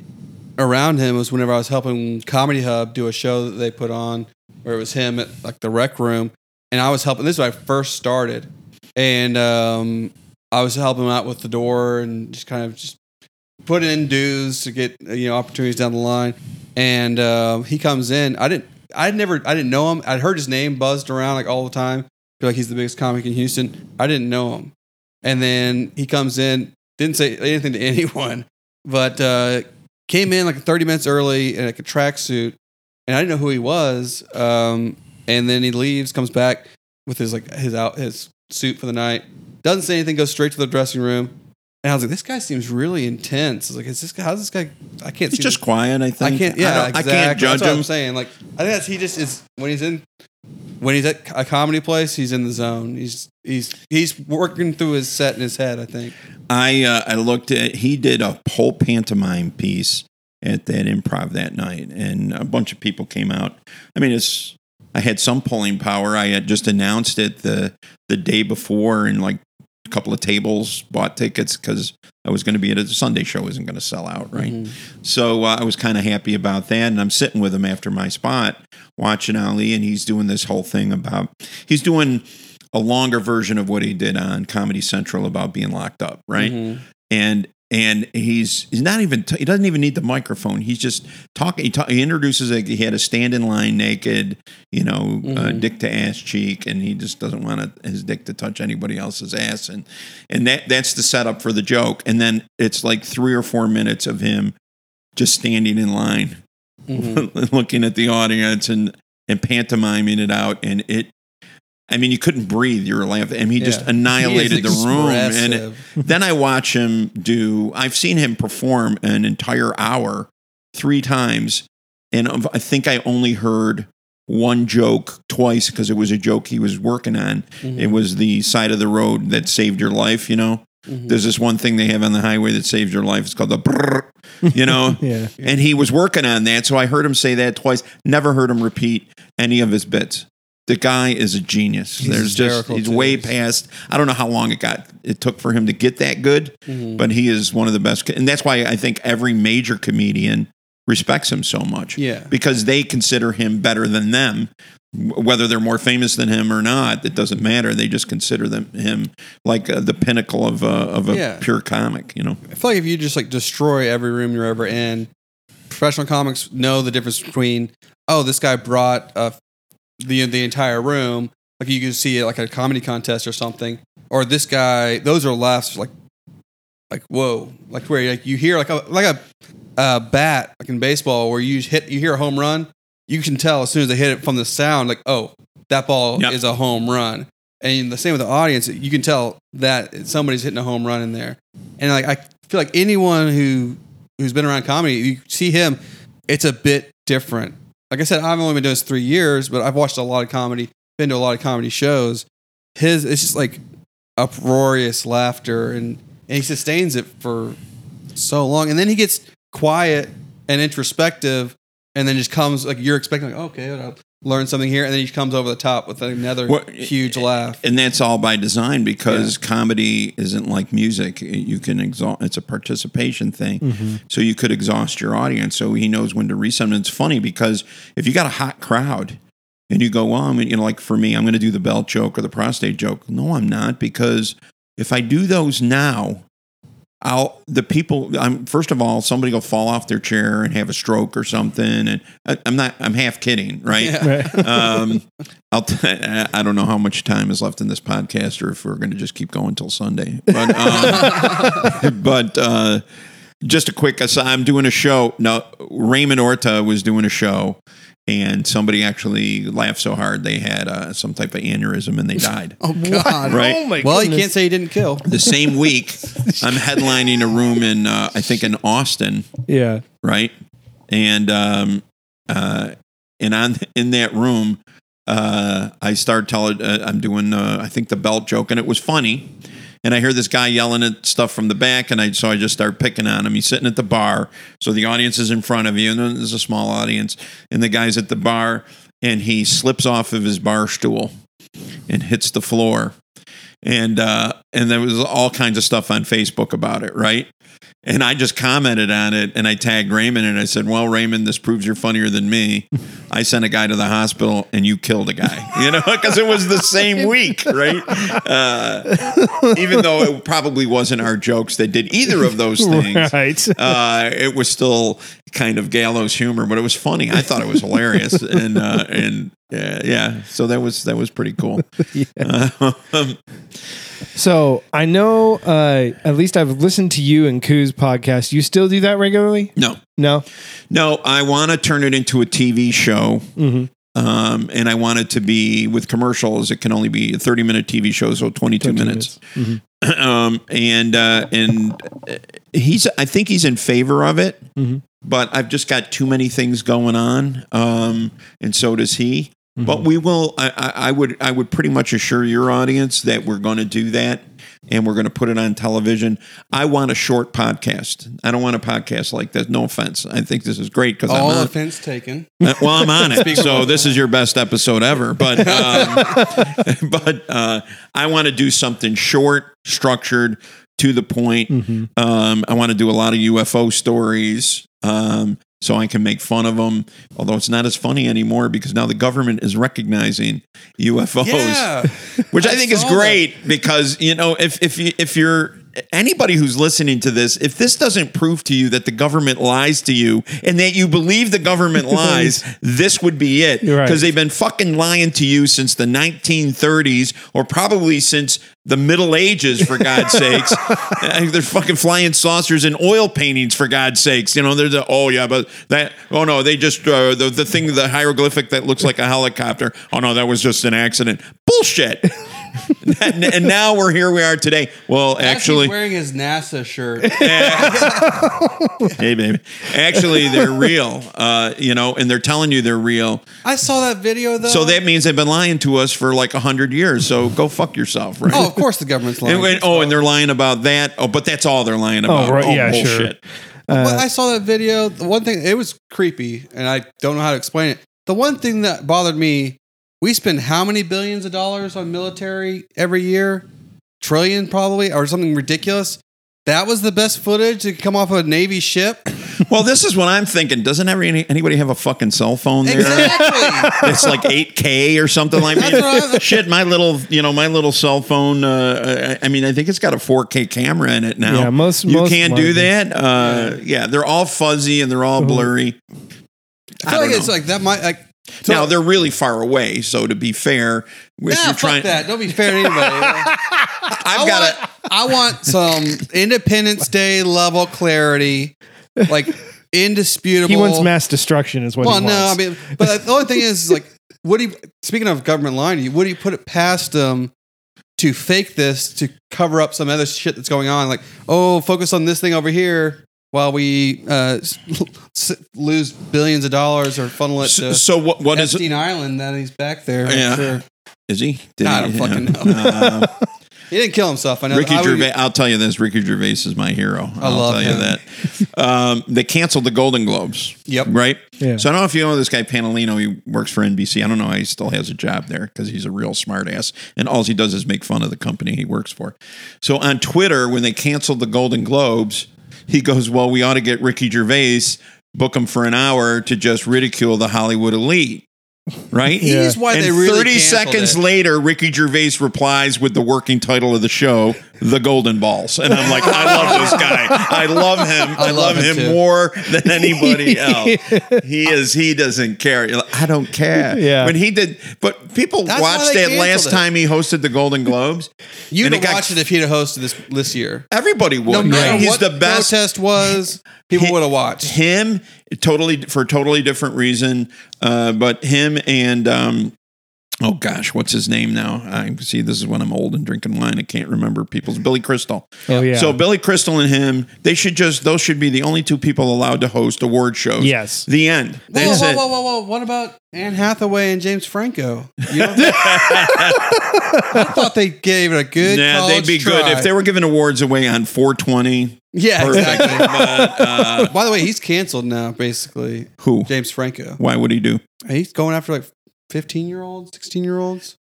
around him was whenever I was helping Comedy Hub do a show that they put on where it was him at like the Rec Room. And I was helping. This is when I first started. And I was helping him out with the door and just kind of just put in dues to get, you know, opportunities down the line. And he comes in. I didn't know him. I'd heard his name buzzed around like all the time. I feel like he's the biggest comic in Houston. I didn't know him. And then he comes in, didn't say anything to anyone, but came in like 30 minutes early in like a tracksuit, and I didn't know who he was. And then he leaves, comes back with his suit for the night, doesn't say anything, goes straight to the dressing room. And I was like, this guy seems really intense. I was like, how's this guy? I can't see. He's just quiet, I think. Exactly. I can't judge him. I'm saying. Like, I think that's, he just is, when he's at a comedy place, he's in the zone. He's working through his set in his head, I think. I looked at, he did a whole pantomime piece at that improv that night. And a bunch of people came out. I mean, I had some pulling power. I had just announced it the day before, and like, a couple of tables bought tickets because I was going to be at a Sunday show, isn't going to sell out, right? Mm-hmm. So I was kind of happy about that, and I'm sitting with him after my spot watching Ali, and he's doing this whole thing about, he's doing a longer version of what he did on Comedy Central about being locked up, right? Mm-hmm. And he's not even, he doesn't even need the microphone. He's just talking. He introduces, he had a stand in line naked, you know, mm-hmm. Dick to ass cheek. And he just doesn't want his dick to touch anybody else's ass. And that's the setup for the joke. And then it's like 3 or 4 minutes of him just standing in line, mm-hmm. looking at the audience and pantomiming it out. And I mean, you couldn't breathe. You were laughing. I mean, he just annihilated the room. And then I watch him I've seen him perform an entire hour 3 times. And I think I only heard one joke twice because it was a joke he was working on. Mm-hmm. It was the side of the road that saved your life, you know? Mm-hmm. There's this one thing they have on the highway that saves your life. It's called the brrr, you know? Yeah. And he was working on that, so I heard him say that twice. Never heard him repeat any of his bits. The guy is a genius. He's way past. I don't know how long it took for him to get that good, mm-hmm. but he is one of the best. And that's why I think every major comedian respects him so much. Yeah. Because they consider him better than them. Whether they're more famous than him or not, it doesn't matter. They just consider him like the pinnacle of a pure comic, you know? I feel like if you just like destroy every room you're ever in, professional comics know the difference between, oh, this guy brought the entire room. Like you can see it like a comedy contest or something. Or this guy, those are laughs like whoa. Like where like you hear like a bat like in baseball where you hear a home run. You can tell as soon as they hit it from the sound, like, oh, that ball is a home run. And the same with the audience. You can tell that somebody's hitting a home run in there. And like I feel like anyone who's been around comedy, you see him, it's a bit different. Like I said, I've only been doing this 3 years, but I've watched a lot of comedy, been to a lot of comedy shows. It's just like uproarious laughter, and he sustains it for so long. And then he gets quiet and introspective. And then just comes, like, you're expecting, like, okay, I'll learn something here. And then he comes over the top with another huge laugh. And that's all by design because comedy isn't like music. You can exhaust, it's a participation thing. Mm-hmm. So you could exhaust your audience. So he knows when to reset. And it's funny because if you got a hot crowd and you go, well, I mean, you know, like for me, I'm going to do the belt joke or the prostate joke. No, I'm not, because if I do those now, first of all, somebody will fall off their chair and have a stroke or something. And I'm half kidding, right? Yeah. Right. I don't know how much time is left in this podcast or if we're going to just keep going till Sunday. But, just a quick aside, I'm doing a show. No, Raymond Orta was doing a show. And somebody actually laughed so hard they had some type of aneurysm and they died. Oh, God. Right? Oh, my God. Well, you can't say he didn't kill. The same week, I'm headlining a room in, I think, in Austin. Yeah. Right? And in that room, I start telling, I'm doing, I think, the belt joke. And it was funny. And I hear this guy yelling at stuff from the back, and so I just start picking on him. He's sitting at the bar, so the audience is in front of you, and there's a small audience, and the guy's at the bar, and he slips off of his bar stool and hits the floor. And there was all kinds of stuff on Facebook about it, right? And I just commented on it, and I tagged Raymond, and I said, well, Raymond, this proves you're funnier than me. I sent a guy to the hospital, and you killed a guy, you know, because it was the same week, right? Even though it probably wasn't our jokes that did either of those things. Right. It was still kind of gallows humor, but it was funny. I thought it was hilarious, so that was pretty cool. Yeah. So I know, at least I've listened to you and Koo's podcast. You still do that regularly? No. I want to turn it into a TV show, mm-hmm. And I want it to be with commercials. It can only be a 30-minute TV show, so 22 minutes. Mm-hmm. I think he's in favor of it, mm-hmm. but I've just got too many things going on, and so does he. Mm-hmm. But we will. I would pretty much assure your audience that we're going to do that, and we're going to put it on television. I want a short podcast. I don't want a podcast like this. No offense. I think this is great because all offense taken. Well, I'm on it. So this is your best episode ever. But I want to do something short, structured, to the point. Mm-hmm. I want to do a lot of UFO stories. So I can make fun of them, although it's not as funny anymore because now the government is recognizing UFOs, which I think is great because, you know, if you're anybody who's listening to this, if this doesn't prove to you that the government lies to you and that you believe the government lies, this would be it because they've been fucking lying to you since the 1930s or probably since the Middle Ages, for God's sakes. They're fucking flying saucers and oil paintings, for God's sakes. You know, there's the thing, the hieroglyphic that looks like a helicopter. Oh no, that was just an accident. Bullshit. And now we're here. We are today. Well, actually, he's wearing his NASA shirt. Hey, baby. Actually, they're real. You know, and they're telling you they're real. I saw that video though. So that means they've been lying to us for like 100 years. So go fuck yourself, right? Oh, of course the government's lying. And they're lying about that. Oh, but that's all they're lying about. Oh, right. Yeah, bullshit. Sure. Well, I saw that video. The one thing, it was creepy, and I don't know how to explain it. The one thing that bothered me, we spend how many billions of dollars on military every year? Trillion, probably, or something ridiculous. That was the best footage to come off a Navy ship. Well, this is what I'm thinking. Doesn't anybody have a fucking cell phone there? Exactly. It's like 8K or something like that. Shit, my little cell phone. I mean, I think it's got a 4K camera in it now. Yeah, most can't do that. Yeah, they're all fuzzy and they're all blurry. I feel like it's like that might. Like, so now they're really far away, so to be fair, if you're trying, don't be fair to anybody. I want some Independence Day level clarity, like indisputable. He wants mass destruction, is what. Well, he wants. No, I mean, but the only thing is, like, would he? Speaking of government lying, would he put it past them to fake this to cover up some other shit that's going on? Like, oh, focus on this thing over here. While we lose billions of dollars or funnel it to what is Epstein Island, then he's back there. Yeah. Sure. Is he? I don't fucking know. He didn't kill himself. I know. I'll tell you this. Ricky Gervais is my hero. I'll tell you that. They canceled the Golden Globes. Yep. Right? Yeah. So I don't know if you know this guy, Panalino. He works for NBC. I don't know how he still has a job there because he's a real smart ass. And all he does is make fun of the company he works for. So on Twitter, when they canceled the Golden Globes, he goes, well, we ought to get Ricky Gervais, book him for an hour to just ridicule the Hollywood elite. Right? Yeah. He's why they really 30 seconds later, Ricky Gervais replies with the working title of the show, The Golden Balls. And I'm like, I love this guy. I love him. I love him more than anybody else. He doesn't care. I don't care. Yeah. When he did, but people watched that last time he hosted the Golden Globes. You'd have watched it if he'd have hosted this year. Everybody would. No matter right? He's what the best. Protest was, people would have watched. Him, totally for a totally different reason. But him and, oh gosh, what's his name now? This is when I'm old and drinking wine. I can't remember people's. Billy Crystal. Oh yeah. So Billy Crystal and him, those should be the only two people allowed to host award shows. Yes. The end. Whoa. What about Anne Hathaway and James Franco? I thought they gave it a good college they'd be try. Good. If they were giving awards away on 420. Yeah, perfect. Exactly. But, by the way, he's canceled now, basically. Who? James Franco. Why would he do? He's going after like 15-year-olds, 16-year-olds.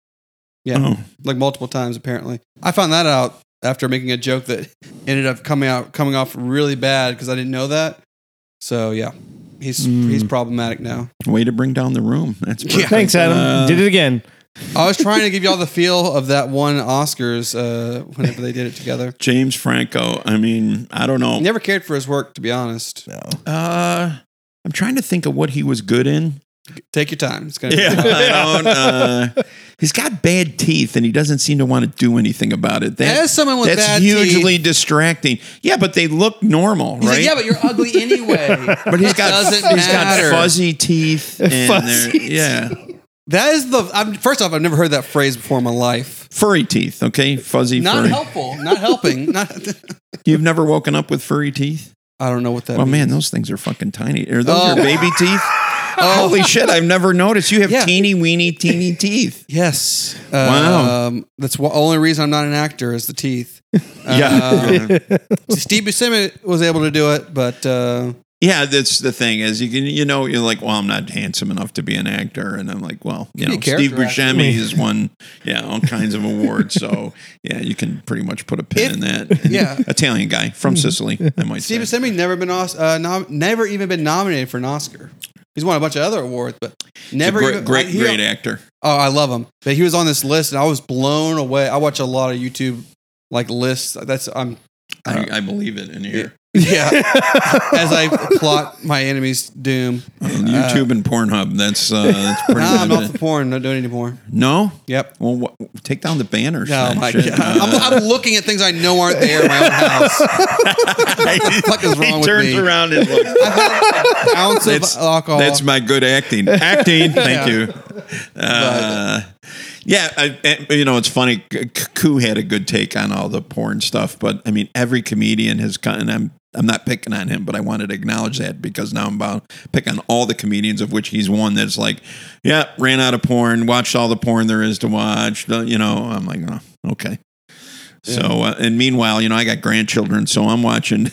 Yeah, like multiple times, apparently. I found that out after making a joke that ended up coming off really bad because I didn't know that. So, yeah. He's problematic now. Way to bring down the room. That's perfect. Yeah. Thanks, Adam. Did it again. I was trying to give you all the feel of that one Oscars whenever they did it together. James Franco. I mean, I don't know. Never cared for his work, to be honest. No. I'm trying to think of what he was good in. Take your time. It's gonna. Yeah. He's got bad teeth, and he doesn't seem to want to do anything about it. As someone with bad teeth, that's hugely distracting. Yeah, but they look normal, right? Like, yeah, but you're ugly anyway. But he's got fuzzy teeth. That is first off, I've never heard that phrase before in my life. Furry teeth, okay? Fuzzy, not furry. Not helpful, not helping. You've never woken up with furry teeth? I don't know what that means. Oh, man, those things are fucking tiny. Are those your baby teeth? Oh. Holy shit, I've never noticed. You have teeny teeth. Yes. Wow. That's the only reason I'm not an actor is the teeth. Steve Buscemi was able to do it, but... yeah, that's the thing is you're like, well, I'm not handsome enough to be an actor. And I'm like, well, Steve Buscemi has won all kinds of awards. So yeah, you can pretty much put a pin in that. Yeah. Italian guy from Sicily, I might say. Steve Buscemi never even been nominated for an Oscar. He's won a bunch of other awards, but never even... Great actor. Oh, I love him. But he was on this list and I was blown away. I watch a lot of YouTube lists. I believe it in here. Yeah, as I plot my enemy's doom. YouTube and Pornhub. That's pretty. No, I'm off the porn. Not doing any porn. No. Yep. Well, take down the banners. No, my God. I'm looking at things I know aren't there in my own house. What the fuck is wrong with me? He turns around and looks. An ounce of alcohol. That's my good acting. Thank you. Yeah, it's funny. Koo had a good take on all the porn stuff, but I mean, every comedian has come, and I'm not picking on him, but I wanted to acknowledge that because now I'm about to pick on all the comedians, of which he's one that's like, yeah, ran out of porn, watched all the porn there is to watch. You know, I'm like, oh, okay. Yeah. So, and meanwhile, you know, I got grandchildren, so I'm watching,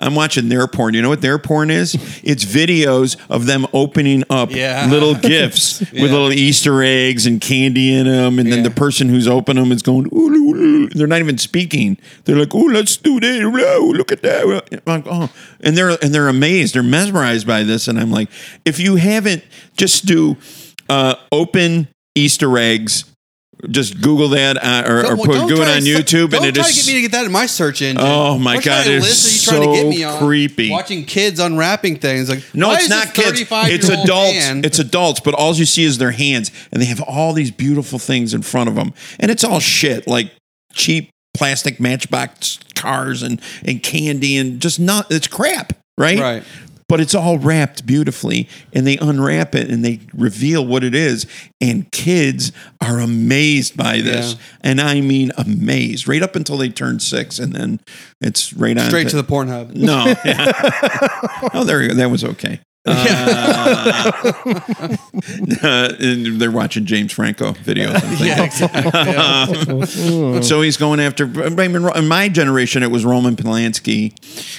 I'm watching their porn. You know what their porn is? It's videos of them opening up little gifts with little Easter eggs and candy in them. And then the person who's opening them is going, ooh, ooh, ooh. They're not even speaking. They're like, oh, let's do this. Ooh, look at that. And like, oh. And they're amazed. They're mesmerized by this. And I'm like, if you haven't, just do open Easter eggs. Just Google that or put on YouTube. Don't try to get me to get that in my search engine. Oh, my God. It's so creepy. Watching kids unwrapping things. Like, no, it's not kids. It's adults. Man? It's adults, but all you see is their hands, and they have all these beautiful things in front of them, and it's all shit, like cheap plastic matchbox cars and candy and just not. It's crap, right? Right. But it's all wrapped beautifully, and they unwrap it, and they reveal what it is, and kids are amazed by this, and I mean amazed, right up until they turn 6, and then it's right on. Straight to the Pornhub. No. Yeah. Oh, there you go. That was okay. And they're watching James Franco videos. And exactly. So he's going after Raymond. In my generation, it was Roman Polanski,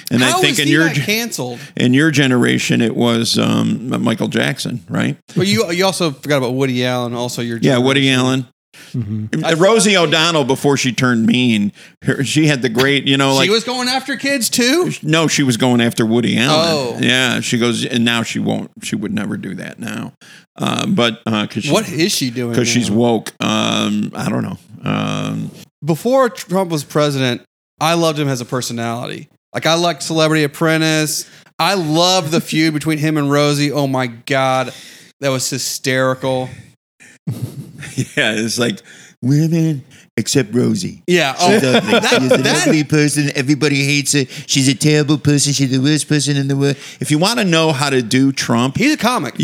and how I think in your canceled in your generation, it was Michael Jackson, right? But you also forgot about Woody Allen. Also, your generation. Yeah, Woody Allen. Mm-hmm. Rosie O'Donnell, before she turned mean, she had the great, you know, like she was going after kids too. No, she was going after Woody Allen. Oh, yeah. She goes, and now she won't. She would never do that now. What is she doing? Because she's woke. I don't know. Before Trump was president, I loved him as a personality. Like I liked Celebrity Apprentice. I loved the feud between him and Rosie. Oh my God, that was hysterical. Yeah, it's like women except Rosie. Yeah, she's an ugly person. Everybody hates her. She's a terrible person. She's the worst person in the world. If you want to know how to do Trump, he's a comic.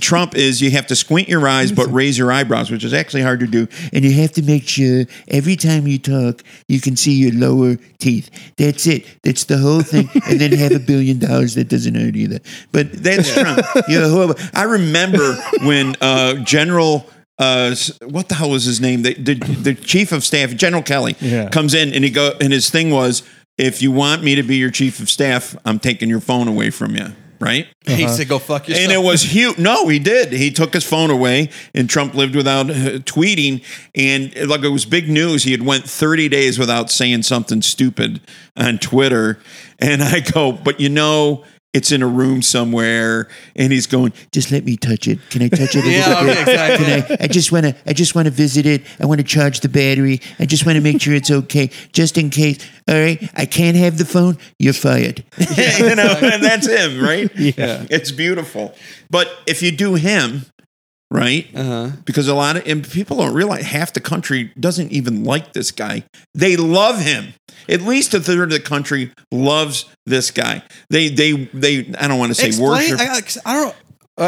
Trump is you have to squint your eyes but raise your eyebrows, which is actually hard to do, and you have to make sure every time you talk you can see your lower teeth. That's it. That's the whole thing. And then have $1 billion. That doesn't hurt either. But that's Trump. You're horrible. I remember when General. What the hell was his name? The chief of staff, General Kelly, comes in and his thing was, if you want me to be your chief of staff, I'm taking your phone away from you. Right? Uh-huh. He said, go fuck yourself. And it was huge. No, he did. He took his phone away, and Trump lived without tweeting. And like it was big news. He had went 30 days without saying something stupid on Twitter. And I go, but you know, it's in a room somewhere, and he's going, just let me touch it. Can I touch it a little bit? Exactly. Can I just want to visit it. I want to charge the battery. I just want to make sure it's okay, just in case. All right, I can't have the phone. You're fired. You know, and that's him, right? Yeah. It's beautiful. But if you do him, right? Uh-huh. Because a lot of and people don't realize half the country doesn't even like this guy. They love him. At least a third of the country loves this guy. They I don't want to say worship. I don't.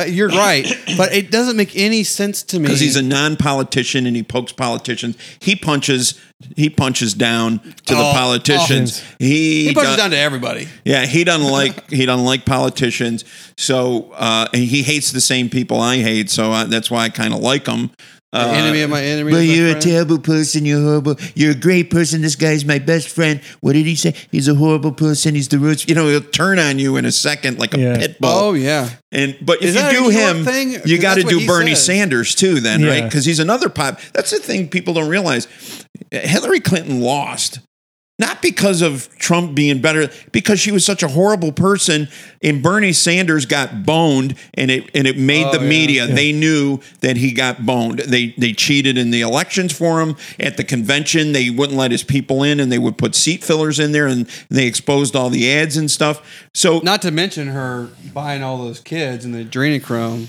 You're right, but it doesn't make any sense to me because he's a non-politician and he pokes politicians. He punches down to the politicians. He punches down to everybody. Yeah, he doesn't like politicians. So and he hates the same people I hate. So that's why I kind of like him. Enemy of my enemy. Well, you're a terrible person. You're horrible. You're a great person. This guy's my best friend. What did he say? He's a horrible person. He's the worst. You know, he'll turn on you in a second like a pit bull. Oh, yeah. But if you do him, you got to do Bernie Sanders too then, right? Because he's another pop. That's the thing people don't realize. Hillary Clinton lost. Not because of Trump being better, because she was such a horrible person, and Bernie Sanders got boned, and it made the media. Yeah. They knew that he got boned. They cheated in the elections for him. At the convention, they wouldn't let his people in, and they would put seat fillers in there, and they exposed all the ads and stuff. So, not to mention her buying all those kids and the adrenochrome.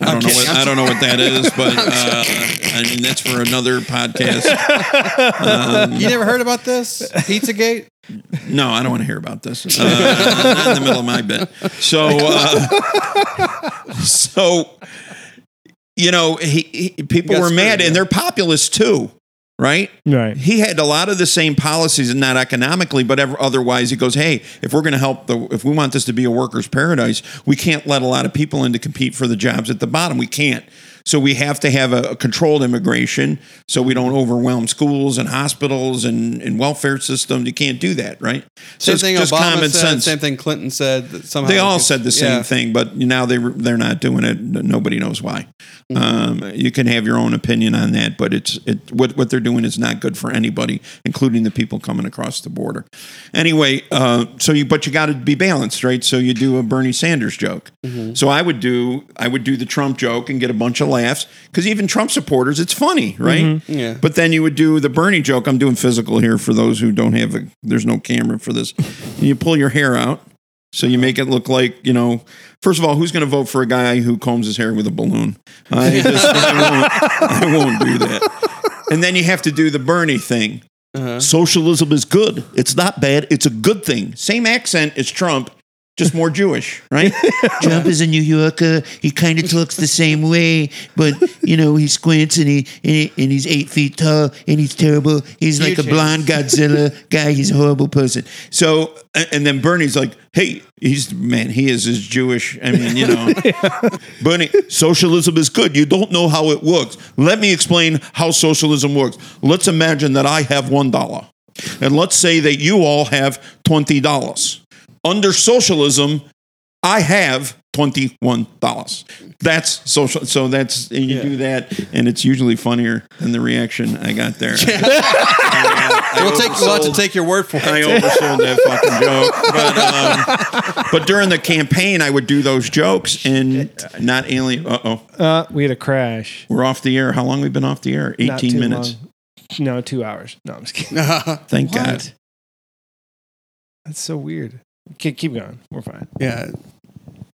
I don't know what that is, but I mean that's for another podcast. You never heard about this Pizzagate? No, I don't want to hear about this. I'm not in the middle of my bit. So you know, people were mad, and they're populist too, right? Right. He had a lot of the same policies, and not economically, but otherwise he goes, hey, if we're going to help, if we want this to be a workers' paradise, we can't let a lot of people in to compete for the jobs at the bottom. We can't. So we have to have a controlled immigration so we don't overwhelm schools and hospitals and welfare systems. You can't do that, right? So it's just common sense. Same thing Clinton said. That somehow they all said the same thing, but now they're not doing it. Nobody knows why. Mm-hmm. You can have your own opinion on that, but what they're doing is not good for anybody, including the people coming across the border. Anyway, but you got to be balanced, right? So you do a Bernie Sanders joke. Mm-hmm. So I would do the Trump joke and get a bunch of laughs, because even Trump supporters, it's funny, right? Mm-hmm. Yeah. But then you would do the Bernie joke. I'm doing physical here for those who don't have there's no camera for this. And you pull your hair out, so you make it look like, you know, first of all, who's going to vote for a guy who combs his hair with a balloon? I won't do that. And then you have to do the Bernie thing. Uh-huh. Socialism is good. It's not bad. It's a good thing. Same accent as Trump. Just more Jewish, right? Trump is a New Yorker. He kind of talks the same way, but, you know, he squints and he's 8 feet tall and he's terrible. He's like a blonde Godzilla guy. He's a horrible person. So, and then Bernie's like, hey, he is as Jewish. I mean, you know, Bernie, socialism is good. You don't know how it works. Let me explain how socialism works. Let's imagine that I have $1, and let's say that you all have $20. Under socialism, I have $21. That's social. So that's, and you do that, and it's usually funnier than the reaction I got there. It'll take you a lot to take your word for it. I oversold that fucking joke. But during the campaign, I would do those jokes and not alien. Uh-oh. We had a crash. We're off the air. How long have we been off the air? 18 minutes. Long. No, 2 hours. No, I'm just kidding. Thank God. That's so weird. Keep going. We're fine. Yeah.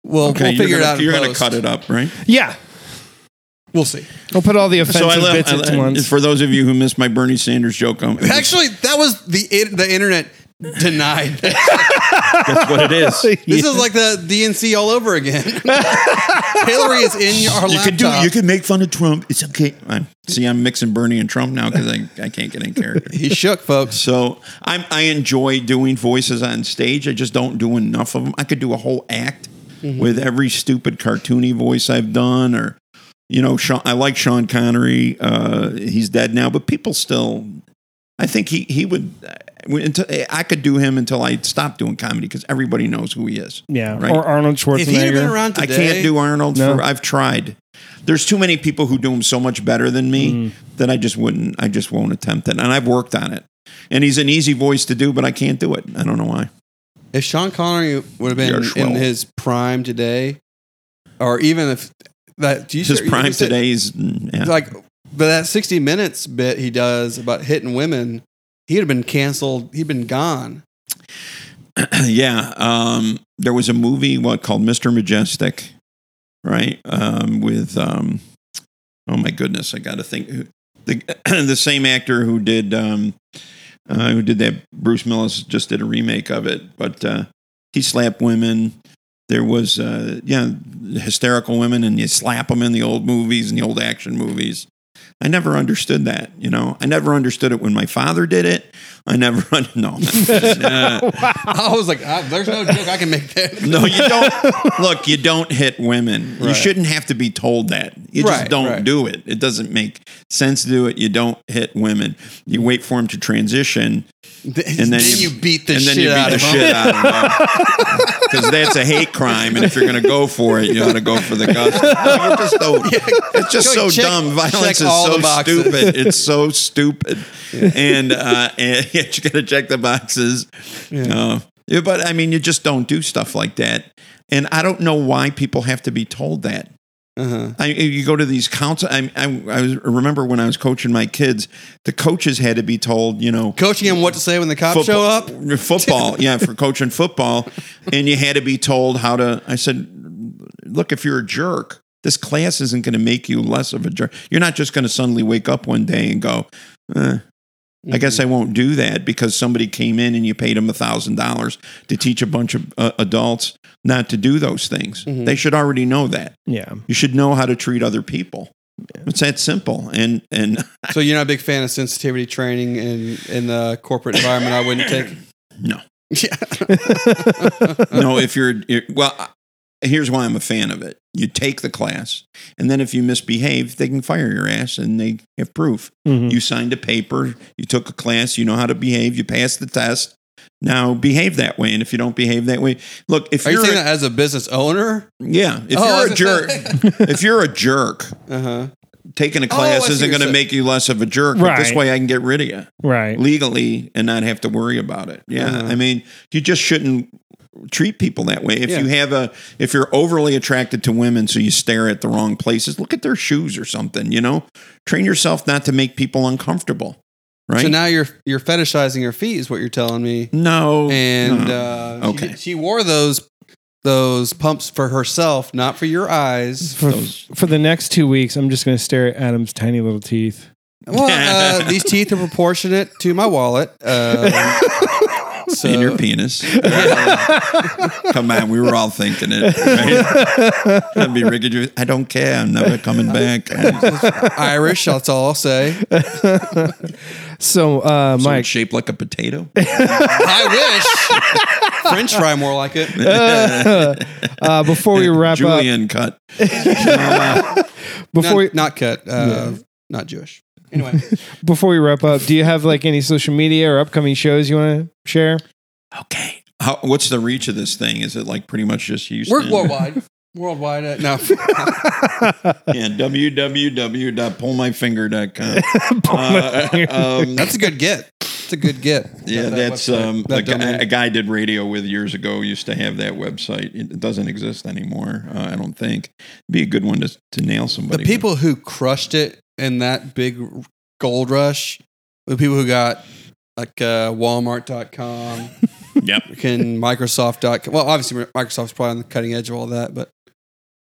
Well, okay, we'll figure it out. You're going to cut it up, right? Yeah. We'll see. We'll put all the offensive bits into one. For those of you who missed my Bernie Sanders joke, actually, that was the internet denied. That's what it is. This is like the DNC all over again. Hillary is in our laptop. You can make fun of Trump. It's okay. I'm mixing Bernie and Trump now because I can't get in character. He's shook, folks. So I enjoy doing voices on stage. I just don't do enough of them. I could do a whole act with every stupid cartoony voice I've done, or, you know, I like Sean Connery. He's dead now, but people still. I think he would. I could do him until I stopped doing comedy because everybody knows who he is. Yeah, right? Or Arnold Schwarzenegger. If he had been around today, I can't do Arnold. No. I've tried. There's too many people who do him so much better than me that I just won't attempt it. And I've worked on it. And he's an easy voice to do, but I can't do it. I don't know why. If Sean Connery would have been in his prime today, or even if that like, but that 60 Minutes bit he does about hitting women. He'd have been canceled. He'd been gone. Yeah. There was a movie called Mr. Majestic, right? With, oh my goodness, I got to think. The same actor who did that, Bruce Willis, just did a remake of it. But he slapped women. There was, hysterical women, and you slap them in the old movies and the old action movies. I never understood that, you know. I never understood it when my father did it. I was like, there's no joke I can make there. No, you don't. Look, you don't hit women. Right. You shouldn't have to be told that. You just don't do it. It doesn't make sense to do it. You don't hit women. You wait for them to transition. And then you beat the shit out of them. Because that's a hate crime. And if you're going to go for it, you ought to go for the gusto. No, it's just so dumb. Violence is so stupid. It's so stupid. Yeah. And you got to check the boxes. Yeah. But I mean, you just don't do stuff like that. And I don't know why people have to be told that. Uh-huh. You go to these council. I remember when I was coaching my kids, the coaches had to be told, you know, coaching them what to say when the cops show up. Football, for coaching football, and you had to be told how to. I said, look, if you're a jerk, this class isn't going to make you less of a jerk. You're not just going to suddenly wake up one day and go, I guess I won't do that because somebody came in and you paid them $1,000 to teach a bunch of adults not to do those things. Mm-hmm. They should already know that. Yeah. You should know how to treat other people. It's that simple. And so you're not a big fan of sensitivity training in the corporate environment? I wouldn't take it? No. Yeah. No, if you're well, here's why I'm a fan of it. You take the class, and then if you misbehave, they can fire your ass, and they have proof. Mm-hmm. You signed a paper, you took a class, you know how to behave, you passed the test. Now behave that way, and if you don't behave that way, look. If you're saying that as a business owner, yeah. If you're a jerk, taking a class isn't going to make you less of a jerk. Right. But this way, I can get rid of you, right, legally, and not have to worry about it. Yeah, I mean, you just shouldn't treat people that way. If you have if you're overly attracted to women, so you stare at the wrong places, look at their shoes or something. You know, train yourself not to make people uncomfortable. Right? So now you're fetishizing her feet is what you're telling me. No. And okay. She wore those pumps for herself, not for your eyes. For the next 2 weeks, I'm just going to stare at Adam's tiny little teeth. Well, these teeth are proportionate to my wallet. So. And your penis. Come on, we were all thinking it. Right? That'd be ridiculous. I don't care. I'm never coming back. Irish, that's all I'll say. So, Mike, shaped like a potato. I wish. French fry more like it. Before we wrap Julian up, cut. Not cut. Not Jewish. Anyway, before we wrap up, do you have like any social media or upcoming shows you want to share? Okay. What's the reach of this thing? Is it like pretty much just Houston? We're worldwide. Worldwide. No. Yeah, www.pullmyfinger.com. That's a good get. It's a good get. Yeah, that's a guy did radio with years ago. Used to have that website. It doesn't exist anymore, I don't think. It'd be a good one to nail somebody. The people who crushed it in that big gold rush, the people who got like Walmart.com, yep, and Microsoft.com. Well, obviously Microsoft's probably on the cutting edge of all that, but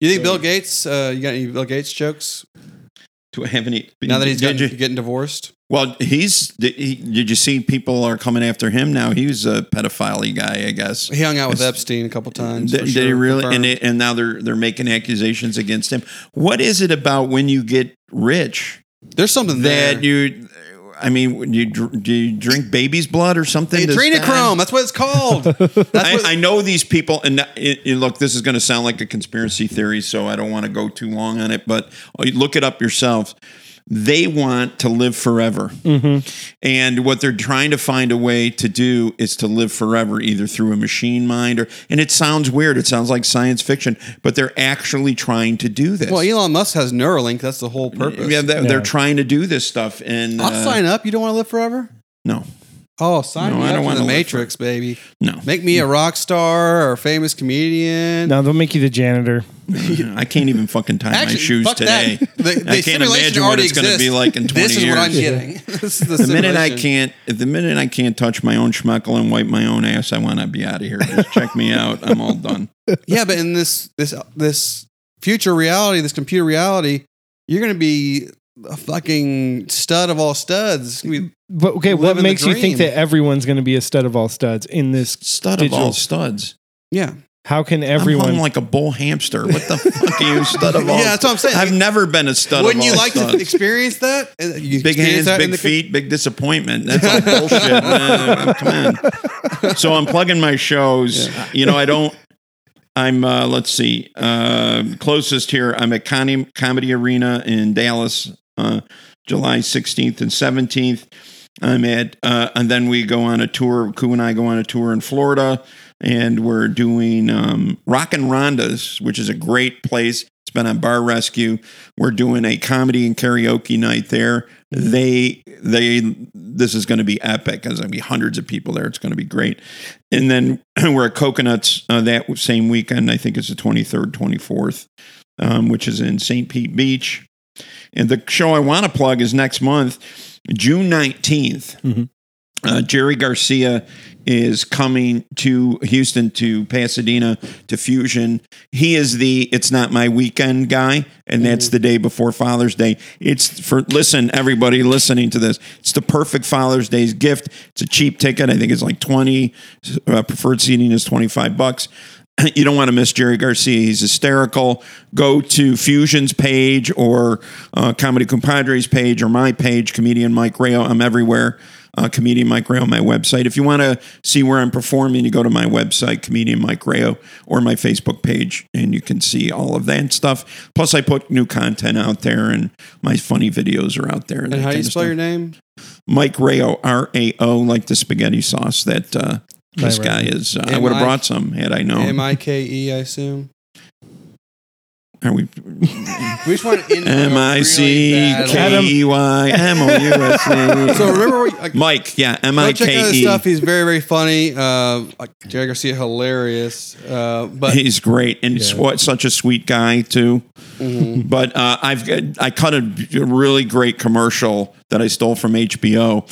you think Bill Gates? You got any Bill Gates jokes? Do I have any? Now that he's getting divorced. Well, did you see people are coming after him now? He was a pedophile guy, I guess. He hung out with Epstein a couple times. Did he really? And now they're making accusations against him. What is it about when you get rich? There's something that you. I mean, do you drink baby's blood or something? Adrenochrome. That's what it's called. I know these people. And look, this is going to sound like a conspiracy theory, so I don't want to go too long on it. But look it up yourselves. They want to live forever. Mm-hmm. And what they're trying to find a way to do is to live forever, either through a machine mind or, and it sounds weird. It sounds like science fiction, but they're actually trying to do this. Well, Elon Musk has Neuralink. That's the whole purpose. Yeah, they're trying to do this stuff. And I'll sign up. You don't want to live forever? No. Oh, sign me up for the Matrix, baby. No. Make me a rock star or a famous comedian. No, they'll make you the janitor. I can't even fucking tie my shoes today. I can't imagine what it's going to be like in 20 years. This is what I'm getting. This is the minute I can't touch my own schmuckle and wipe my own ass, I want to be out of here. Just check me out. I'm all done. Yeah, but in this future reality, this computer reality, you're going to be a fucking stud of all studs. But okay, what makes you think that everyone's going to be a stud of all studs in this stud digital of all studs? Yeah. How can everyone? I'm like a bull hamster. What the fuck are you, stud of all? Yeah, that's what I'm saying. I've never been a stud of all. Wouldn't you like studs to experience that? You big experience hands, that big feet, big disappointment. That's all bullshit. Come on. So I'm plugging my shows. Yeah. You know, closest here. I'm at Comedy Arena in Dallas, July 16th and 17th. I'm at, and then we go on a tour. Koo and I go on a tour in Florida, and we're doing Rockin' Rhonda's, which is a great place. It's been on Bar Rescue. We're doing a comedy and karaoke night there. This is going to be epic. There's going to be hundreds of people there. It's going to be great. And then we're at Coconuts that same weekend. I think it's the 23rd, 24th, which is in St. Pete Beach. And the show I want to plug is next month, June 19th. Mm-hmm. Jerry Garcia is coming to Houston, to Pasadena, to Fusion. He is the It's Not My Weekend guy, and that's the day before Father's Day. It's for, listen, everybody listening to this, it's the perfect Father's Day's gift. It's a cheap ticket. I think it's like $20. Preferred seating is $25. You don't want to miss Jerry Garcia. He's hysterical. Go to Fusion's page or Comedy Compadre's page or my page, Comedian Mike Rayo. I'm everywhere. Comedian Mike Rayo, my website. If you want to see where I'm performing, you go to my website, Comedian Mike Rayo, or my Facebook page, and you can see all of that stuff. Plus, I put new content out there, and my funny videos are out there. And how do you spell your name? Mike Rayo, R-A-O, like the spaghetti sauce that this guy is. I would have brought some had I known. M-I-K-E, I assume. Are we just want to MICKEYMOUSE. So remember what, like, Mike, yeah, MIKE. Check out his stuff. He's very, very funny. Jerry Garcia, hilarious. But he's great and such a sweet guy too. Mm-hmm. But I cut a really great commercial that I stole from HBO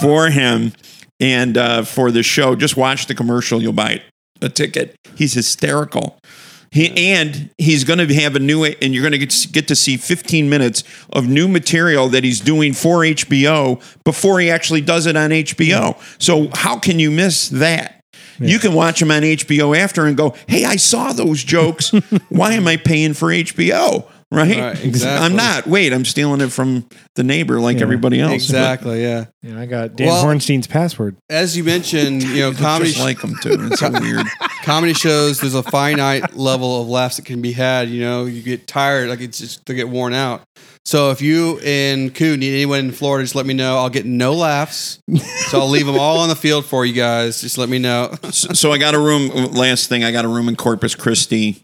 for him and for the show. Just watch the commercial, you'll buy a ticket. He's hysterical. And he's going to have a new, and you're going to get to see 15 minutes of new material that he's doing for HBO before he actually does it on HBO. Yeah. So how can you miss that? Yeah. You can watch him on HBO after and go, hey, I saw those jokes. Why am I paying for HBO? Right? Exactly. I'm not. Wait, I'm stealing it from the neighbor like everybody else. Exactly, I got Dan Hornstein's password. As you mentioned, comedy... just like him, too. It's so weird. Comedy shows, there's a finite level of laughs that can be had. You get tired. Like, it's just, they get worn out. So if you and Koo need anyone in Florida, just let me know. I'll get no laughs. So I'll leave them all on the field for you guys. Just let me know. So I got a room... Last thing, I got a room in Corpus Christi...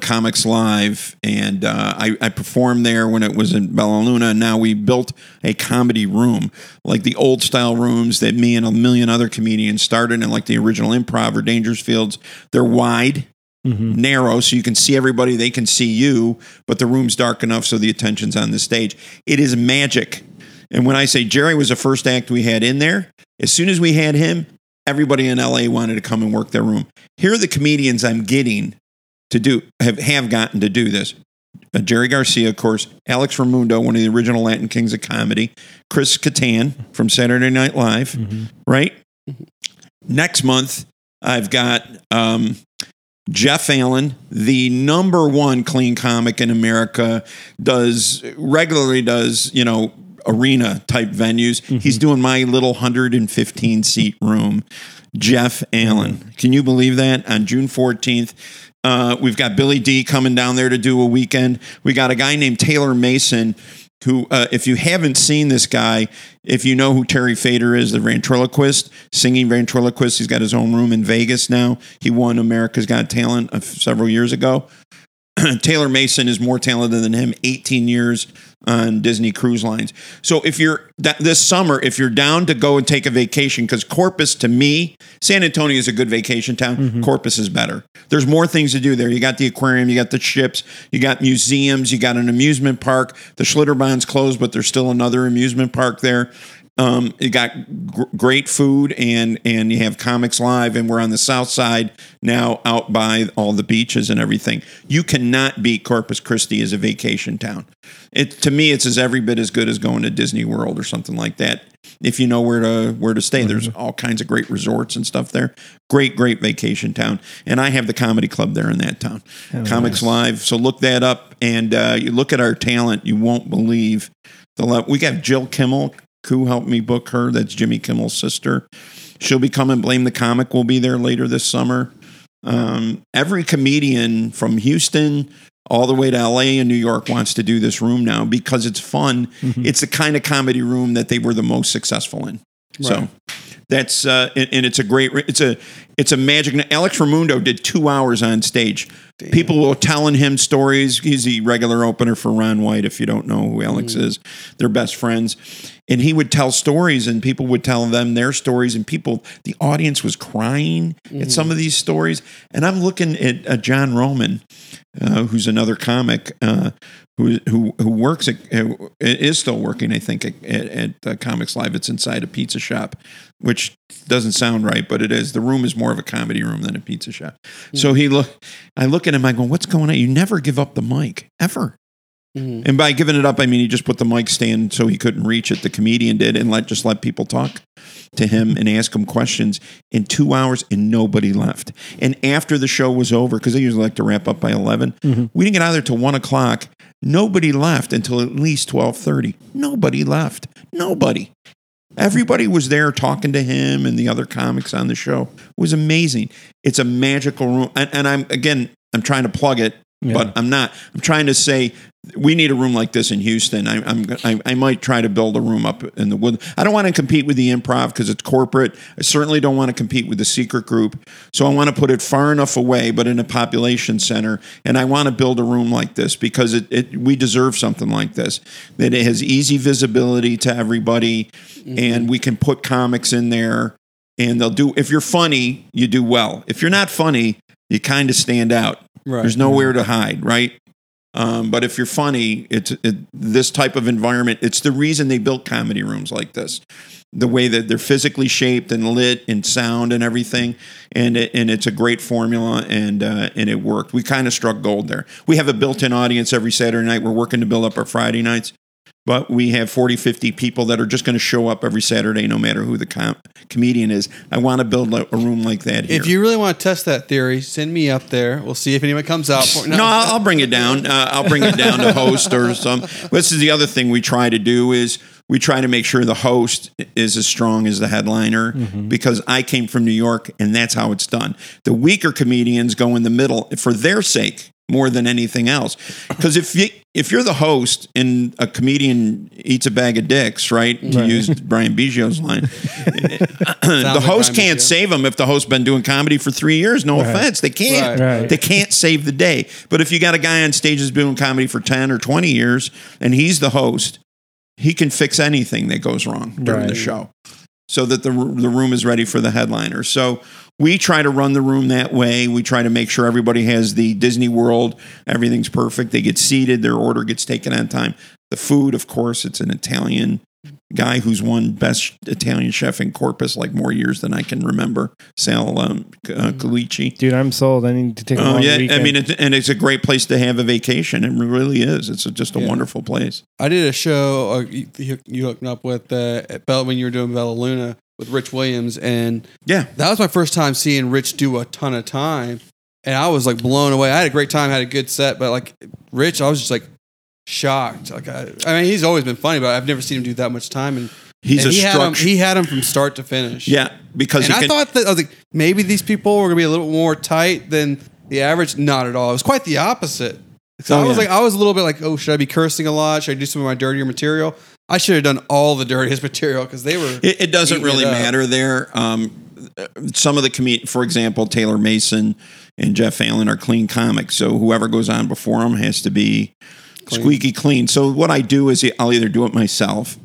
Comics Live, and I performed there when it was in Bella Luna, and now we built a comedy room, like the old style rooms that me and a million other comedians started in, like the original Improv or Dangersfields. They're wide, narrow, so you can see everybody, they can see you, but the room's dark enough so the attention's on the stage. It is magic. And when I say Jerry was the first act we had in there, as soon as we had him, everybody in LA wanted to come and work their room. Here are the comedians I'm getting to do, have gotten to do this. Jerry Garcia, of course, Alex Ramundo, one of the original Latin Kings of Comedy, Chris Kattan from Saturday Night Live, right? Next month, I've got Jeff Allen, the number one clean comic in America, regularly does, arena type venues. He's doing my little 115 seat room. Jeff Allen. Can you believe that? On June 14th, we've got Billy D coming down there to do a weekend. We got a guy named Taylor Mason, who, if you haven't seen this guy, if you know who Terry Fader is, the ventriloquist, singing ventriloquist, he's got his own room in Vegas now. He won America's Got Talent several years ago. Taylor Mason is more talented than him, 18 years on Disney Cruise Lines. So if you're this summer, if you're down to go and take a vacation, because Corpus, to me, San Antonio is a good vacation town. Corpus is better. There's more things to do there. You got the aquarium, you got the ships, you got museums, you got an amusement park. The Schlitterbahn's closed, but there's still another amusement park there. You got great food and you have Comics Live, and we're on the south side now out by all the beaches and everything. You cannot beat Corpus Christi as a vacation town. To me, it's every bit as good as going to Disney World or something like that. If you know where to stay, there's all kinds of great resorts and stuff there. Great vacation town. And I have the comedy club there in that town, Comics Live. So look that up, and you look at our talent. You won't believe the level. We got Jill Kimmel. Koo helped me book her. That's Jimmy Kimmel's sister. She'll be coming. Blame the Comic will be there later this summer. Every comedian from Houston all the way to LA and New York wants to do this room now because it's fun. It's the kind of comedy room that they were the most successful in. Right. So that's and it's a great. It's a magic. Alex Ramundo did 2 hours on stage. Damn. People were telling him stories. He's the regular opener for Ron White. If you don't know who Alex is, they're best friends. And he would tell stories, and people would tell them their stories, and the audience was crying at some of these stories. And I'm looking at John Roman, who's another comic, who works is still working, I think, at Comics Live. It's inside a pizza shop, which doesn't sound right, but it is. The room is more of a comedy room than a pizza shop. So I look at him, I go, what's going on? You never give up the mic, ever. Mm-hmm. And by giving it up, I mean he just put the mic stand so he couldn't reach it. The comedian did, and let people talk to him and ask him questions in 2 hours, and nobody left. And after the show was over, because they usually like to wrap up by 11, mm-hmm. we didn't get out there till 1 o'clock. Nobody left until at least 12:30. Nobody left. Nobody. Everybody was there talking to him and the other comics on the show. It was amazing. It's a magical room. And I'm trying to plug it, yeah. but I'm not. I'm trying to say we need a room like this in Houston. I might try to build a room up in the wood. I don't want to compete with the Improv because it's corporate. I certainly don't want to compete with the Secret Group. So I want to put it far enough away, but in a population center. And I want to build a room like this because we deserve something like this. That it has easy visibility to everybody, mm-hmm. and we can put comics in there. And they'll do. If you're funny, you do well. If you're not funny, you kind of stand out. Right. There's nowhere to hide, right? But if you're funny, it's this type of environment. It's the reason they built comedy rooms like this, the way that they're physically shaped and lit and sound and everything. And it's a great formula, and it worked. We kind of struck gold there. We have a built-in audience every Saturday night. We're working to build up our Friday nights, but we have 40, 50 people that are just going to show up every Saturday, no matter who the comedian is. I want to build a room like that here. If you really want to test that theory, send me up there. We'll see if anyone comes out. No, I'll bring it down. I'll bring it down to host or some. This is the other thing we try to do is we try to make sure the host is as strong as the headliner, mm-hmm. because I came from New York, and that's how it's done. The weaker comedians go in the middle for their sake more than anything else. Because if you're the host and a comedian eats a bag of dicks, right? To use Brian Biggio's line, the host like can't Biggio. Save them if the host's been doing comedy for 3 years. No offense. They can't. Right. They can't save the day. But if you got a guy on stage who's been doing comedy for 10 or 20 years and he's the host, he can fix anything that goes wrong during the show so that the room is ready for the headliner. So we try to run the room that way. We try to make sure everybody has the Disney World. Everything's perfect. They get seated. Their order gets taken on time. The food, of course, it's an Italian guy who's won Best Italian Chef in Corpus like more years than I can remember. Sal Calici. Dude, I'm sold. I need to take a long weekend. I mean, it's a great place to have a vacation. It really is. It's just a wonderful place. I did a show you hooked me up with when you were doing Bella Luna, with Rich Williams, and that was my first time seeing Rich do a ton of time, and I was like blown away. I had a great time, had a good set, but like Rich, I was just like shocked. Like I mean, he's always been funny, but I've never seen him do that much time, and he had him from start to finish. Yeah, because I thought that I was like maybe these people were gonna be a little more tight than the average. Not at all. It was quite the opposite. So I was a little bit like, oh, should I be cursing a lot? Should I do some of my dirtier material? I should have done all the dirtiest material because they were. It doesn't really matter there. Some of the for example, Taylor Mason and Jeff Allen are clean comics. So whoever goes on before them has to be squeaky clean. So what I do is I'll either do it myself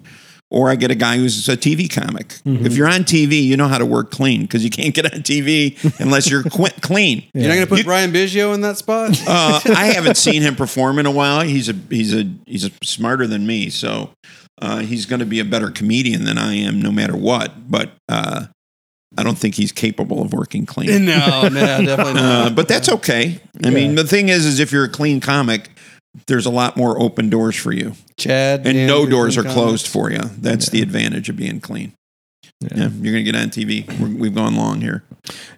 or I get a guy who's a TV comic. Mm-hmm. If you're on TV, you know how to work clean because you can't get on TV unless you're clean. Yeah. You're not going to put Brian Biggio in that spot? I haven't seen him perform in a while. He's smarter than me, so he's going to be a better comedian than I am no matter what. But I don't think he's capable of working clean. No, definitely not. But that's okay. I mean, the thing is if you're a clean comic, there's a lot more open doors for you, Chad, and no doors are closed for you. That's the advantage of being clean. Yeah, you're going to get on TV. We've gone long here.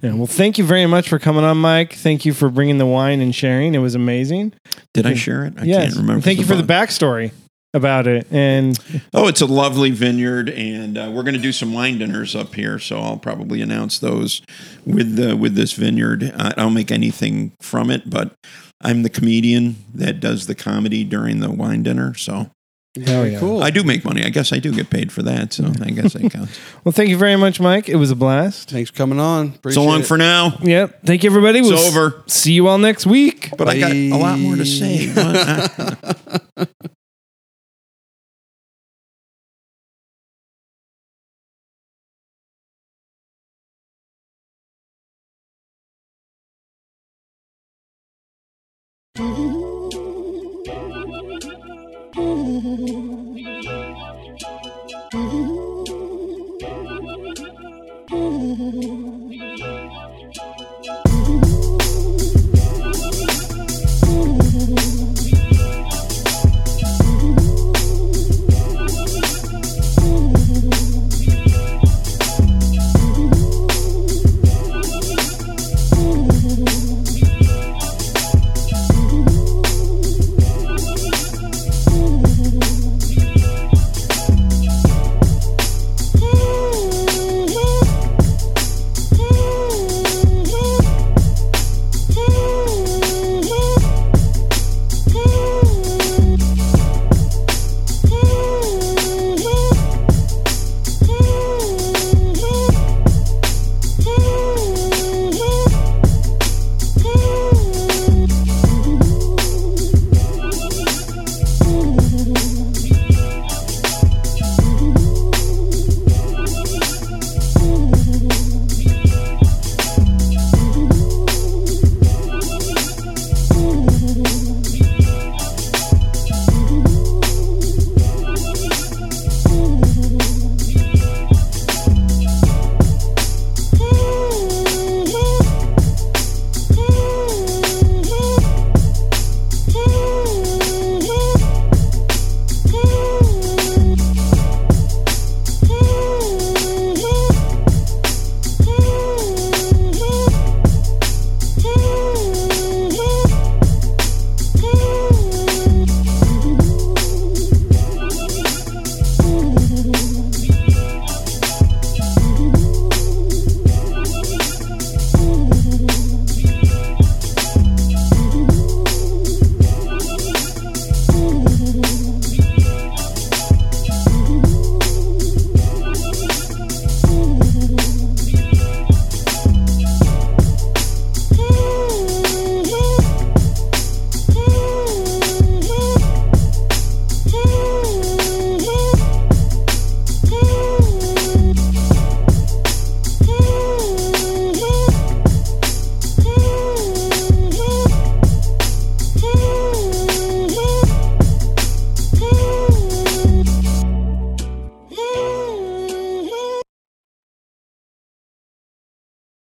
Yeah, well, thank you very much for coming on, Mike. Thank you for bringing the wine and sharing. It was amazing. Did I share it? I can't remember. Thank you for the backstory about it. And it's a lovely vineyard, and we're going to do some wine dinners up here. So I'll probably announce those with this vineyard. I don't make anything from it, but I'm the comedian that does the comedy during the wine dinner, so cool. I do make money. I guess I do get paid for that, so I guess that counts. Well, thank you very much, Mike. It was a blast. Thanks for coming on. Appreciate so long it. For now. Yep. Thank you, everybody. It's over. See you all next week. But bye. I got a lot more to say.